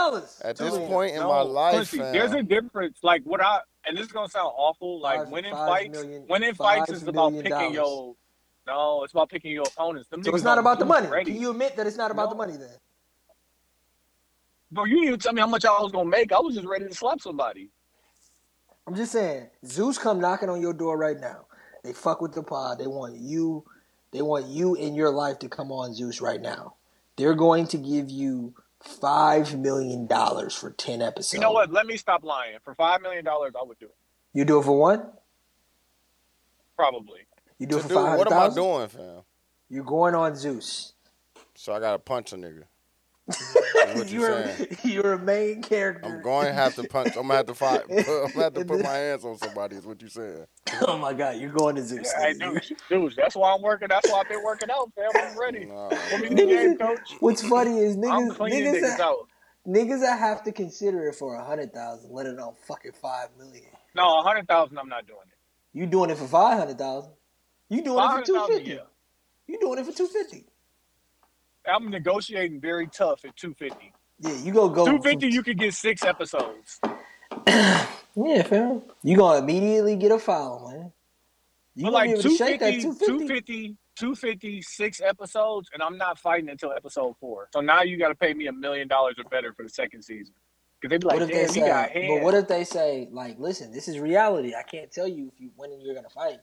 At this point in my life, Quincy, there's a difference. Like, what I... And this is gonna sound awful. Like winning fights is about picking your. No, it's about picking your opponents. Them so it's not about the money. Ready. Can you admit that it's not about the money then? Bro, you didn't even tell me how much I was gonna make. I was just ready to slap somebody. I'm just saying, Zeus come knocking on your door right now. They fuck with the pod. They want you in your life to come on Zeus right now. They're going to give you $5 million for 10 episodes. You know what? Let me stop lying. For $5 million, I would do it. You do it for one? Probably. You do it for 500,000? What am I doing, fam? You're going on Zeus. So I gotta punch a nigga. What you're a main character. I'm going to have to punch. I'm gonna have to fight. I'm gonna have to put my hands on somebody. Is what you saying? Oh my God, you're going to Zeus. Yeah, dude, that's why I'm working. That's why I've been working out, fam. I'm ready. Nah. Coach. What's funny is niggas I have to consider it for 100,000. Let it on fucking 5 million. No, 100,000. I'm not doing it. You doing it for 500,000? You doing it for 250? Yeah. You doing it for 250? I'm negotiating very tough at 250. Yeah, you go 250. You could get 6 episodes. Yeah, fam. You gonna immediately get a foul, man. You gonna be able to shake that 250, 6 episodes, and I'm not fighting until episode 4. So now you got to pay me $1 million or better for the second season. Because they be like, damn, he got hands. But what if they say, like, listen, this is reality. I can't tell you if you when you're gonna fight.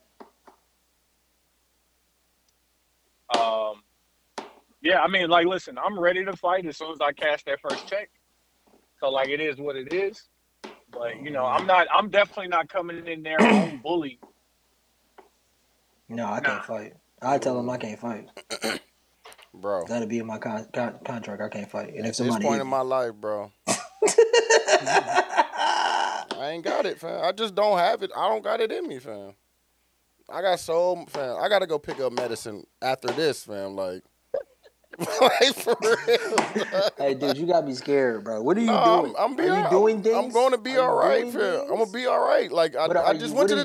Yeah, I mean, like, listen, I'm ready to fight as soon as I cash that first check. So, like, it is what it is. But, you know, I'm definitely not coming in there on bully. No, I can't fight. I tell them I can't fight. Bro. That'll be in my contract. I can't fight. And if somebody this point in my life, bro. I ain't got it, fam. I just don't have it. I don't got it in me, fam. I got to go pick up medicine after this, fam, like. Like, for real. Hey, dude, you gotta be scared, bro. What are you doing? Are you doing things? I'm going to be all right, fam. I'm gonna be all right. Like, I went to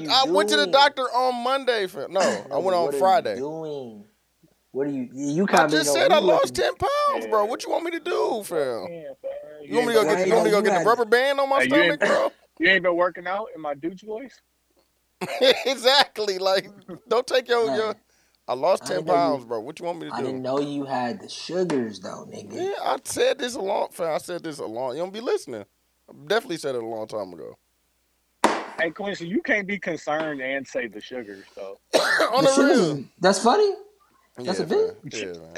the doctor on Monday, fam. No, I went on Friday. I lost 10 pounds, bro. What you want me to do, fam? Yeah, you want me to go get the rubber band on my stomach, bro? You ain't been working out in my dude voice. Exactly. Like, don't take your I lost 10 pounds, bro. What you want me to do? I didn't know you had the sugars, though, nigga. Yeah, I said this a long. You don't be listening. I definitely said it a long time ago. Hey, Quincy, you can't be concerned and say the sugars, though. On the real. That's funny? That's a bit? Yeah, man.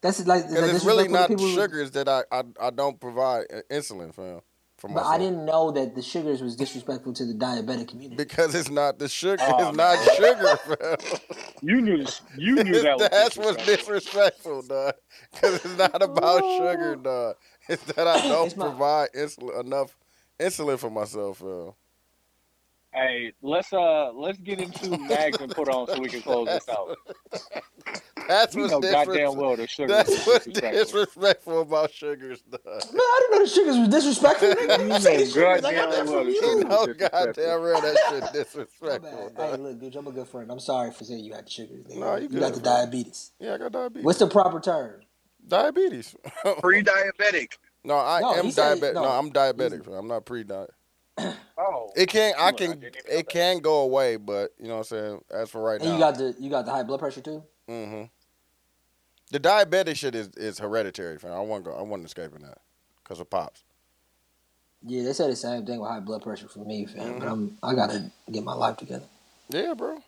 That's like... It's really not sugars that I don't provide insulin, fam. But I didn't know that the sugars was disrespectful to the diabetic community. Because it's not the sugar. It's not sugar, bro. You knew that was that's what's disrespectful, dog. Because it's not about sugar, dog. It's that I don't provide enough insulin for myself, bro. Hey, let's get into Mags and put on so we can close this out. That's what's goddamn well the Sugar. That's what's disrespectful about Sugar's. No, I didn't know the Sugars was disrespectful. You say Sugars, I got that from you. No, goddamn real, that shit disrespectful. Hey, look, dude, I'm a good friend. I'm sorry for saying you got the Sugars. No, you got the diabetes. Yeah, I got diabetes. What's the proper term? Diabetes. Pre-diabetic. No, I am diabetic. No, I'm diabetic. I'm not pre-diabetic. Oh, it can go away, but you know what I'm saying. As for right now, and you got the high blood pressure too. Mm-hmm. The diabetic shit is hereditary, fam. I wasn't escaping that because of pops. Yeah, they said the same thing with high blood pressure for me, fam. Mm-hmm. But I gotta get my life together. Yeah, bro.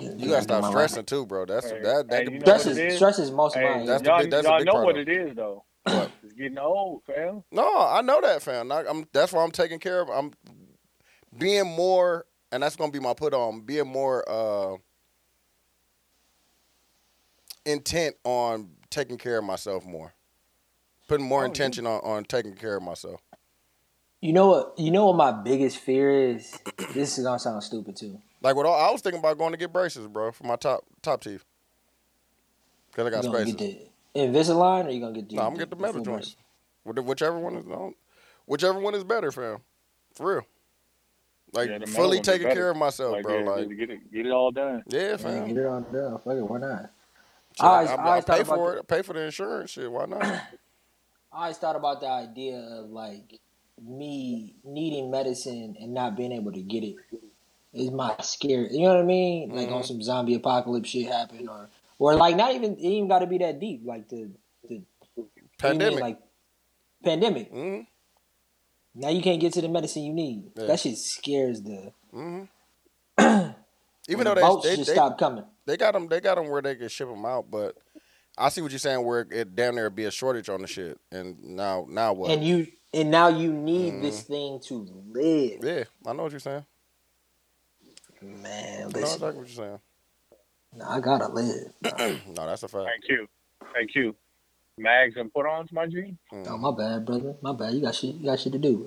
You gotta stop stressing too, bro. Stress is most of mine. Y'all know what it is though. It's getting old, fam. No, I know that, fam. That's why I'm taking care of. I'm being more, and that's gonna be my put on. Being more intent on taking care of myself more, putting more intention on taking care of myself. You know what? You know what my biggest fear is. This is gonna sound stupid too. Like I was thinking about going to get braces, bro, for my top teeth. Cause I got braces. Invisalign, or you gonna get? No, I'm gonna get the metal joints. Whichever one is better, fam. For real. Like fully taking care of myself, bro. Get it all done. Yeah, fam. Get it all done. Fuck it, why not? So I pay for it. I pay for the insurance shit. Why not? I always thought about the idea of like me needing medicine and not being able to get it. Is my scare? You know what I mean? Like on some zombie apocalypse shit happen or. Or like not even it even got to be that deep, like the pandemic, pandemic. Mm-hmm. Now you can't get to the medicine you need. Yeah. That shit scares the. Mm-hmm. Even though the boats just stop coming, they got them where they can ship them out. But I see what you're saying, where it down there be a shortage on the shit, and now what? And now you need this thing to live. Yeah, I know what you're saying. Man, listen. I know exactly what you're saying. No, I gotta live. No, that's a fact. Thank you. Mags and put on to my G. No, my bad, brother. My bad. You got shit to do.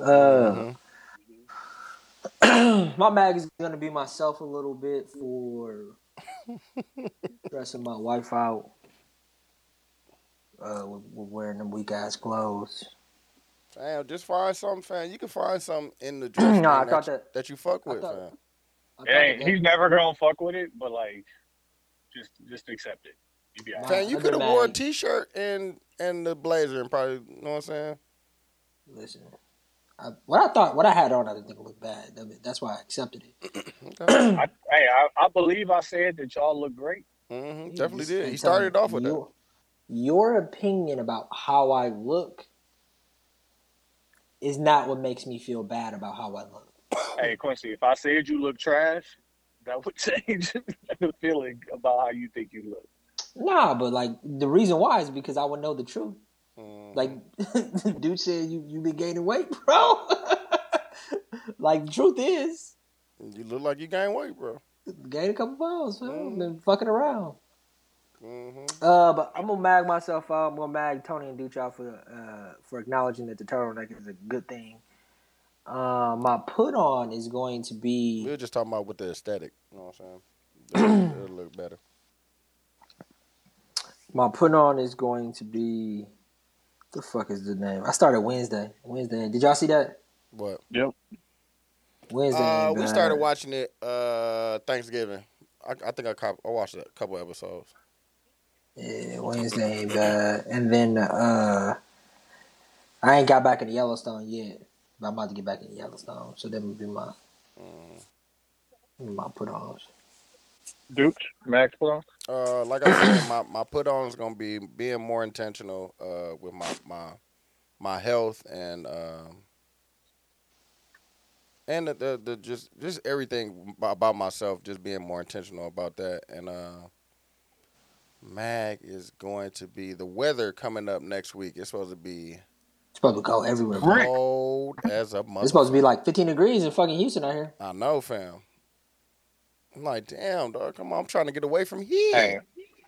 My mag is gonna be myself a little bit for stressing my wife out. With wearing them weak ass clothes. Damn, just find something, fam. You can find something in the dress that you fuck with, fam. He's never gonna fuck with it, but like. Just accept it. You could have wore a T-shirt and the blazer and probably, you know what I'm saying? Listen, what I had on, I didn't think it looked bad. I mean, that's why I accepted it. I believe I said that y'all look great. Mm-hmm, definitely did. He started off with that. Your opinion about how I look is not what makes me feel bad about how I look. Hey, Quincy, if I said you look trash, that would change the feeling about how you think you look. Nah, but like the reason why is because I would know the truth. Mm. Like, dude said you been gaining weight, bro. Like, the truth is, you look like you gained weight, bro. Gained a couple pounds, bro. Been fucking around. Mm-hmm. But I'm gonna mag myself out. I'm gonna mag Tony and Duke out for acknowledging that the turtleneck is a good thing. My put on is going to be. We were just talking about with the aesthetic. You know what I'm saying? It'll look better. My put on is going to be. The fuck is the name? I started Wednesday. Did y'all see that? What? Yep. Wednesday. We started watching it Thanksgiving. I think I watched a couple episodes. Yeah, Wednesday ain't bad. And then I ain't got back in Yellowstone yet. I'm about to get back in Yellowstone, so that would be my my put-ons. Duke, Max put-ons? Like I said, my put-on is going to be being more intentional with my health and the just everything about myself, just being more intentional about that. And Mag is going to be the weather coming up next week. It's supposed to be... It's supposed to go everywhere. Cold as a mother. It's supposed to be like 15 degrees in fucking Houston out here. I know, fam. I'm like, damn, dog. Come on, I'm trying to get away from here. Hey,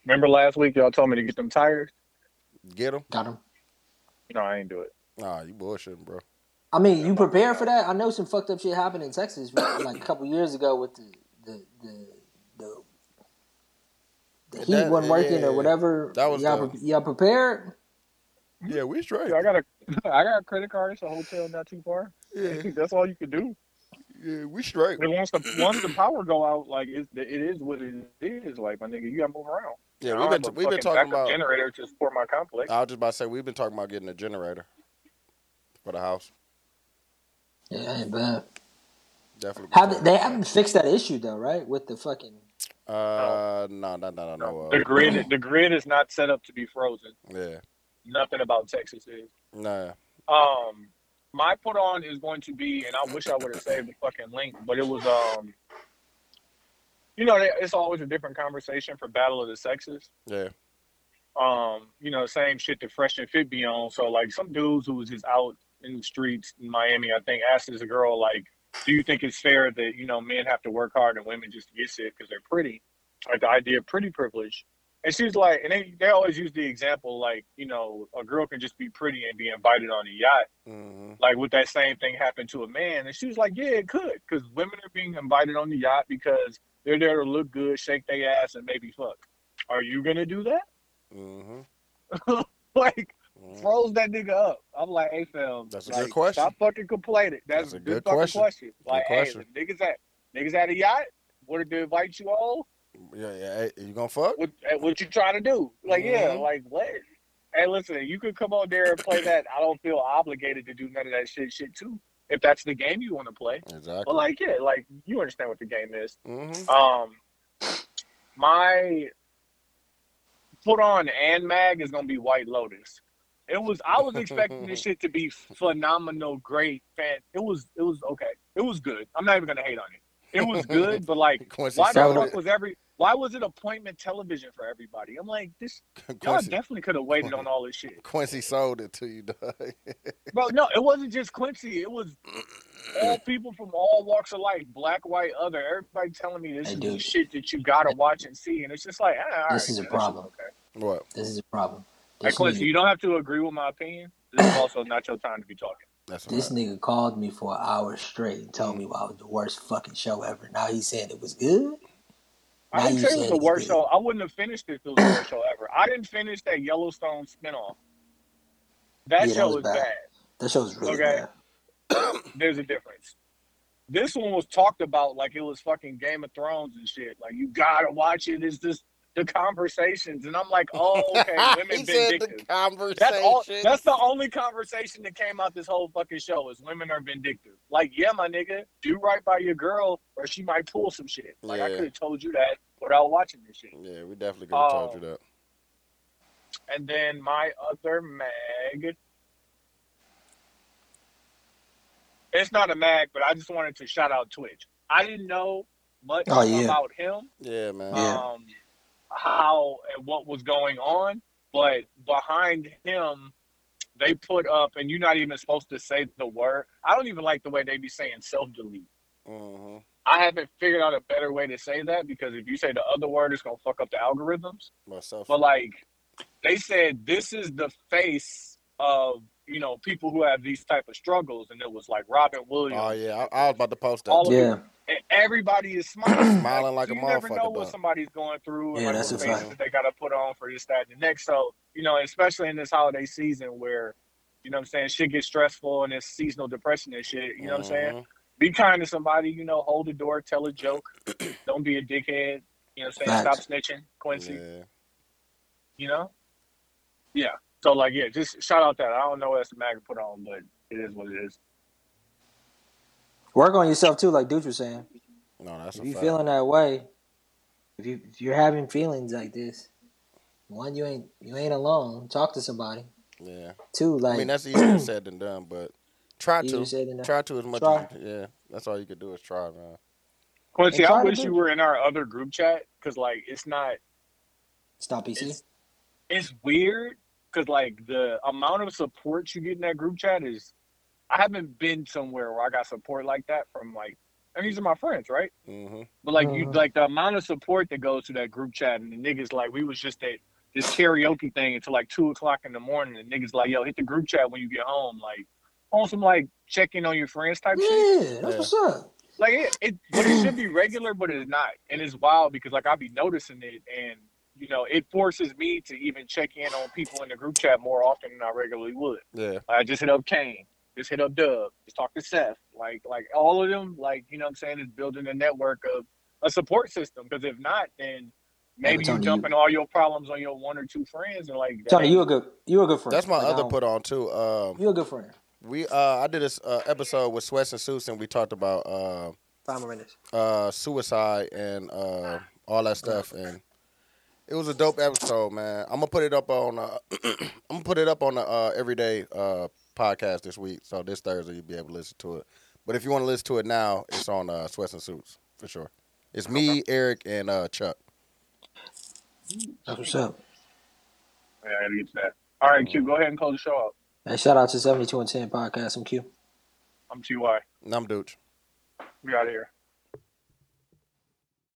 remember last week y'all told me to get them tires? Get them? Got them. No, I ain't do it. Nah, you bullshitting, bro. I mean, you prepared for that? I know some fucked up shit happened in Texas like a couple years ago with the the heat wasn't working or whatever. That was y'all prepared? Yeah, we straight. I got a credit card. It's a hotel not too far. Yeah, that's all you could do. Yeah, we straight. And once the power go out, like it is what it is. Like my nigga, you gotta move around. Yeah, we've been talking about generator to support my complex. I was just about to say we've been talking about getting a generator for the house. Yeah, ain't bad. Definitely. They haven't fixed that issue though, right? With the fucking. No. The grid is not set up to be frozen. Yeah. Nothing about Texas is. Nah. My put on is going to be, and I wish I would have saved the fucking link, but it was it's always a different conversation for Battle of the Sexes. Yeah. Same shit that Fresh and Fit be on. So like some dudes who was just out in the streets in Miami, I think, asked this girl like, do you think it's fair that men have to work hard and women just to get sick because they're pretty? Like the idea of pretty privilege. And she's like, and they always use the example, like, a girl can just be pretty and be invited on a yacht. Mm-hmm. Like, would that same thing happen to a man? And she was like, yeah, it could, because women are being invited on the yacht because they're there to look good, shake their ass, and maybe fuck. Are you going to do that? Mm-hmm. Froze that nigga up. I'm like, hey, fam. That's a good question. Stop fucking complaining. That's a good fucking question. Like, good question. Hey, niggas at a yacht? What did they invite you all? Yeah, you gonna fuck? What you trying to do? Like, mm-hmm. Yeah, like what? Hey, listen, you could come on there and play that. I don't feel obligated to do none of that shit too. If that's the game you want to play, exactly. But like, yeah, like you understand what the game is. Mm-hmm. My put on and mag is gonna be White Lotus. I was expecting this shit to be phenomenal, great, fan. It was okay. It was good. I'm not even gonna hate on it. It was good, but like, why was it appointment television for everybody? I'm like, y'all definitely could have waited on all this shit. Quincy sold it to you, dog. Bro, no, it wasn't just Quincy. It was all people from all walks of life, black, white, other. Everybody telling me this is shit that you gotta watch and see, and it's just like, this is a problem. Okay. What? This is a problem. Hey, Quincy, you don't have to agree with my opinion. This is also not your time to be talking. This nigga called me for an hour straight and told me I was the worst fucking show ever. Now he's saying it was good. I didn't say it was the worst show. I wouldn't have finished it if it was the worst show ever. I didn't finish that Yellowstone spinoff. That show was bad. That show was really bad. There's a difference. This one was talked about like it was fucking Game of Thrones and shit. Like, you gotta watch it. It's just the conversations, and I'm like, oh, okay, women vindictive. That's the only conversation that came out this whole fucking show is women are vindictive. Like, yeah, my nigga, do right by your girl, or she might pull some shit. Like, yeah. I could have told you that without watching this shit. Yeah, we definitely could have told you that. And then my other mag. It's not a mag, but I just wanted to shout out Twitch. I didn't know much about him. Yeah, man. Yeah. How and what was going on, but behind him they put up, and you're not even supposed to say the word. I don't even like the way they be saying self-delete. Mm-hmm. I haven't figured out a better way to say that, because if you say the other word, it's gonna fuck up the algorithms. Myself. But like, they said this is the face of people who have these type of struggles, and it was like Robin Williams. Oh yeah, I was about to post that. And everybody is smiling like a motherfucker. You never know what somebody's going through, and what faces that they got to put on for this, that, and the next. So, especially in this holiday season where, shit gets stressful and it's seasonal depression and shit, you know what I'm saying? Be kind to somebody, hold the door, tell a joke. Don't be a dickhead. You know what I'm saying? Stop snitching, Quincy. Yeah. Yeah. So, just shout out that. I don't know what else the mag put on, but it is what it is. Work on yourself too, like Dude was saying. No, that's if you're feeling that way, if you're having feelings like this, one, you ain't alone. Talk to somebody. Yeah. Two, that's easier said than done, but try to as much as you can. Yeah, that's all you can do is try, man. Quincy, I wish you were in our other group chat, because it's not PC. It's weird because the amount of support you get in that group chat is. I haven't been somewhere where I got support like that from and these are my friends, right? Mm-hmm. But the amount of support that goes to that group chat, and the niggas we was just at this karaoke thing until 2:00 in the morning, and niggas yo, hit the group chat when you get home, on some checking on your friends type shit. Yeah, that's what's up. But it should be regular, but it's not, and it's wild because I be noticing it, and you know, it forces me to even check in on people in the group chat more often than I regularly would. Yeah. I just hit up Kane. Just hit up Dub. Just talk to Seth. Like all of them, like, you know what I'm saying, is building a network of a support system. Because if not, then maybe you're dumping all your problems on your one or two friends. And like, Tony, you a good friend. That's my other put on, too. You a good friend. We I did this episode with Sweats and Suits, and we talked about suicide and all that stuff, and it was a dope episode, man. I'm gonna put it up on the Everyday podcast this week, so this Thursday you'll be able to listen to it. But if you want to listen to it now, it's on Sweats and Suits for sure. It's me, Eric, and Chuck. That's what's up. Yeah, I gotta get to that. All right, Q, go ahead and close the show out. And shout out to 72 and 10 podcast. I'm Q. I'm Ty. And I'm Dooch. We out of here.